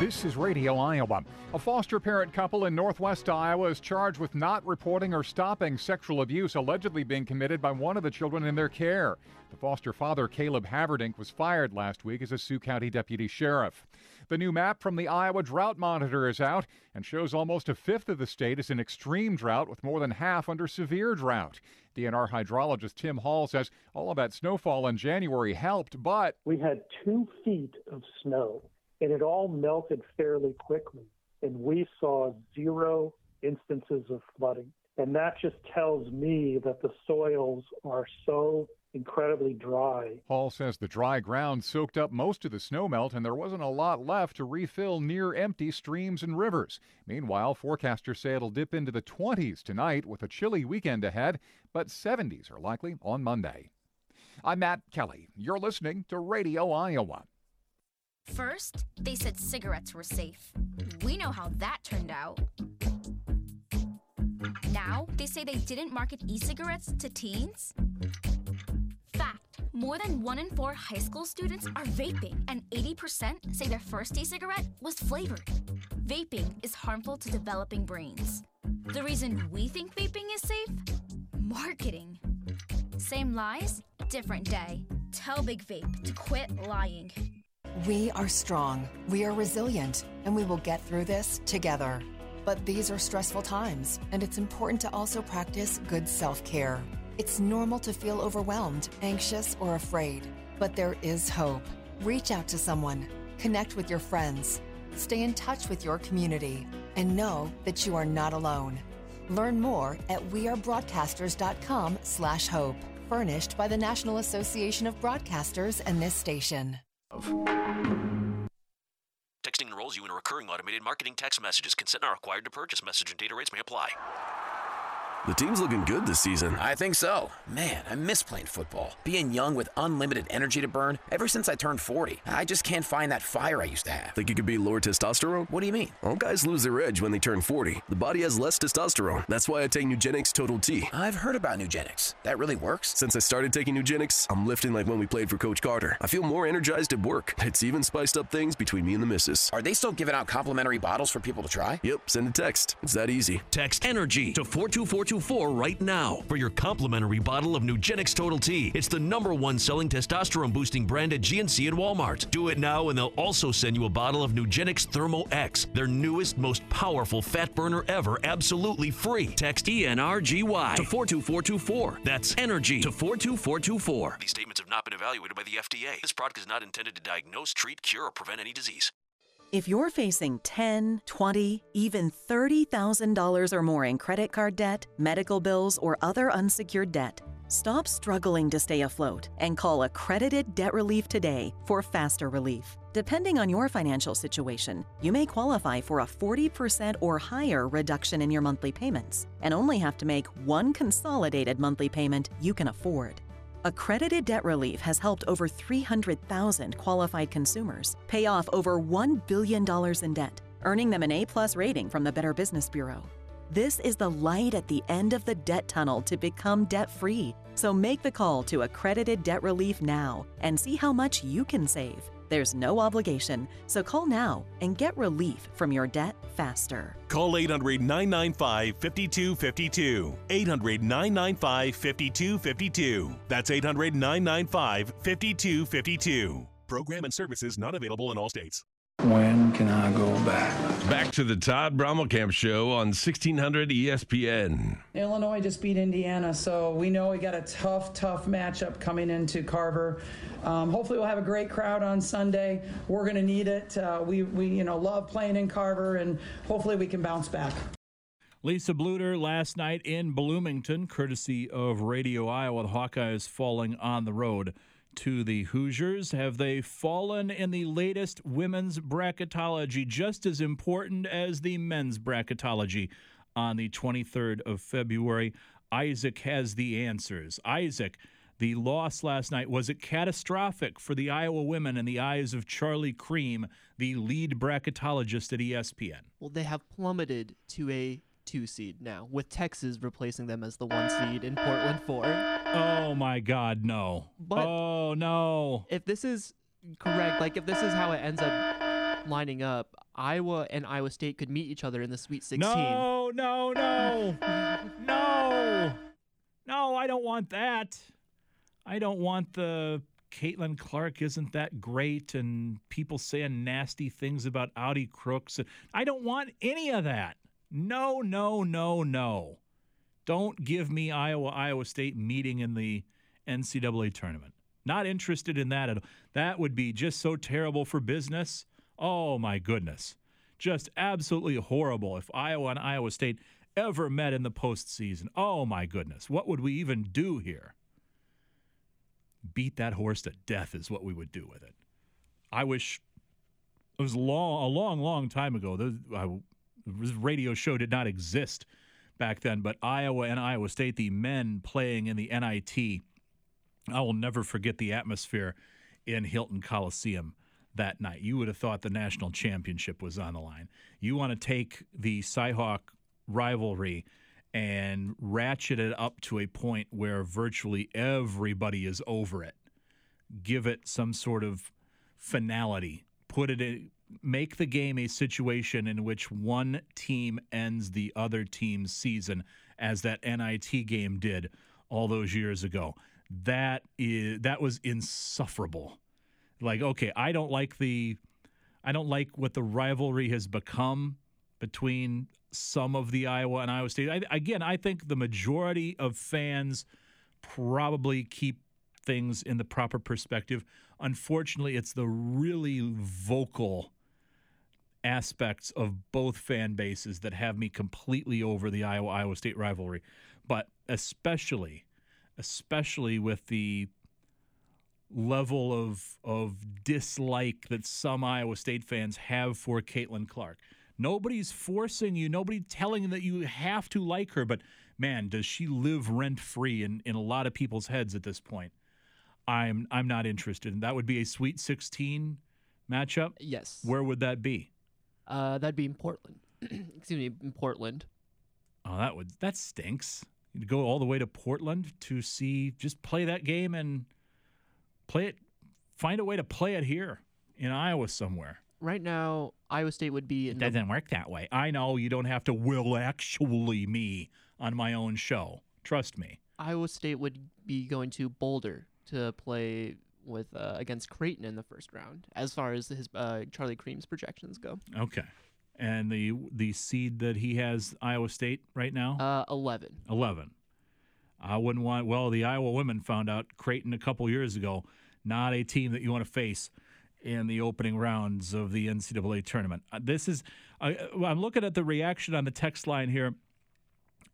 This is Radio Iowa. A foster parent couple in Northwest Iowa is charged with not reporting or stopping sexual abuse allegedly being committed by one of the children in their care. The foster father, Caleb Haverdink, was fired last week as a Sioux County deputy sheriff. The new map from the Iowa Drought Monitor is out and shows almost a fifth of the state is in extreme drought, with more than half under severe drought. DNR hydrologist Tim Hall says all of that snowfall in January helped, but we had 2 feet of snow, and it all melted fairly quickly, and we saw 0 instances of flooding. And that just tells me that the soils are so incredibly dry. Hall says the dry ground soaked up most of the snowmelt, and there wasn't a lot left to refill near-empty streams and rivers. Meanwhile, forecasters say it'll dip into the 20s tonight with a chilly weekend ahead, but 70s are likely on Monday. I'm Matt Kelly. You're listening to Radio Iowa. First, they said cigarettes were safe. We know how that turned out. Now, they say they didn't market e-cigarettes to teens. Fact, more than 1 in 4 high school students are vaping, and 80% say their first e-cigarette was flavored. Vaping is harmful to developing brains. The reason we think vaping is safe? Marketing. Same lies, different day. Tell Big Vape to quit lying. We are strong, we are resilient, and we will get through this together. But these are stressful times, and it's important to also practice good self-care. It's normal to feel overwhelmed, anxious, or afraid, but there is hope. Reach out to someone, connect with your friends, stay in touch with your community, and know that you are not alone. Learn more at wearebroadcasters.com/hope. Furnished by the National Association of Broadcasters and this station. Texting enrolls you in a recurring automated marketing text messages. Consent not required to purchase. Message and data rates may apply. The team's looking good this season. I think so. Man, I miss playing football. Being young with unlimited energy to burn ever since I turned 40. I just can't find that fire I used to have. Think you could be lower testosterone? What do you mean? All guys lose their edge when they turn 40. The body has less testosterone. That's why I take Nugenix Total T. I've heard about Nugenix. That really works? Since I started taking Nugenix, I'm lifting like when we played for Coach Carter. I feel more energized at work. It's even spiced up things between me and the missus. Are they still giving out complimentary bottles for people to try? Yep, send a text. It's that easy. Text ENERGY to 42424 right now for your complimentary bottle of Nugenix Total T. It's the #1 selling testosterone boosting brand at GNC and Walmart. Do it now and they'll also send you a bottle of Nugenix Thermo X, their newest, most powerful fat burner ever, absolutely free. Text ENRGY to 42424. That's ENERGY to 42424. These statements have not been evaluated by the FDA. This product is not intended to diagnose, treat, cure, or prevent any disease. If you're facing $10, $20, even $30,000 or more in credit card debt, medical bills, or other unsecured debt, stop struggling to stay afloat and call Accredited Debt Relief today for faster relief. Depending on your financial situation, you may qualify for a 40% or higher reduction in your monthly payments and only have to make one consolidated monthly payment you can afford. Accredited Debt Relief has helped over 300,000 qualified consumers pay off over $1 billion in debt, earning them an A-plus rating from the Better Business Bureau. This is the light at the end of the debt tunnel to become debt-free. So make the call to Accredited Debt Relief now and see how much you can save. There's no obligation, so call now and get relief from your debt faster. Call 800-995-5252. 800-995-5252. That's 800-995-5252. Program and services not available in all states. When can I go back? Back to the Todd Brommelkamp Show on 1600 ESPN. Illinois just beat Indiana, so we know we got a tough matchup coming into Carver. Hopefully we'll have a great crowd on Sunday. We're going to need it. We love playing in Carver, and hopefully we can bounce back. Lisa Bluder last night in Bloomington, courtesy of Radio Iowa. The Hawkeyes falling on the road to the Hoosiers. Have they fallen in the latest women's bracketology, just as important as the men's bracketology on the 23rd of February? Isaac has the answers. Isaac, the loss last night, was it catastrophic for the Iowa women in the eyes of Charlie Cream, the lead bracketologist at ESPN? Well, they have plummeted to a 2 seed now, with Texas replacing them as the 1 seed in Portland 4. Oh my God, no. But oh no. If this is correct, like if this is how it ends up lining up, Iowa and Iowa State could meet each other in the Sweet 16. No, no, no. No. No, I don't want that. I don't want the Caitlin Clark isn't that great and people saying nasty things about Audie Crooks. I don't want any of that. No, no, no, no. Don't give me Iowa State meeting in the NCAA tournament. Not interested in that at all. That would be just so terrible for business. Oh, my goodness. Just absolutely horrible if Iowa and Iowa State ever met in the postseason. Oh, my goodness. What would we even do here? Beat that horse to death is what we would do with it. I wish it was a long time ago. The radio show did not exist back then, but Iowa and Iowa State, the men playing in the NIT, I will never forget the atmosphere in Hilton Coliseum that night. You would have thought the national championship was on the line. You want to take the Cy-Hawk rivalry and ratchet it up to a point where virtually everybody is over it. Give it some sort of finality. Put it in. Make the game a situation in which one team ends the other team's season, as that NIT game did all those years ago. That was insufferable. Like, okay, I don't like what the rivalry has become between some of the Iowa and Iowa State. I think the majority of fans probably keep things in the proper perspective. Unfortunately, it's the really vocal aspects of both fan bases that have me completely over the Iowa State rivalry, but especially with the level of dislike that some Iowa State fans have for Caitlin Clark. Nobody's forcing you, nobody telling you that you have to like her, but man, does she live rent-free in a lot of people's heads at this point. I'm not interested. And that would be a Sweet 16 matchup? Yes. Where would that be? That'd be in Portland. Excuse me, in Portland. Oh, that stinks. You'd go all the way to Portland to see, just play that game and play it, find a way to play it here in Iowa somewhere. Right now, Iowa State would be... It doesn't work that way. I know you don't have to will actually me on my own show. Trust me. Iowa State would be going to Boulder to play with against Creighton in the first round, as far as his Charlie Cream's projections go. Okay, and the seed that he has Iowa State right now, 11. I wouldn't want. Well, the Iowa women found out Creighton a couple years ago, not a team that you want to face in the opening rounds of the NCAA tournament. This is I'm looking at the reaction on the text line here.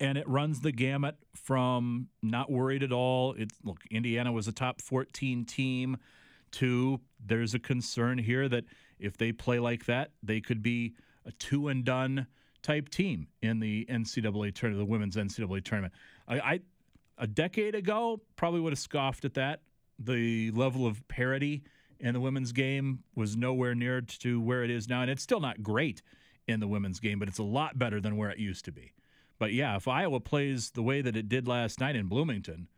And it runs the gamut from not worried at all. Look, Indiana was a top 14 team, to there's a concern here that if they play like that, they could be a two-and-done type team in the NCAA tournament, the women's NCAA tournament. A decade ago, probably would have scoffed at that. The level of parity in the women's game was nowhere near to where it is now, and it's still not great in the women's game, but it's a lot better than where it used to be. But, yeah, if Iowa plays the way that it did last night in Bloomington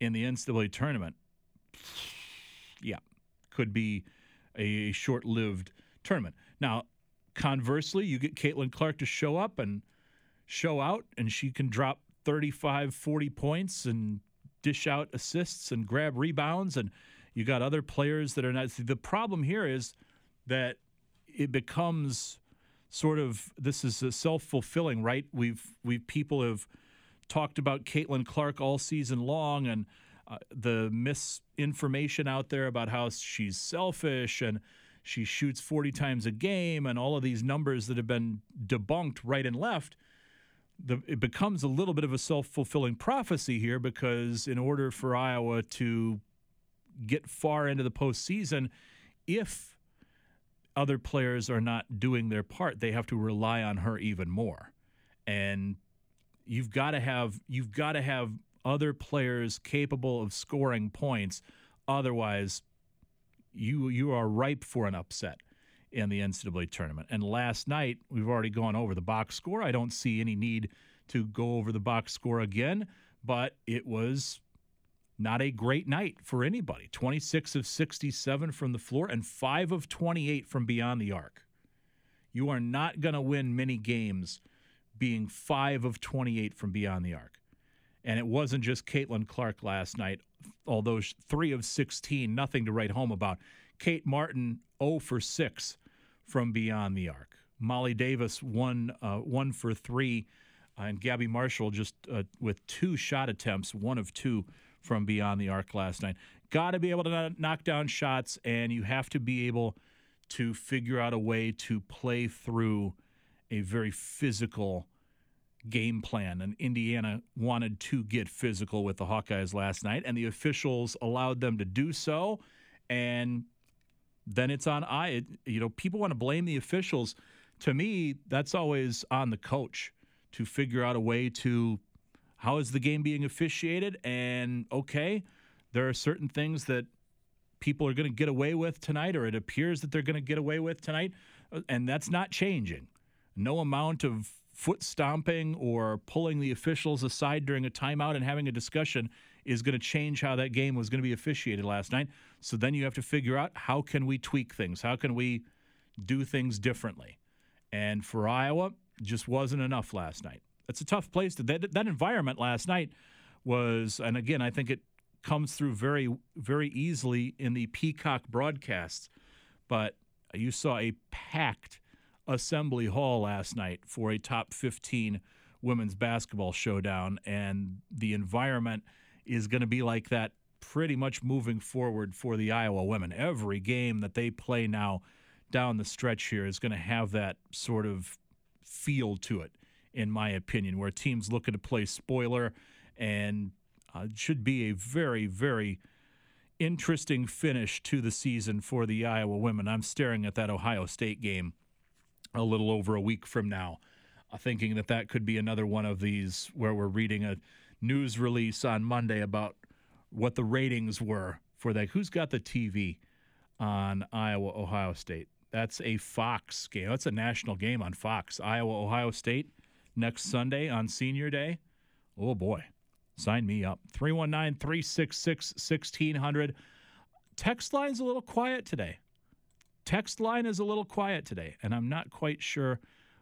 in the NCAA tournament, yeah, could be a short-lived tournament. Now, conversely, you get Caitlin Clark to show up and show out, and she can drop 35, 40 points and dish out assists and grab rebounds, and you got other players that are not. The problem here is that it becomes – sort of, this is a self-fulfilling, right? People have talked about Caitlin Clark all season long, and the misinformation out there about how she's selfish and she shoots 40 times a game and all of these numbers that have been debunked right and left. it becomes a little bit of a self-fulfilling prophecy here, because in order for Iowa to get far into the postseason, if other players are not doing their part, they have to rely on her even more. And you've got to have other players capable of scoring points. Otherwise, you are ripe for an upset in the NCAA tournament. And last night, we've already gone over the box score. I don't see any need to go over the box score again, but it was not a great night for anybody. 26 of 67 from the floor and 5 of 28 from beyond the arc. You are not going to win many games being 5 of 28 from beyond the arc. And it wasn't just Caitlin Clark last night, although 3 of 16, nothing to write home about. Kate Martin, 0 for 6 from beyond the arc. Molly Davis, 1 for 3. And Gabby Marshall, just with 2 shot attempts, 1 of 2 from beyond the arc last night. Got to be able to knock down shots, and you have to be able to figure out a way to play through a very physical game plan. And Indiana wanted to get physical with the Hawkeyes last night, and the officials allowed them to do so. And then it's on people want to blame the officials. To me, that's always on the coach to figure out a way to, how is the game being officiated? And okay, there are certain things that people are going to get away with tonight, or it appears that they're going to get away with tonight, and that's not changing. No amount of foot stomping or pulling the officials aside during a timeout and having a discussion is going to change how that game was going to be officiated last night. So then you have to figure out, how can we tweak things? How can we do things differently? And for Iowa, just wasn't enough last night. It's a tough place. That environment last night was, and again, I think it comes through very, very easily in the Peacock broadcasts, but you saw a packed Assembly Hall last night for a top 15 women's basketball showdown, and the environment is going to be like that pretty much moving forward for the Iowa women. Every game that they play now down the stretch here is going to have that sort of feel to it, in my opinion, where teams looking to play spoiler, and it should be a very, very interesting finish to the season for the Iowa women. I'm staring at that Ohio State game a little over a week from now, thinking that could be another one of these where we're reading a news release on Monday about what the ratings were for that. Who's got the TV on Iowa, Ohio State? That's a Fox game. That's a national game on Fox. Iowa, Ohio State next Sunday on Senior Day. Oh, boy. Sign me up. 319-366-1600. Text line's a little quiet today. Text line is a little quiet today, and I'm not quite sure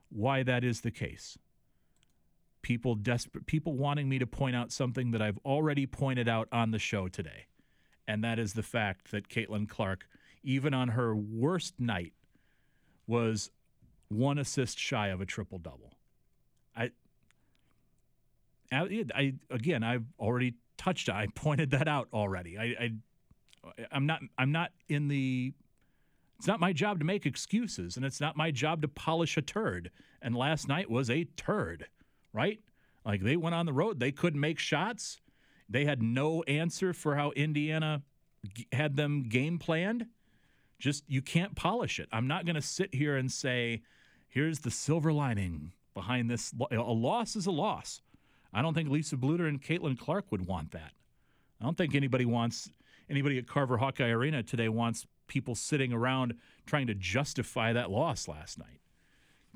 why that is the case. People wanting me to point out something that I've already pointed out on the show today, and that is the fact that Caitlin Clark, even on her worst night, was 1 assist shy of a triple-double. I've already touched on it. I pointed that out already. I'm not in the... It's not my job to make excuses, and it's not my job to polish a turd. And last night was a turd, right? Like, they went on the road. They couldn't make shots. They had no answer for how Indiana had them game planned. Just, you can't polish it. I'm not going to sit here and say, here's the silver lining behind this. A loss is a loss. I don't think Lisa Bluder and Caitlin Clark would want that. I don't think anybody at Carver Hawkeye Arena today wants people sitting around trying to justify that loss last night.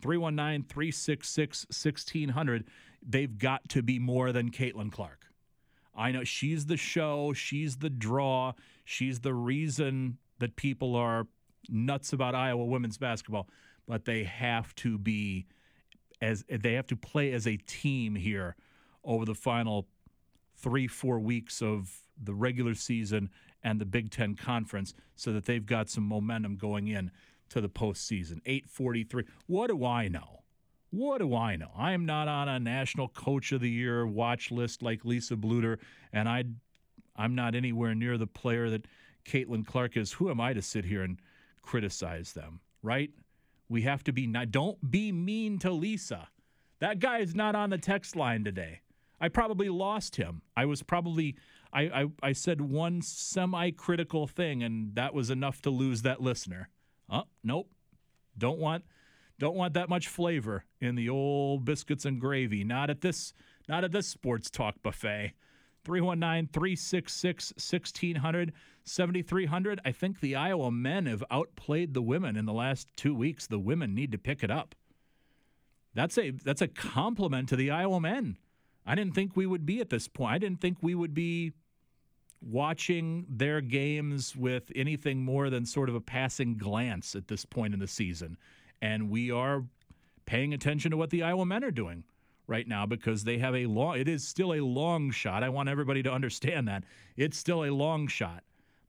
319-366-1600. They've got to be more than Caitlin Clark. I know she's the show. She's the draw. She's the reason that people are nuts about Iowa women's basketball. But they have to be, as they have to play as a team here over the final 3-4 weeks of the regular season and the Big Ten Conference, so that they've got some momentum going in to the postseason. 8:43. What do I know? What do I know? I am not on a National Coach of the Year watch list like Lisa Bluder, and I'm not anywhere near the player that Caitlin Clark is. Who am I to sit here and criticize them, right? We have to be – don't be mean to Lisa. That guy is not on the text line today. I probably lost him. I was probably, I said one semi-critical thing, and that was enough to lose that listener. Nope. Don't want that much flavor in the old biscuits and gravy. Not at this sports talk buffet. 319-366-1600, 7300. I think the Iowa men have outplayed the women in the last 2 weeks. The women need to pick it up. That's a compliment to the Iowa men. I didn't think we would be at this point. I didn't think we would be watching their games with anything more than sort of a passing glance at this point in the season. And we are paying attention to what the Iowa men are doing right now because they have it is still a long shot. I want everybody to understand that. It's still a long shot.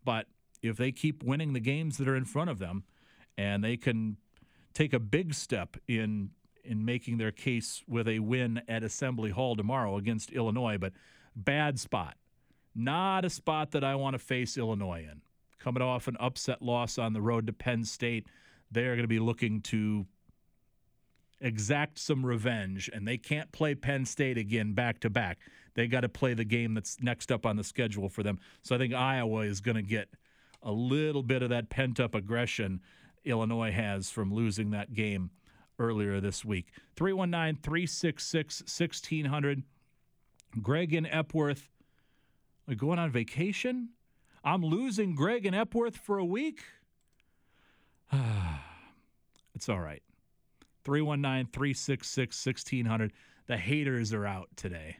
But if they keep winning the games that are in front of them and they can take a big step in making their case with a win at Assembly Hall tomorrow against Illinois, but bad spot. Not a spot that I want to face Illinois in. Coming off an upset loss on the road to Penn State, they are going to be looking to exact some revenge, and they can't play Penn State again back-to-back. They got to play the game that's next up on the schedule for them. So I think Iowa is going to get a little bit of that pent-up aggression Illinois has from losing that game earlier this week. 319-366-1600. Greg in Epworth. Are you going on vacation? I'm losing Greg in Epworth for a week. It's all right. 319-366-1600. The haters are out today.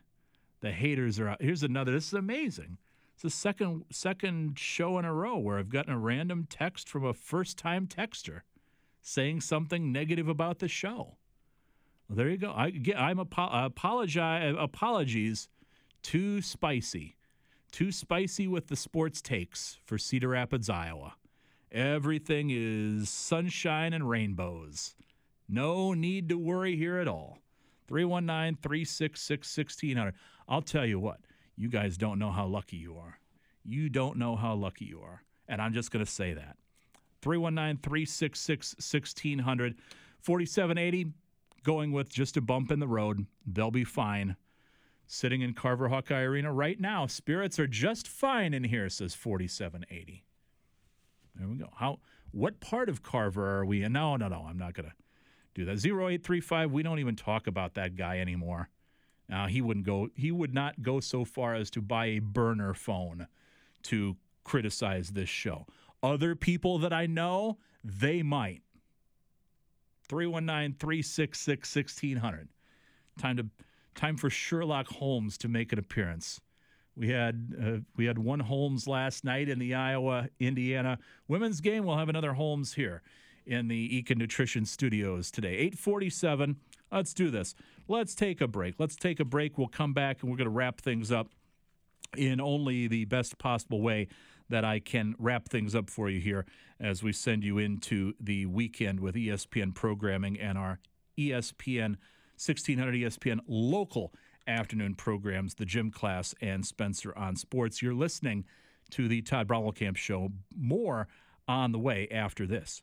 The haters are out. Here's another. This is amazing. It's the second show in a row where I've gotten a random text from a first-time texter saying something negative about the show. Well, there you go. Apologies. Too spicy. Too spicy with the sports takes for Cedar Rapids, Iowa. Everything is sunshine and rainbows. No need to worry here at all. 319-366-1600. I'll tell you what. You guys don't know how lucky you are. You don't know how lucky you are. And I'm just going to say that. 319-366-1600. 4780 going with just a bump in the road. They'll be fine. Sitting in Carver Hawkeye Arena right now. Spirits are just fine in here, says 4780. There we go. What part of Carver are we in? No, I'm not going to do that. 0835, we don't even talk about that guy anymore. He would not go so far as to buy a burner phone to criticize this show. Other people that I know, they might. 319-366-1600. Time for Sherlock Holmes to make an appearance. We had one Holmes last night in the Iowa-Indiana women's game. We'll have another Holmes here in the Ekin Nutrition Studios today. 8:47. Let's do this. Let's take a break. We'll come back, and we're going to wrap things up in only the best possible way that I can wrap things up for you here as we send you into the weekend with ESPN programming and our ESPN 1600 ESPN local afternoon programs, The Gym Class and Spencer on Sports. You're listening to the Todd Brommelkamp Show. More on the way after this.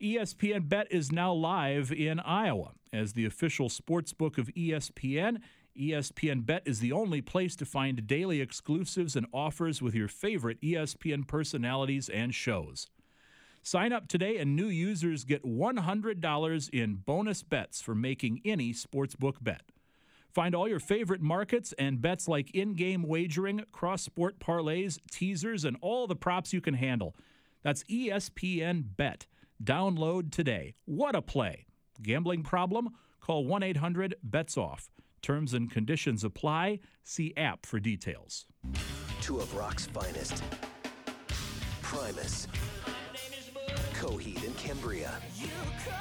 ESPN Bet is now live in Iowa. As the official sportsbook of ESPN, ESPN Bet is the only place to find daily exclusives and offers with your favorite ESPN personalities and shows. Sign up today, and new users get $100 in bonus bets for making any sportsbook bet. Find all your favorite markets and bets like in-game wagering, cross-sport parlays, teasers, and all the props you can handle. That's ESPN Bet. Download today. What a play. Gambling problem? Call 1-800-BETS-OFF. Terms and conditions apply. See app for details. Two of rock's finest. Primus. Coheed and Cambria. You could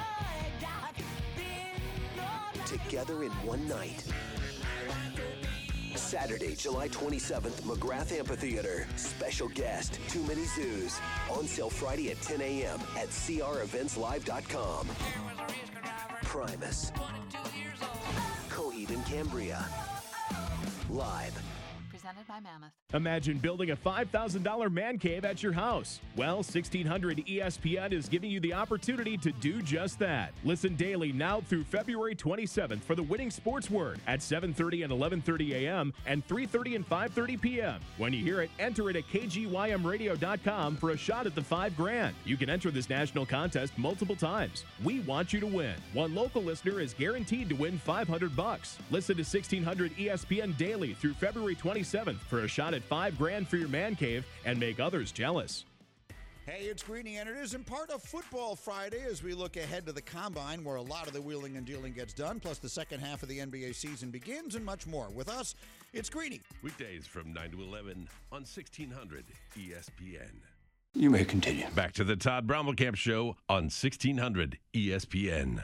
not together in one night. Saturday, July 27th, McGrath Amphitheater. Special guest, Too Many Zoos. On sale Friday at 10 a.m. at creventslive.com. Primus. Coheed and Cambria. Live. Presented by Mammoth. Imagine building a $5,000 man cave at your house. Well, 1600 ESPN is giving you the opportunity to do just that. Listen daily now through February 27th for the winning sports word at 7:30 and 11:30 a.m. and 3:30 and 5:30 p.m. When you hear it, enter it at kgymradio.com for a shot at the $5,000. You can enter this national contest multiple times. We want you to win. One local listener is guaranteed to win $500. Listen to 1600 ESPN daily through February 27th for a shot at $5,000 for your man cave and make others jealous. Hey, it's Greeny, and it isn't part of Football Friday as we look ahead to the Combine, where a lot of the wheeling and dealing gets done, plus the second half of the NBA season begins and much more. With us, it's Greeny. Weekdays from 9 to 11 on 1600 ESPN. You may continue. Back to the Todd Brommelkamp Show on 1600 ESPN.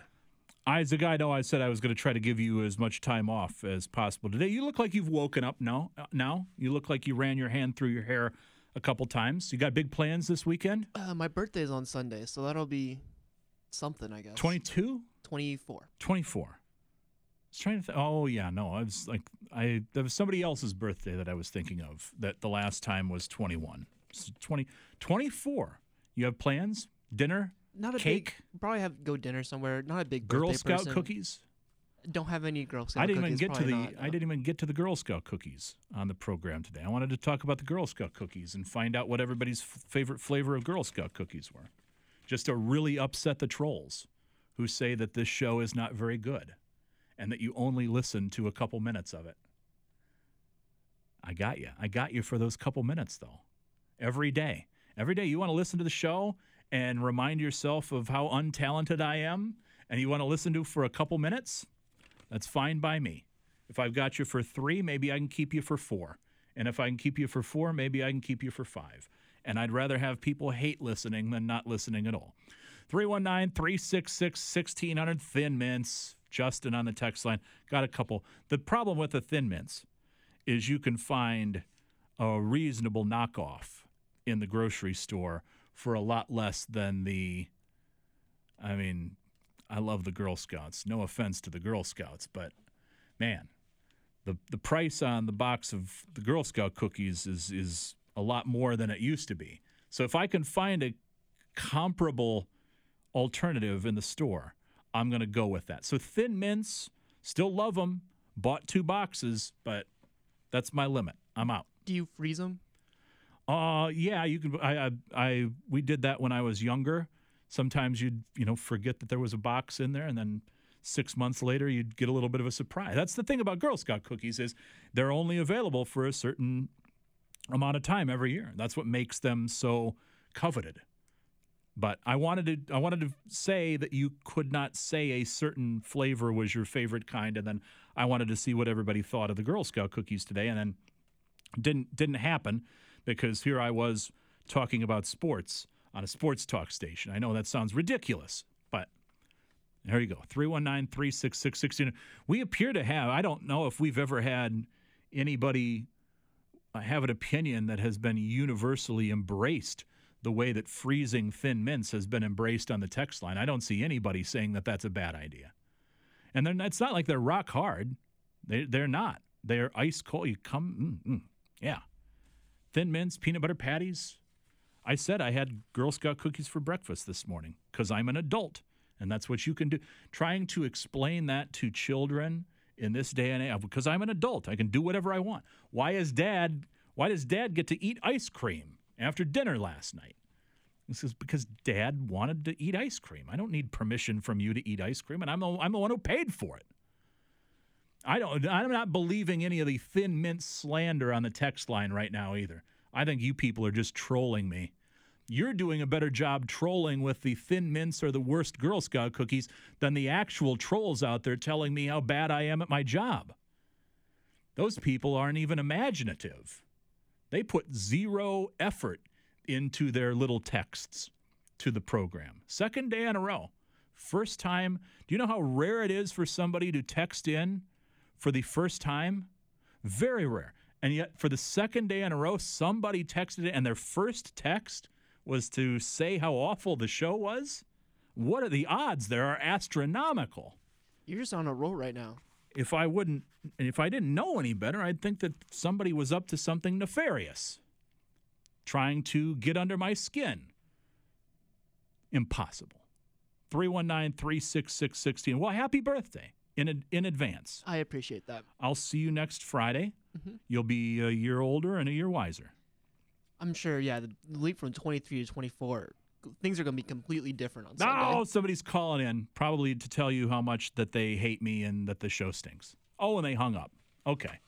Isaac, I know I said I was going to try to give you as much time off as possible today. You look like you've woken up now. You look like you ran your hand through your hair a couple times. You got big plans this weekend? My birthday's on Sunday, so that'll be something, I guess. 22? 24. 24. I was trying to there was somebody else's birthday that I was thinking of that the last time was 21. So 24. You have plans? Dinner? Not a cake? Probably go dinner somewhere. Not a big Girl Scout person. Cookies? Don't have any Girl Scout cookies. I didn't even get to the Girl Scout cookies on the program today. I wanted to talk about the Girl Scout cookies and find out what everybody's favorite flavor of Girl Scout cookies were. Just to really upset the trolls who say that this show is not very good and that you only listen to a couple minutes of it. I got you. I got you for those couple minutes, though. Every day. Every day you want to listen to the show and remind yourself of how untalented I am, and you want to listen to for a couple minutes? That's fine by me. If I've got you for 3, maybe I can keep you for 4. And if I can keep you for 4, maybe I can keep you for 5. And I'd rather have people hate listening than not listening at all. 319-366-1600, Thin Mints. Justin on the text line. Got a couple. The problem with the Thin Mints is you can find a reasonable knockoff in the grocery store for a lot less than I love the Girl Scouts. No offense to the Girl Scouts, but, man, the price on the box of the Girl Scout cookies is a lot more than it used to be. So if I can find a comparable alternative in the store, I'm going to go with that. So Thin Mints, still love them, bought 2 boxes, but that's my limit. I'm out. Do you freeze them? Yeah, you can. We did that when I was younger. Sometimes you'd forget that there was a box in there, and then 6 months later you'd get a little bit of a surprise. That's the thing about Girl Scout cookies is they're only available for a certain amount of time every year. That's what makes them so coveted. But I wanted to say that you could not say a certain flavor was your favorite kind, and then I wanted to see what everybody thought of the Girl Scout cookies today, and then didn't happen because here I was talking about sports on a sports talk station. I know that sounds ridiculous, but there you go. 319-366-1600. We appear to have, I don't know if we've ever had anybody have an opinion that has been universally embraced the way that freezing Thin Mints has been embraced on the text line. I don't see anybody saying that that's a bad idea. And it's not like they're rock hard. They're not. They're ice cold. You come, yeah. Thin Mints, peanut butter patties. I said I had Girl Scout cookies for breakfast this morning because I'm an adult, and that's what you can do. Trying to explain that to children in this day and age, because I'm an adult, I can do whatever I want. Why does Dad get to eat ice cream after dinner last night? This is because Dad wanted to eat ice cream. I don't need permission from you to eat ice cream, and I'm the one who paid for it. I'm not believing any of the Thin Mint slander on the text line right now either. I think you people are just trolling me. You're doing a better job trolling with the Thin Mints or the worst Girl Scout cookies than the actual trolls out there telling me how bad I am at my job. Those people aren't even imaginative. They put zero effort into their little texts to the program. Second day in a row. First time. Do you know how rare it is for somebody to text in for the first time? Very rare. And yet, for the second day in a row, somebody texted it, and their first text was to say how awful the show was? What are the odds? They are astronomical. You're just on a roll right now. if I didn't know any better, I'd think that somebody was up to something nefarious, trying to get under my skin. Impossible. 319-366-16. Well, happy birthday in advance. I appreciate that. I'll see you next Friday. Mm-hmm. You'll be a year older and a year wiser. I'm sure, yeah. The leap from 23 to 24, things are going to be completely different on Sunday. Oh, somebody's calling in, probably to tell you how much that they hate me and that the show stinks. Oh, and they hung up. Okay.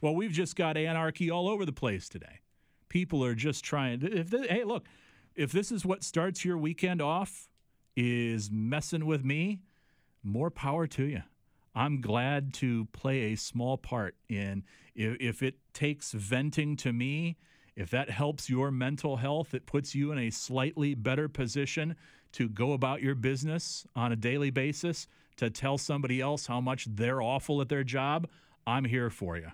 Well, we've just got anarchy all over the place today. People are just trying. Hey, look, if this is what starts your weekend off, is messing with me, more power to you. I'm glad to play a small part in, if it takes venting to me, if that helps your mental health, it puts you in a slightly better position to go about your business on a daily basis, to tell somebody else how much they're awful at their job, I'm here for you.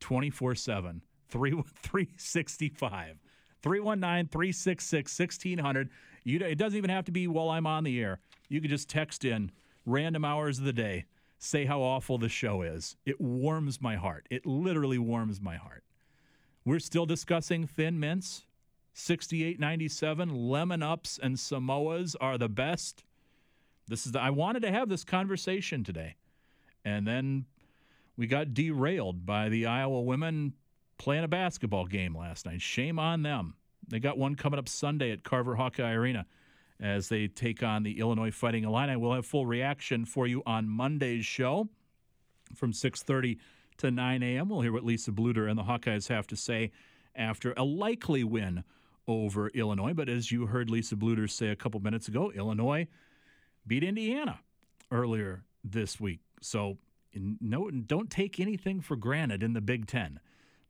24-7, 365, 319-366-1600. It doesn't even have to be while I'm on the air. You can just text in random hours of the day. Say how awful the show is. It warms my heart. It literally warms my heart. We're still discussing Thin Mints. 68-97, Lemon Ups and Samoas are the best. I wanted to have this conversation today. And then we got derailed by the Iowa women playing a basketball game last night. Shame on them. They got one coming up Sunday at Carver Hawkeye Arena, as they take on the Illinois Fighting Illini. We'll have full reaction for you on Monday's show from 6:30 to 9 a.m. We'll hear what Lisa Bluder and the Hawkeyes have to say after a likely win over Illinois. But as you heard Lisa Bluder say a couple minutes ago, Illinois beat Indiana earlier this week. So no, don't take anything for granted in the Big Ten.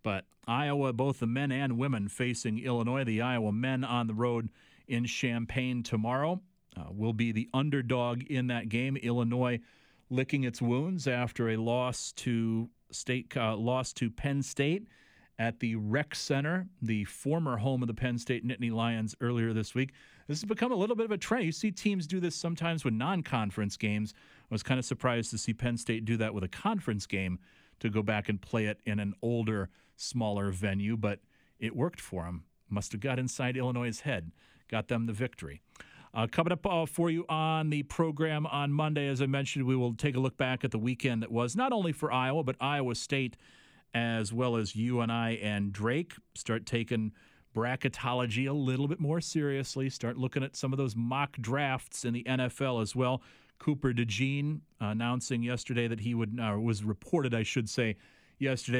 But Iowa, both the men and women facing Illinois, the Iowa men on the road in Champaign tomorrow, will be the underdog in that game. Illinois licking its wounds after a loss to Penn State at the Rec Center, the former home of the Penn State Nittany Lions, earlier this week. This has become a little bit of a trend. You see teams do this sometimes with non-conference games. I was kind of surprised to see Penn State do that with a conference game, to go back and play it in an older, smaller venue, but it worked for them. Must have got inside Illinois' head. Got them the victory. Coming up for you on the program on Monday, as I mentioned, we will take a look back at the weekend that was, not only for Iowa, but Iowa State, as well as UNI and Drake. Start taking bracketology a little bit more seriously. Start looking at some of those mock drafts in the NFL as well. Cooper DeJean announcing yesterday that he was reported yesterday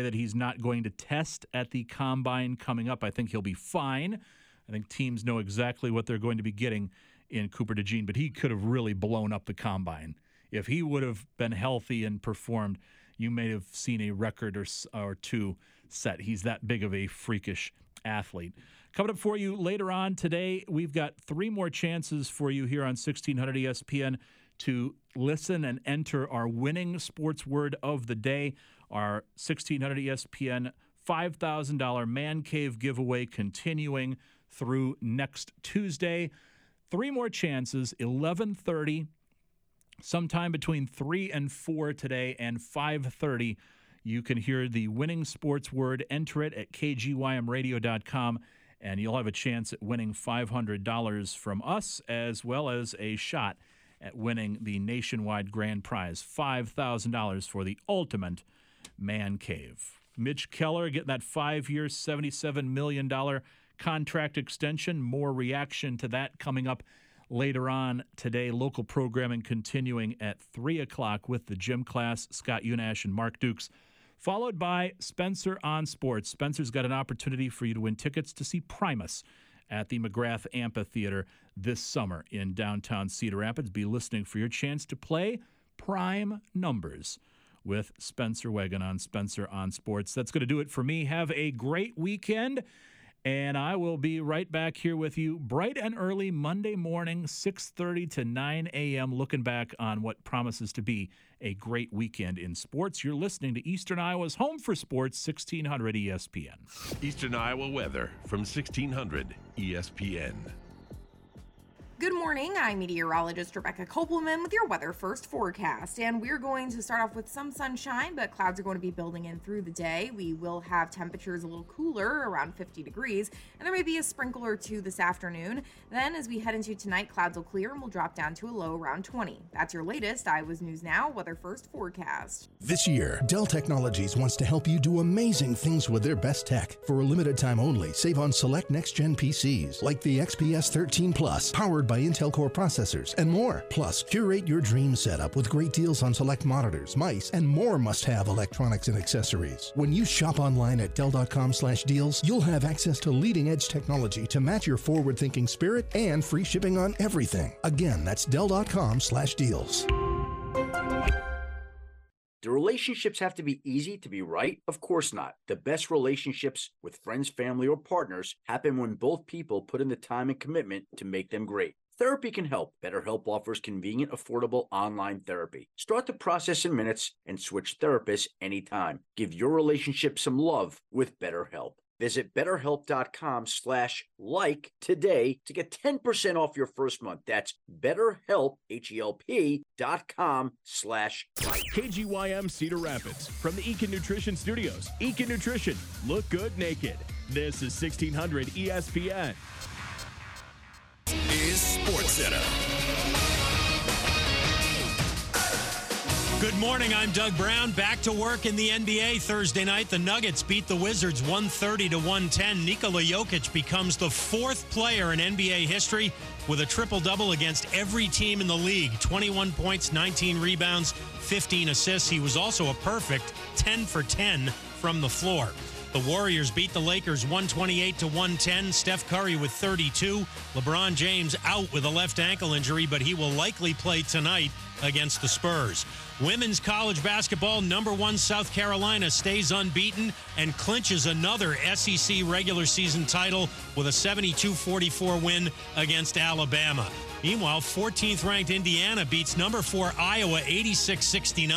that he's not going to test at the Combine coming up. I think he'll be fine. I think teams know exactly what they're going to be getting in Cooper DeJean, but he could have really blown up the Combine. If he would have been healthy and performed, you may have seen a record or two set. He's that big of a freakish athlete. Coming up for you later on today, we've got three more chances for you here on 1600 ESPN to listen and enter our winning sports word of the day. Our 1600 ESPN $5,000 Man Cave giveaway continuing through next Tuesday. Three more chances, 11:30, sometime between 3 and 4 today, and 5:30. You can hear the winning sports word. Enter it at kgymradio.com, and you'll have a chance at winning $500 from us, as well as a shot at winning the nationwide grand prize, $5,000 for the ultimate man cave. Mitch Keller getting that 5-year, $77 million contract extension. More reaction to that coming up later on today. Local programming continuing at 3 o'clock with the gym class, Scott Unash and Mark Dukes, followed by Spencer on Sports. Spencer's got an opportunity for you to win tickets to see Primus at the McGrath Amphitheater this summer in downtown Cedar Rapids. Be listening for your chance to play prime numbers with Spencer Wegan on Spencer on Sports. That's going to do it for me. Have a great weekend, and I will be right back here with you bright and early Monday morning, 6:30 to 9 a.m., looking back on what promises to be a great weekend in sports. You're listening to Eastern Iowa's Home for Sports, 1600 ESPN. Eastern Iowa weather from 1600 ESPN. Good morning, I'm meteorologist Rebecca Kopelman with your weather first forecast, and we're going to start off with some sunshine, but clouds are going to be building in through the day. We will have temperatures a little cooler, around 50 degrees, and there may be a sprinkle or two this afternoon. Then as we head into tonight, clouds will clear and we'll drop down to a low around 20. That's your latest Iowa's News Now weather first forecast. This year, Dell Technologies wants to help you do amazing things with their best tech. For a limited time only, save on select next-gen PCs like the XPS 13 Plus, powered by Intel Core processors, and more. Plus, curate your dream setup with great deals on select monitors, mice, and more must-have electronics and accessories. When you shop online at Dell.com/deals, you'll have access to leading-edge technology to match your forward-thinking spirit and free shipping on everything. Again, that's Dell.com/deals. Do relationships have to be easy to be right? Of course not. The best relationships with friends, family, or partners happen when both people put in the time and commitment to make them great. Therapy can help. BetterHelp offers convenient, affordable online therapy. Start the process in minutes and switch therapists anytime. Give your relationship some love with BetterHelp. Visit BetterHelp.com/like today to get 10% off your first month. That's BetterHelp, HELP.com/like. KGYM Cedar Rapids from the Eakin Nutrition Studios. Eakin Nutrition, look good naked. This is 1600 ESPN. Is SportsCenter. Good morning, I'm Doug Brown. Back to work in the NBA Thursday night. The Nuggets beat the Wizards 130-110. Nikola Jokic becomes the fourth player in NBA history with a triple-double against every team in the league. 21 points, 19 rebounds, 15 assists. He was also a perfect 10 for 10 from the floor. The Warriors beat the Lakers 128-110. Steph Curry with 32. LeBron James out with a left ankle injury, but he will likely play tonight against the Spurs. Women's college basketball, #1 South Carolina stays unbeaten and clinches another SEC regular season title with a 72-44 win against Alabama. Meanwhile, 14th-ranked Indiana beats #4 Iowa 86-69.